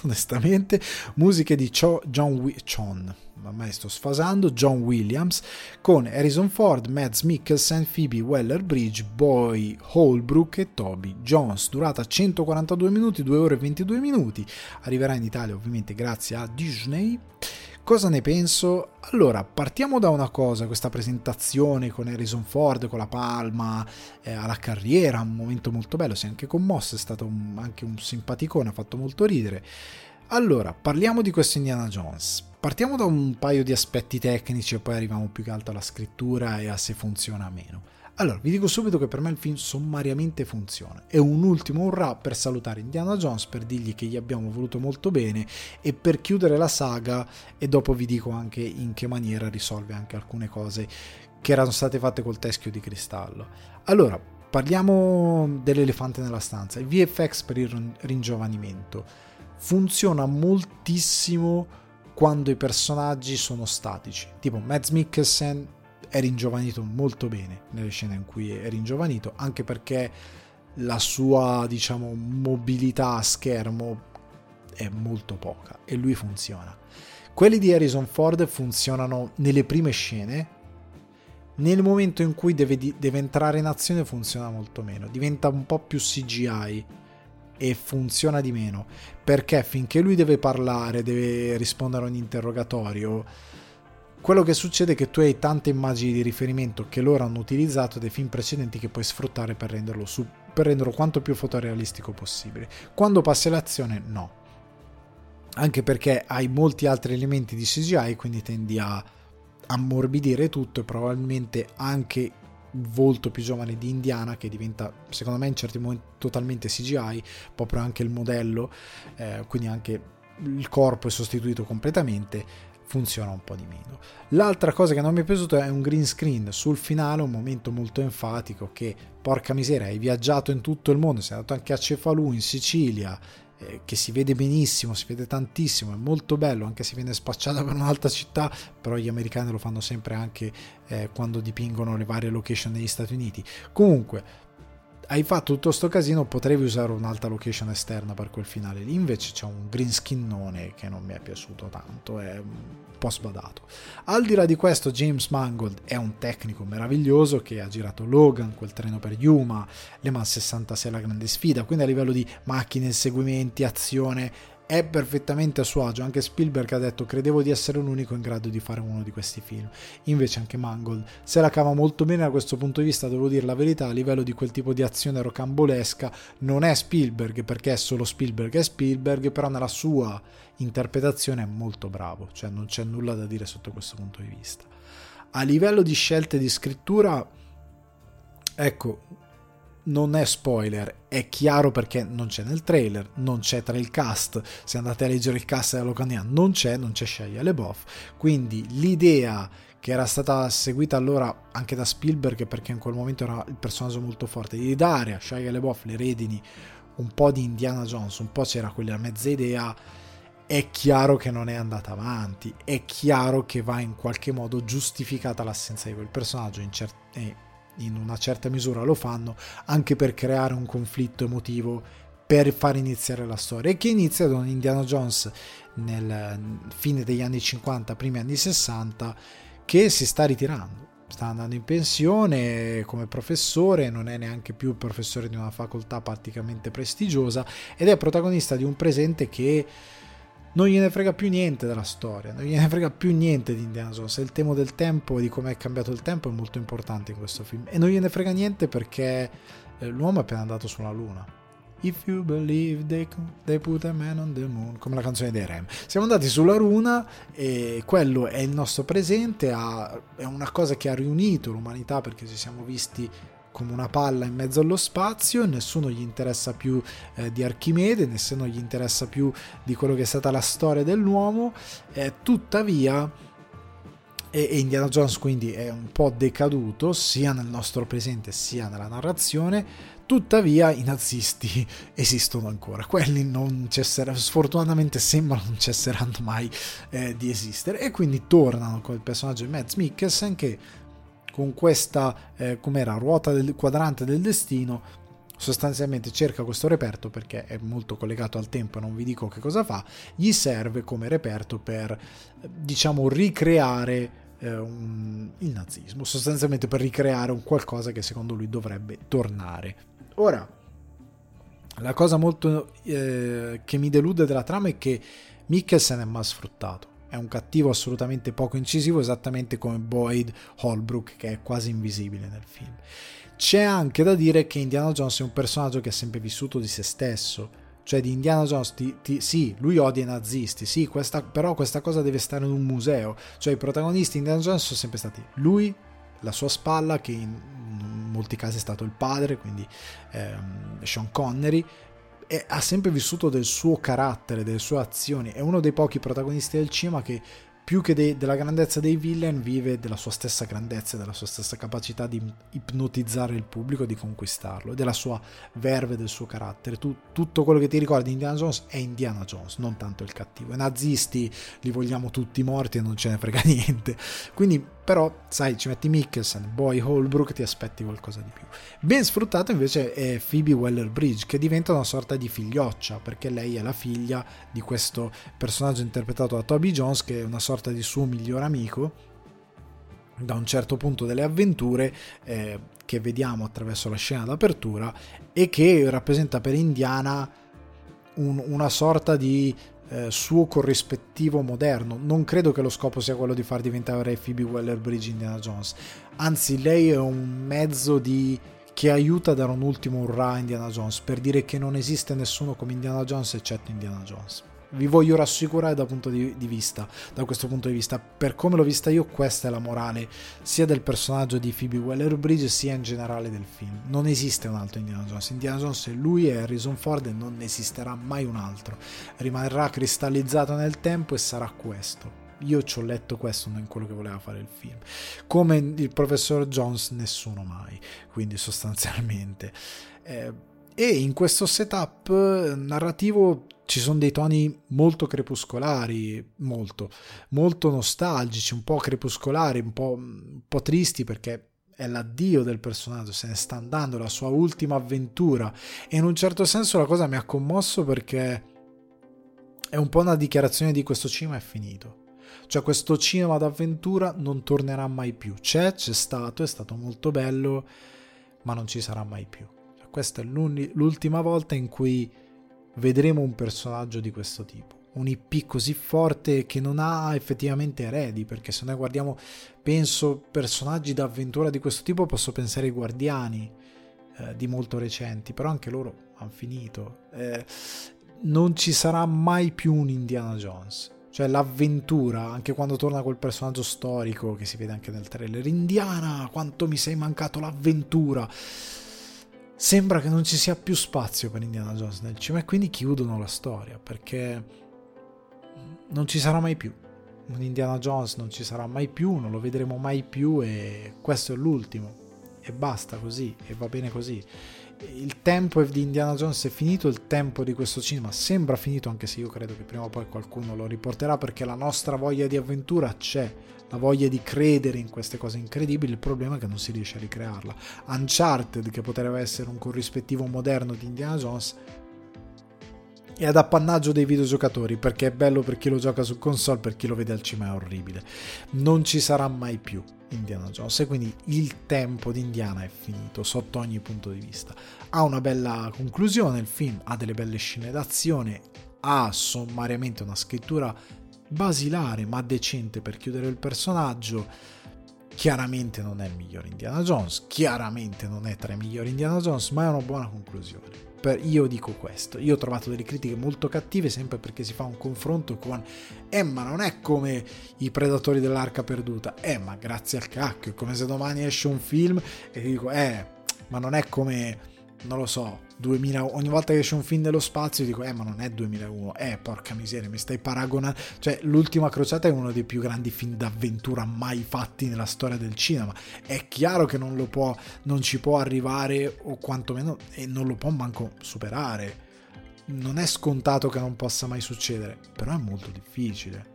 onestamente, musiche di Cho, John, Wi- John, ormai sto sfasando, John Williams, con Harrison Ford, Mads Mikkelsen, Phoebe Waller-Bridge, Boy Holbrook e Toby Jones. Durata centoquarantadue minuti, due ore e ventidue minuti, arriverà in Italia ovviamente grazie a Disney. Cosa ne penso? Allora, partiamo da una cosa, questa presentazione con Harrison Ford, con la palma eh, alla carriera, un momento molto bello, si è anche commosso, è stato un, anche un simpaticone, ha fatto molto ridere. Allora, parliamo di questo Indiana Jones, partiamo da un paio di aspetti tecnici e poi arriviamo più che altro alla scrittura e a se funziona o meno. Allora, vi dico subito che per me il film sommariamente funziona, è un ultimo urrà per salutare Indiana Jones, per dirgli che gli abbiamo voluto molto bene e per chiudere la saga, e dopo vi dico anche in che maniera risolve anche alcune cose che erano state fatte col teschio di cristallo. Allora, parliamo dell'elefante nella stanza, il V F X per il ringiovanimento funziona moltissimo quando i personaggi sono statici, tipo Mads Mikkelsen è ringiovanito molto bene nelle scene in cui è ringiovanito, anche perché la sua, diciamo, mobilità a schermo è molto poca e lui funziona. Quelli di Harrison Ford funzionano nelle prime scene, nel momento in cui deve, deve entrare in azione funziona molto meno, diventa un po' più C G I e funziona di meno, perché finché lui deve parlare, deve rispondere a un interrogatorio, Quello che succede è che tu hai tante immagini di riferimento che loro hanno utilizzato dei film precedenti che puoi sfruttare per renderlo, su, per renderlo quanto più fotorealistico possibile. Quando passi all'azione, no. Anche perché hai molti altri elementi di C G I, quindi tendi a ammorbidire tutto, e probabilmente anche il volto più giovane di Indiana, che diventa secondo me in certi momenti totalmente C G I, proprio anche il modello, eh, quindi anche il corpo è sostituito completamente, funziona un po' di meno. L'altra cosa che non mi è piaciuta è un green screen sul finale, un momento molto enfatico che, porca miseria, hai viaggiato in tutto il mondo, sei andato anche a Cefalù in Sicilia, eh, che si vede benissimo, si vede tantissimo, è molto bello, anche se viene spacciata per un'altra città, però gli americani lo fanno sempre anche eh, quando dipingono le varie location negli Stati Uniti. Comunque hai fatto tutto sto casino, potrei usare un'altra location esterna per quel finale lì. Invece c'è un green skinnone che non mi è piaciuto tanto, è un po' sbadato. Al di là di questo, James Mangold è un tecnico meraviglioso che ha girato Logan, Quel treno per Yuma, Le Mans sessantasei, La grande sfida, quindi a livello di macchine, seguimenti, azione è perfettamente a suo agio. Anche Spielberg ha detto: credevo di essere l'unico in grado di fare uno di questi film. Invece anche Mangold se la cava molto bene da questo punto di vista. Devo dire la verità, a livello di quel tipo di azione rocambolesca non è Spielberg, perché è solo Spielberg, è Spielberg, però nella sua interpretazione è molto bravo, cioè non c'è nulla da dire sotto questo punto di vista. A livello di scelte di scrittura, ecco, non è spoiler, è chiaro perché non c'è nel trailer, non c'è tra il cast, se andate a leggere il cast della locandina non c'è, non c'è Shia LaBeouf, quindi l'idea che era stata seguita allora anche da Spielberg, perché in quel momento era il personaggio molto forte, di dare a Shia LaBeouf le redini un po' di Indiana Jones, un po' c'era quella mezza idea, è chiaro che non è andata avanti, è chiaro che va in qualche modo giustificata l'assenza di quel personaggio in certi... in una certa misura lo fanno anche per creare un conflitto emotivo, per far iniziare la storia, e che inizia con Indiana Jones nel fine degli anni cinquanta, primi anni sessanta, che si sta ritirando, sta andando in pensione come professore, non è neanche più professore di una facoltà praticamente prestigiosa, ed è protagonista di un presente che non gliene frega più niente della storia, non gliene frega più niente di Indiana Jones. Il tema del tempo e di come è cambiato il tempo è molto importante in questo film, e non gliene frega niente perché l'uomo è appena andato sulla luna. If you believe they, they put a man on the moon, come la canzone dei Rem. Siamo andati sulla luna e quello è il nostro presente, è una cosa che ha riunito l'umanità, perché ci siamo visti come una palla in mezzo allo spazio, nessuno gli interessa più eh, di Archimede, nessuno gli interessa più di quello che è stata la storia dell'uomo, eh, tuttavia e, e Indiana Jones quindi è un po' decaduto sia nel nostro presente sia nella narrazione, tuttavia i nazisti esistono ancora, quelli non cesseranno, sfortunatamente sembra non cesseranno mai eh, di esistere, e quindi tornano con il personaggio di Mads Mikkelsen che con questa eh, com'era, ruota del quadrante del destino sostanzialmente cerca questo reperto, perché è molto collegato al tempo, non vi dico che cosa fa, gli serve come reperto per, diciamo, ricreare eh, un, il nazismo, sostanzialmente per ricreare un qualcosa che secondo lui dovrebbe tornare. Ora, la cosa molto eh, che mi delude della trama è che Mikkelsen è mal sfruttato. È un cattivo assolutamente poco incisivo, esattamente come Boyd Holbrook, che è quasi invisibile nel film. C'è anche da dire che Indiana Jones è un personaggio che ha sempre vissuto di se stesso, cioè di Indiana Jones ti, ti, sì, lui odia i nazisti, sì, questa, però questa cosa deve stare in un museo, cioè i protagonisti di Indiana Jones sono sempre stati lui, la sua spalla, che in molti casi è stato il padre, quindi ehm, Sean Connery, e ha sempre vissuto del suo carattere, delle sue azioni. È uno dei pochi protagonisti del cinema che più che de- della grandezza dei villain vive della sua stessa grandezza, della sua stessa capacità di ipnotizzare il pubblico, di conquistarlo, della sua verve, del suo carattere. Tu- tutto quello che ti ricordi di Indiana Jones è Indiana Jones, non tanto il cattivo. I nazisti li vogliamo tutti morti e non ce ne frega niente, quindi però sai, ci metti Mikkelsen, Boyd Holbrook, ti aspetti qualcosa di più. Ben sfruttato invece è Phoebe Waller-Bridge, che diventa una sorta di figlioccia, perché lei è la figlia di questo personaggio interpretato da Toby Jones, che è una sorta di suo miglior amico da un certo punto delle avventure, eh, che vediamo attraverso la scena d'apertura, e che rappresenta per Indiana un, una sorta di eh, suo corrispettivo moderno. Non credo che lo scopo sia quello di far diventare Phoebe Waller-Bridge Indiana Jones, anzi lei è un mezzo di... che aiuta a dare un ultimo urrà a Indiana Jones, per dire che non esiste nessuno come Indiana Jones eccetto Indiana Jones. Vi voglio rassicurare da, punto di, di vista, da questo punto di vista, per come l'ho vista io, questa è la morale sia del personaggio di Phoebe Waller-Bridge sia in generale del film. Non esiste un altro Indiana Jones. Indiana Jones è lui e Harrison Ford, e non esisterà mai un altro. Rimarrà cristallizzato nel tempo e sarà questo. Io ci ho letto questo in quello che voleva fare il film. Come il professor Jones, nessuno mai, quindi sostanzialmente. E in questo setup narrativo ci sono dei toni molto crepuscolari, molto, molto nostalgici, un po' crepuscolari, un po', un po' tristi, perché è l'addio del personaggio, se ne sta andando, la sua ultima avventura. E in un certo senso la cosa mi ha commosso, perché è un po' una dichiarazione di questo cinema è finito. Cioè, questo cinema d'avventura non tornerà mai più. C'è, c'è stato, è stato molto bello, ma non ci sarà mai più. Cioè, questa è l'ultima volta in cui vedremo un personaggio di questo tipo, un I P così forte che non ha effettivamente eredi, perché se noi guardiamo, penso, personaggi d'avventura di questo tipo, posso pensare ai Guardiani eh, di molto recenti, però anche loro hanno finito. Eh, non ci sarà mai più un Indiana Jones. Cioè l'avventura, anche quando torna quel personaggio storico che si vede anche nel trailer, Indiana, quanto mi sei mancato, l'avventura, sembra che non ci sia più spazio per Indiana Jones nel cinema, e quindi chiudono la storia, perché non ci sarà mai più un Indiana Jones, non ci sarà mai più, non lo vedremo mai più, e questo è l'ultimo e basta così, e va bene così. Il tempo di Indiana Jones è finito, il tempo di questo cinema sembra finito, anche se io credo che prima o poi qualcuno lo riporterà, perché la nostra voglia di avventura c'è, la voglia di credere in queste cose incredibili. Il problema è che non si riesce a ricrearla. Uncharted, che potrebbe essere un corrispettivo moderno di Indiana Jones, è ad appannaggio dei videogiocatori, perché è bello per chi lo gioca su console, per chi lo vede al cinema è orribile. Non ci sarà mai più Indiana Jones, e quindi il tempo di Indiana è finito sotto ogni punto di vista. Ha una bella conclusione il film, ha delle belle scene d'azione, ha sommariamente una scrittura basilare ma decente per chiudere il personaggio. Chiaramente non è il miglior Indiana Jones, chiaramente non è tra i migliori Indiana Jones, ma è una buona conclusione. Io dico questo, io ho trovato delle critiche molto cattive, sempre perché si fa un confronto con eh ma non è come i Predatori dell'Arca Perduta, eh ma grazie al cacchio, è come se domani esce un film e ti dico eh ma non è come, non lo so, duemila, ogni volta che esce un film nello spazio dico eh ma non è duemilauno, eh porca miseria, mi stai paragonando. Cioè L'ultima Crociata è uno dei più grandi film d'avventura mai fatti nella storia del cinema, è chiaro che non lo può, non ci può arrivare, o quantomeno e non lo può manco superare. Non è scontato che non possa mai succedere, però è molto difficile,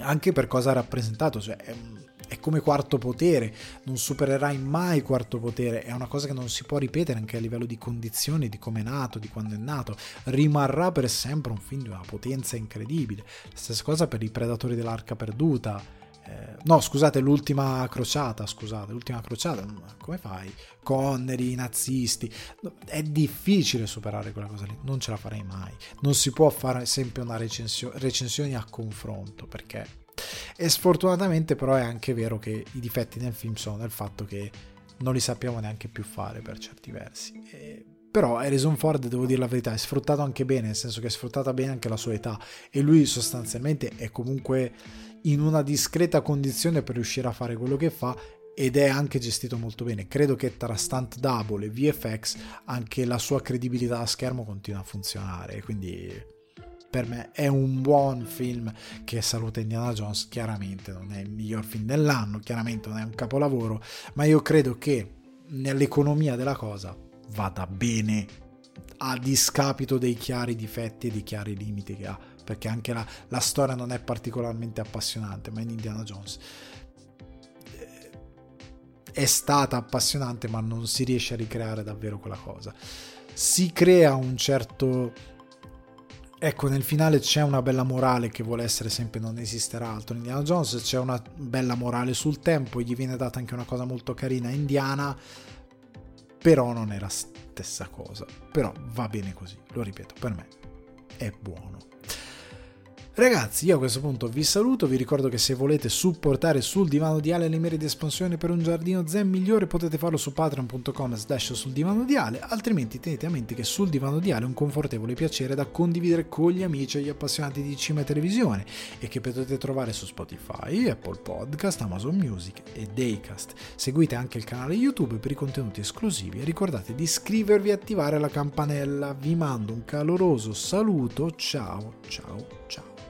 anche per cosa ha rappresentato. Cioè è un è come Quarto Potere, non supererai mai Quarto Potere, è una cosa che non si può ripetere, anche a livello di condizioni, di come è nato, di quando è nato, rimarrà per sempre un film di una potenza incredibile. La stessa cosa per i Predatori dell'Arca Perduta, eh, no scusate l'ultima crociata, scusate l'ultima crociata, come fai? Connery, i nazisti, è difficile superare quella cosa lì, non ce la farei mai, non si può fare sempre una recensio- recensione a confronto, perché... E sfortunatamente però è anche vero che i difetti nel film sono nel fatto che non li sappiamo neanche più fare per certi versi. E... però Harrison Ford, devo dire la verità, è sfruttato anche bene, nel senso che è sfruttata bene anche la sua età, e lui sostanzialmente è comunque in una discreta condizione per riuscire a fare quello che fa, ed è anche gestito molto bene. Credo che tra stunt double e V F X anche la sua credibilità a schermo continua a funzionare, quindi... per me è un buon film che saluta Indiana Jones. Chiaramente non è il miglior film dell'anno, chiaramente non è un capolavoro, ma io credo che nell'economia della cosa vada bene, a discapito dei chiari difetti e dei chiari limiti che ha, perché anche la, la storia non è particolarmente appassionante, ma in Indiana Jones è stata appassionante, ma non si riesce a ricreare davvero quella cosa. Si crea un certo... ecco, nel finale c'è una bella morale che vuole essere sempre non esisterà altro Indiana Jones, c'è una bella morale sul tempo, gli viene data anche una cosa molto carina indiana, però non è la stessa cosa, però va bene così, lo ripeto, per me è buono. Ragazzi, io a questo punto vi saluto, vi ricordo che se volete supportare Sul Divano di Ale le mere di espansione per un giardino zen migliore potete farlo su patreon.com slash sul divano di Ale, altrimenti tenete a mente che Sul Divano di Ale è un confortevole piacere da condividere con gli amici e gli appassionati di cinema e televisione e che potete trovare su Spotify, Apple Podcast, Amazon Music e Daycast. Seguite anche il canale YouTube per i contenuti esclusivi e ricordate di iscrivervi e attivare la campanella. Vi mando un caloroso saluto, ciao ciao ciao.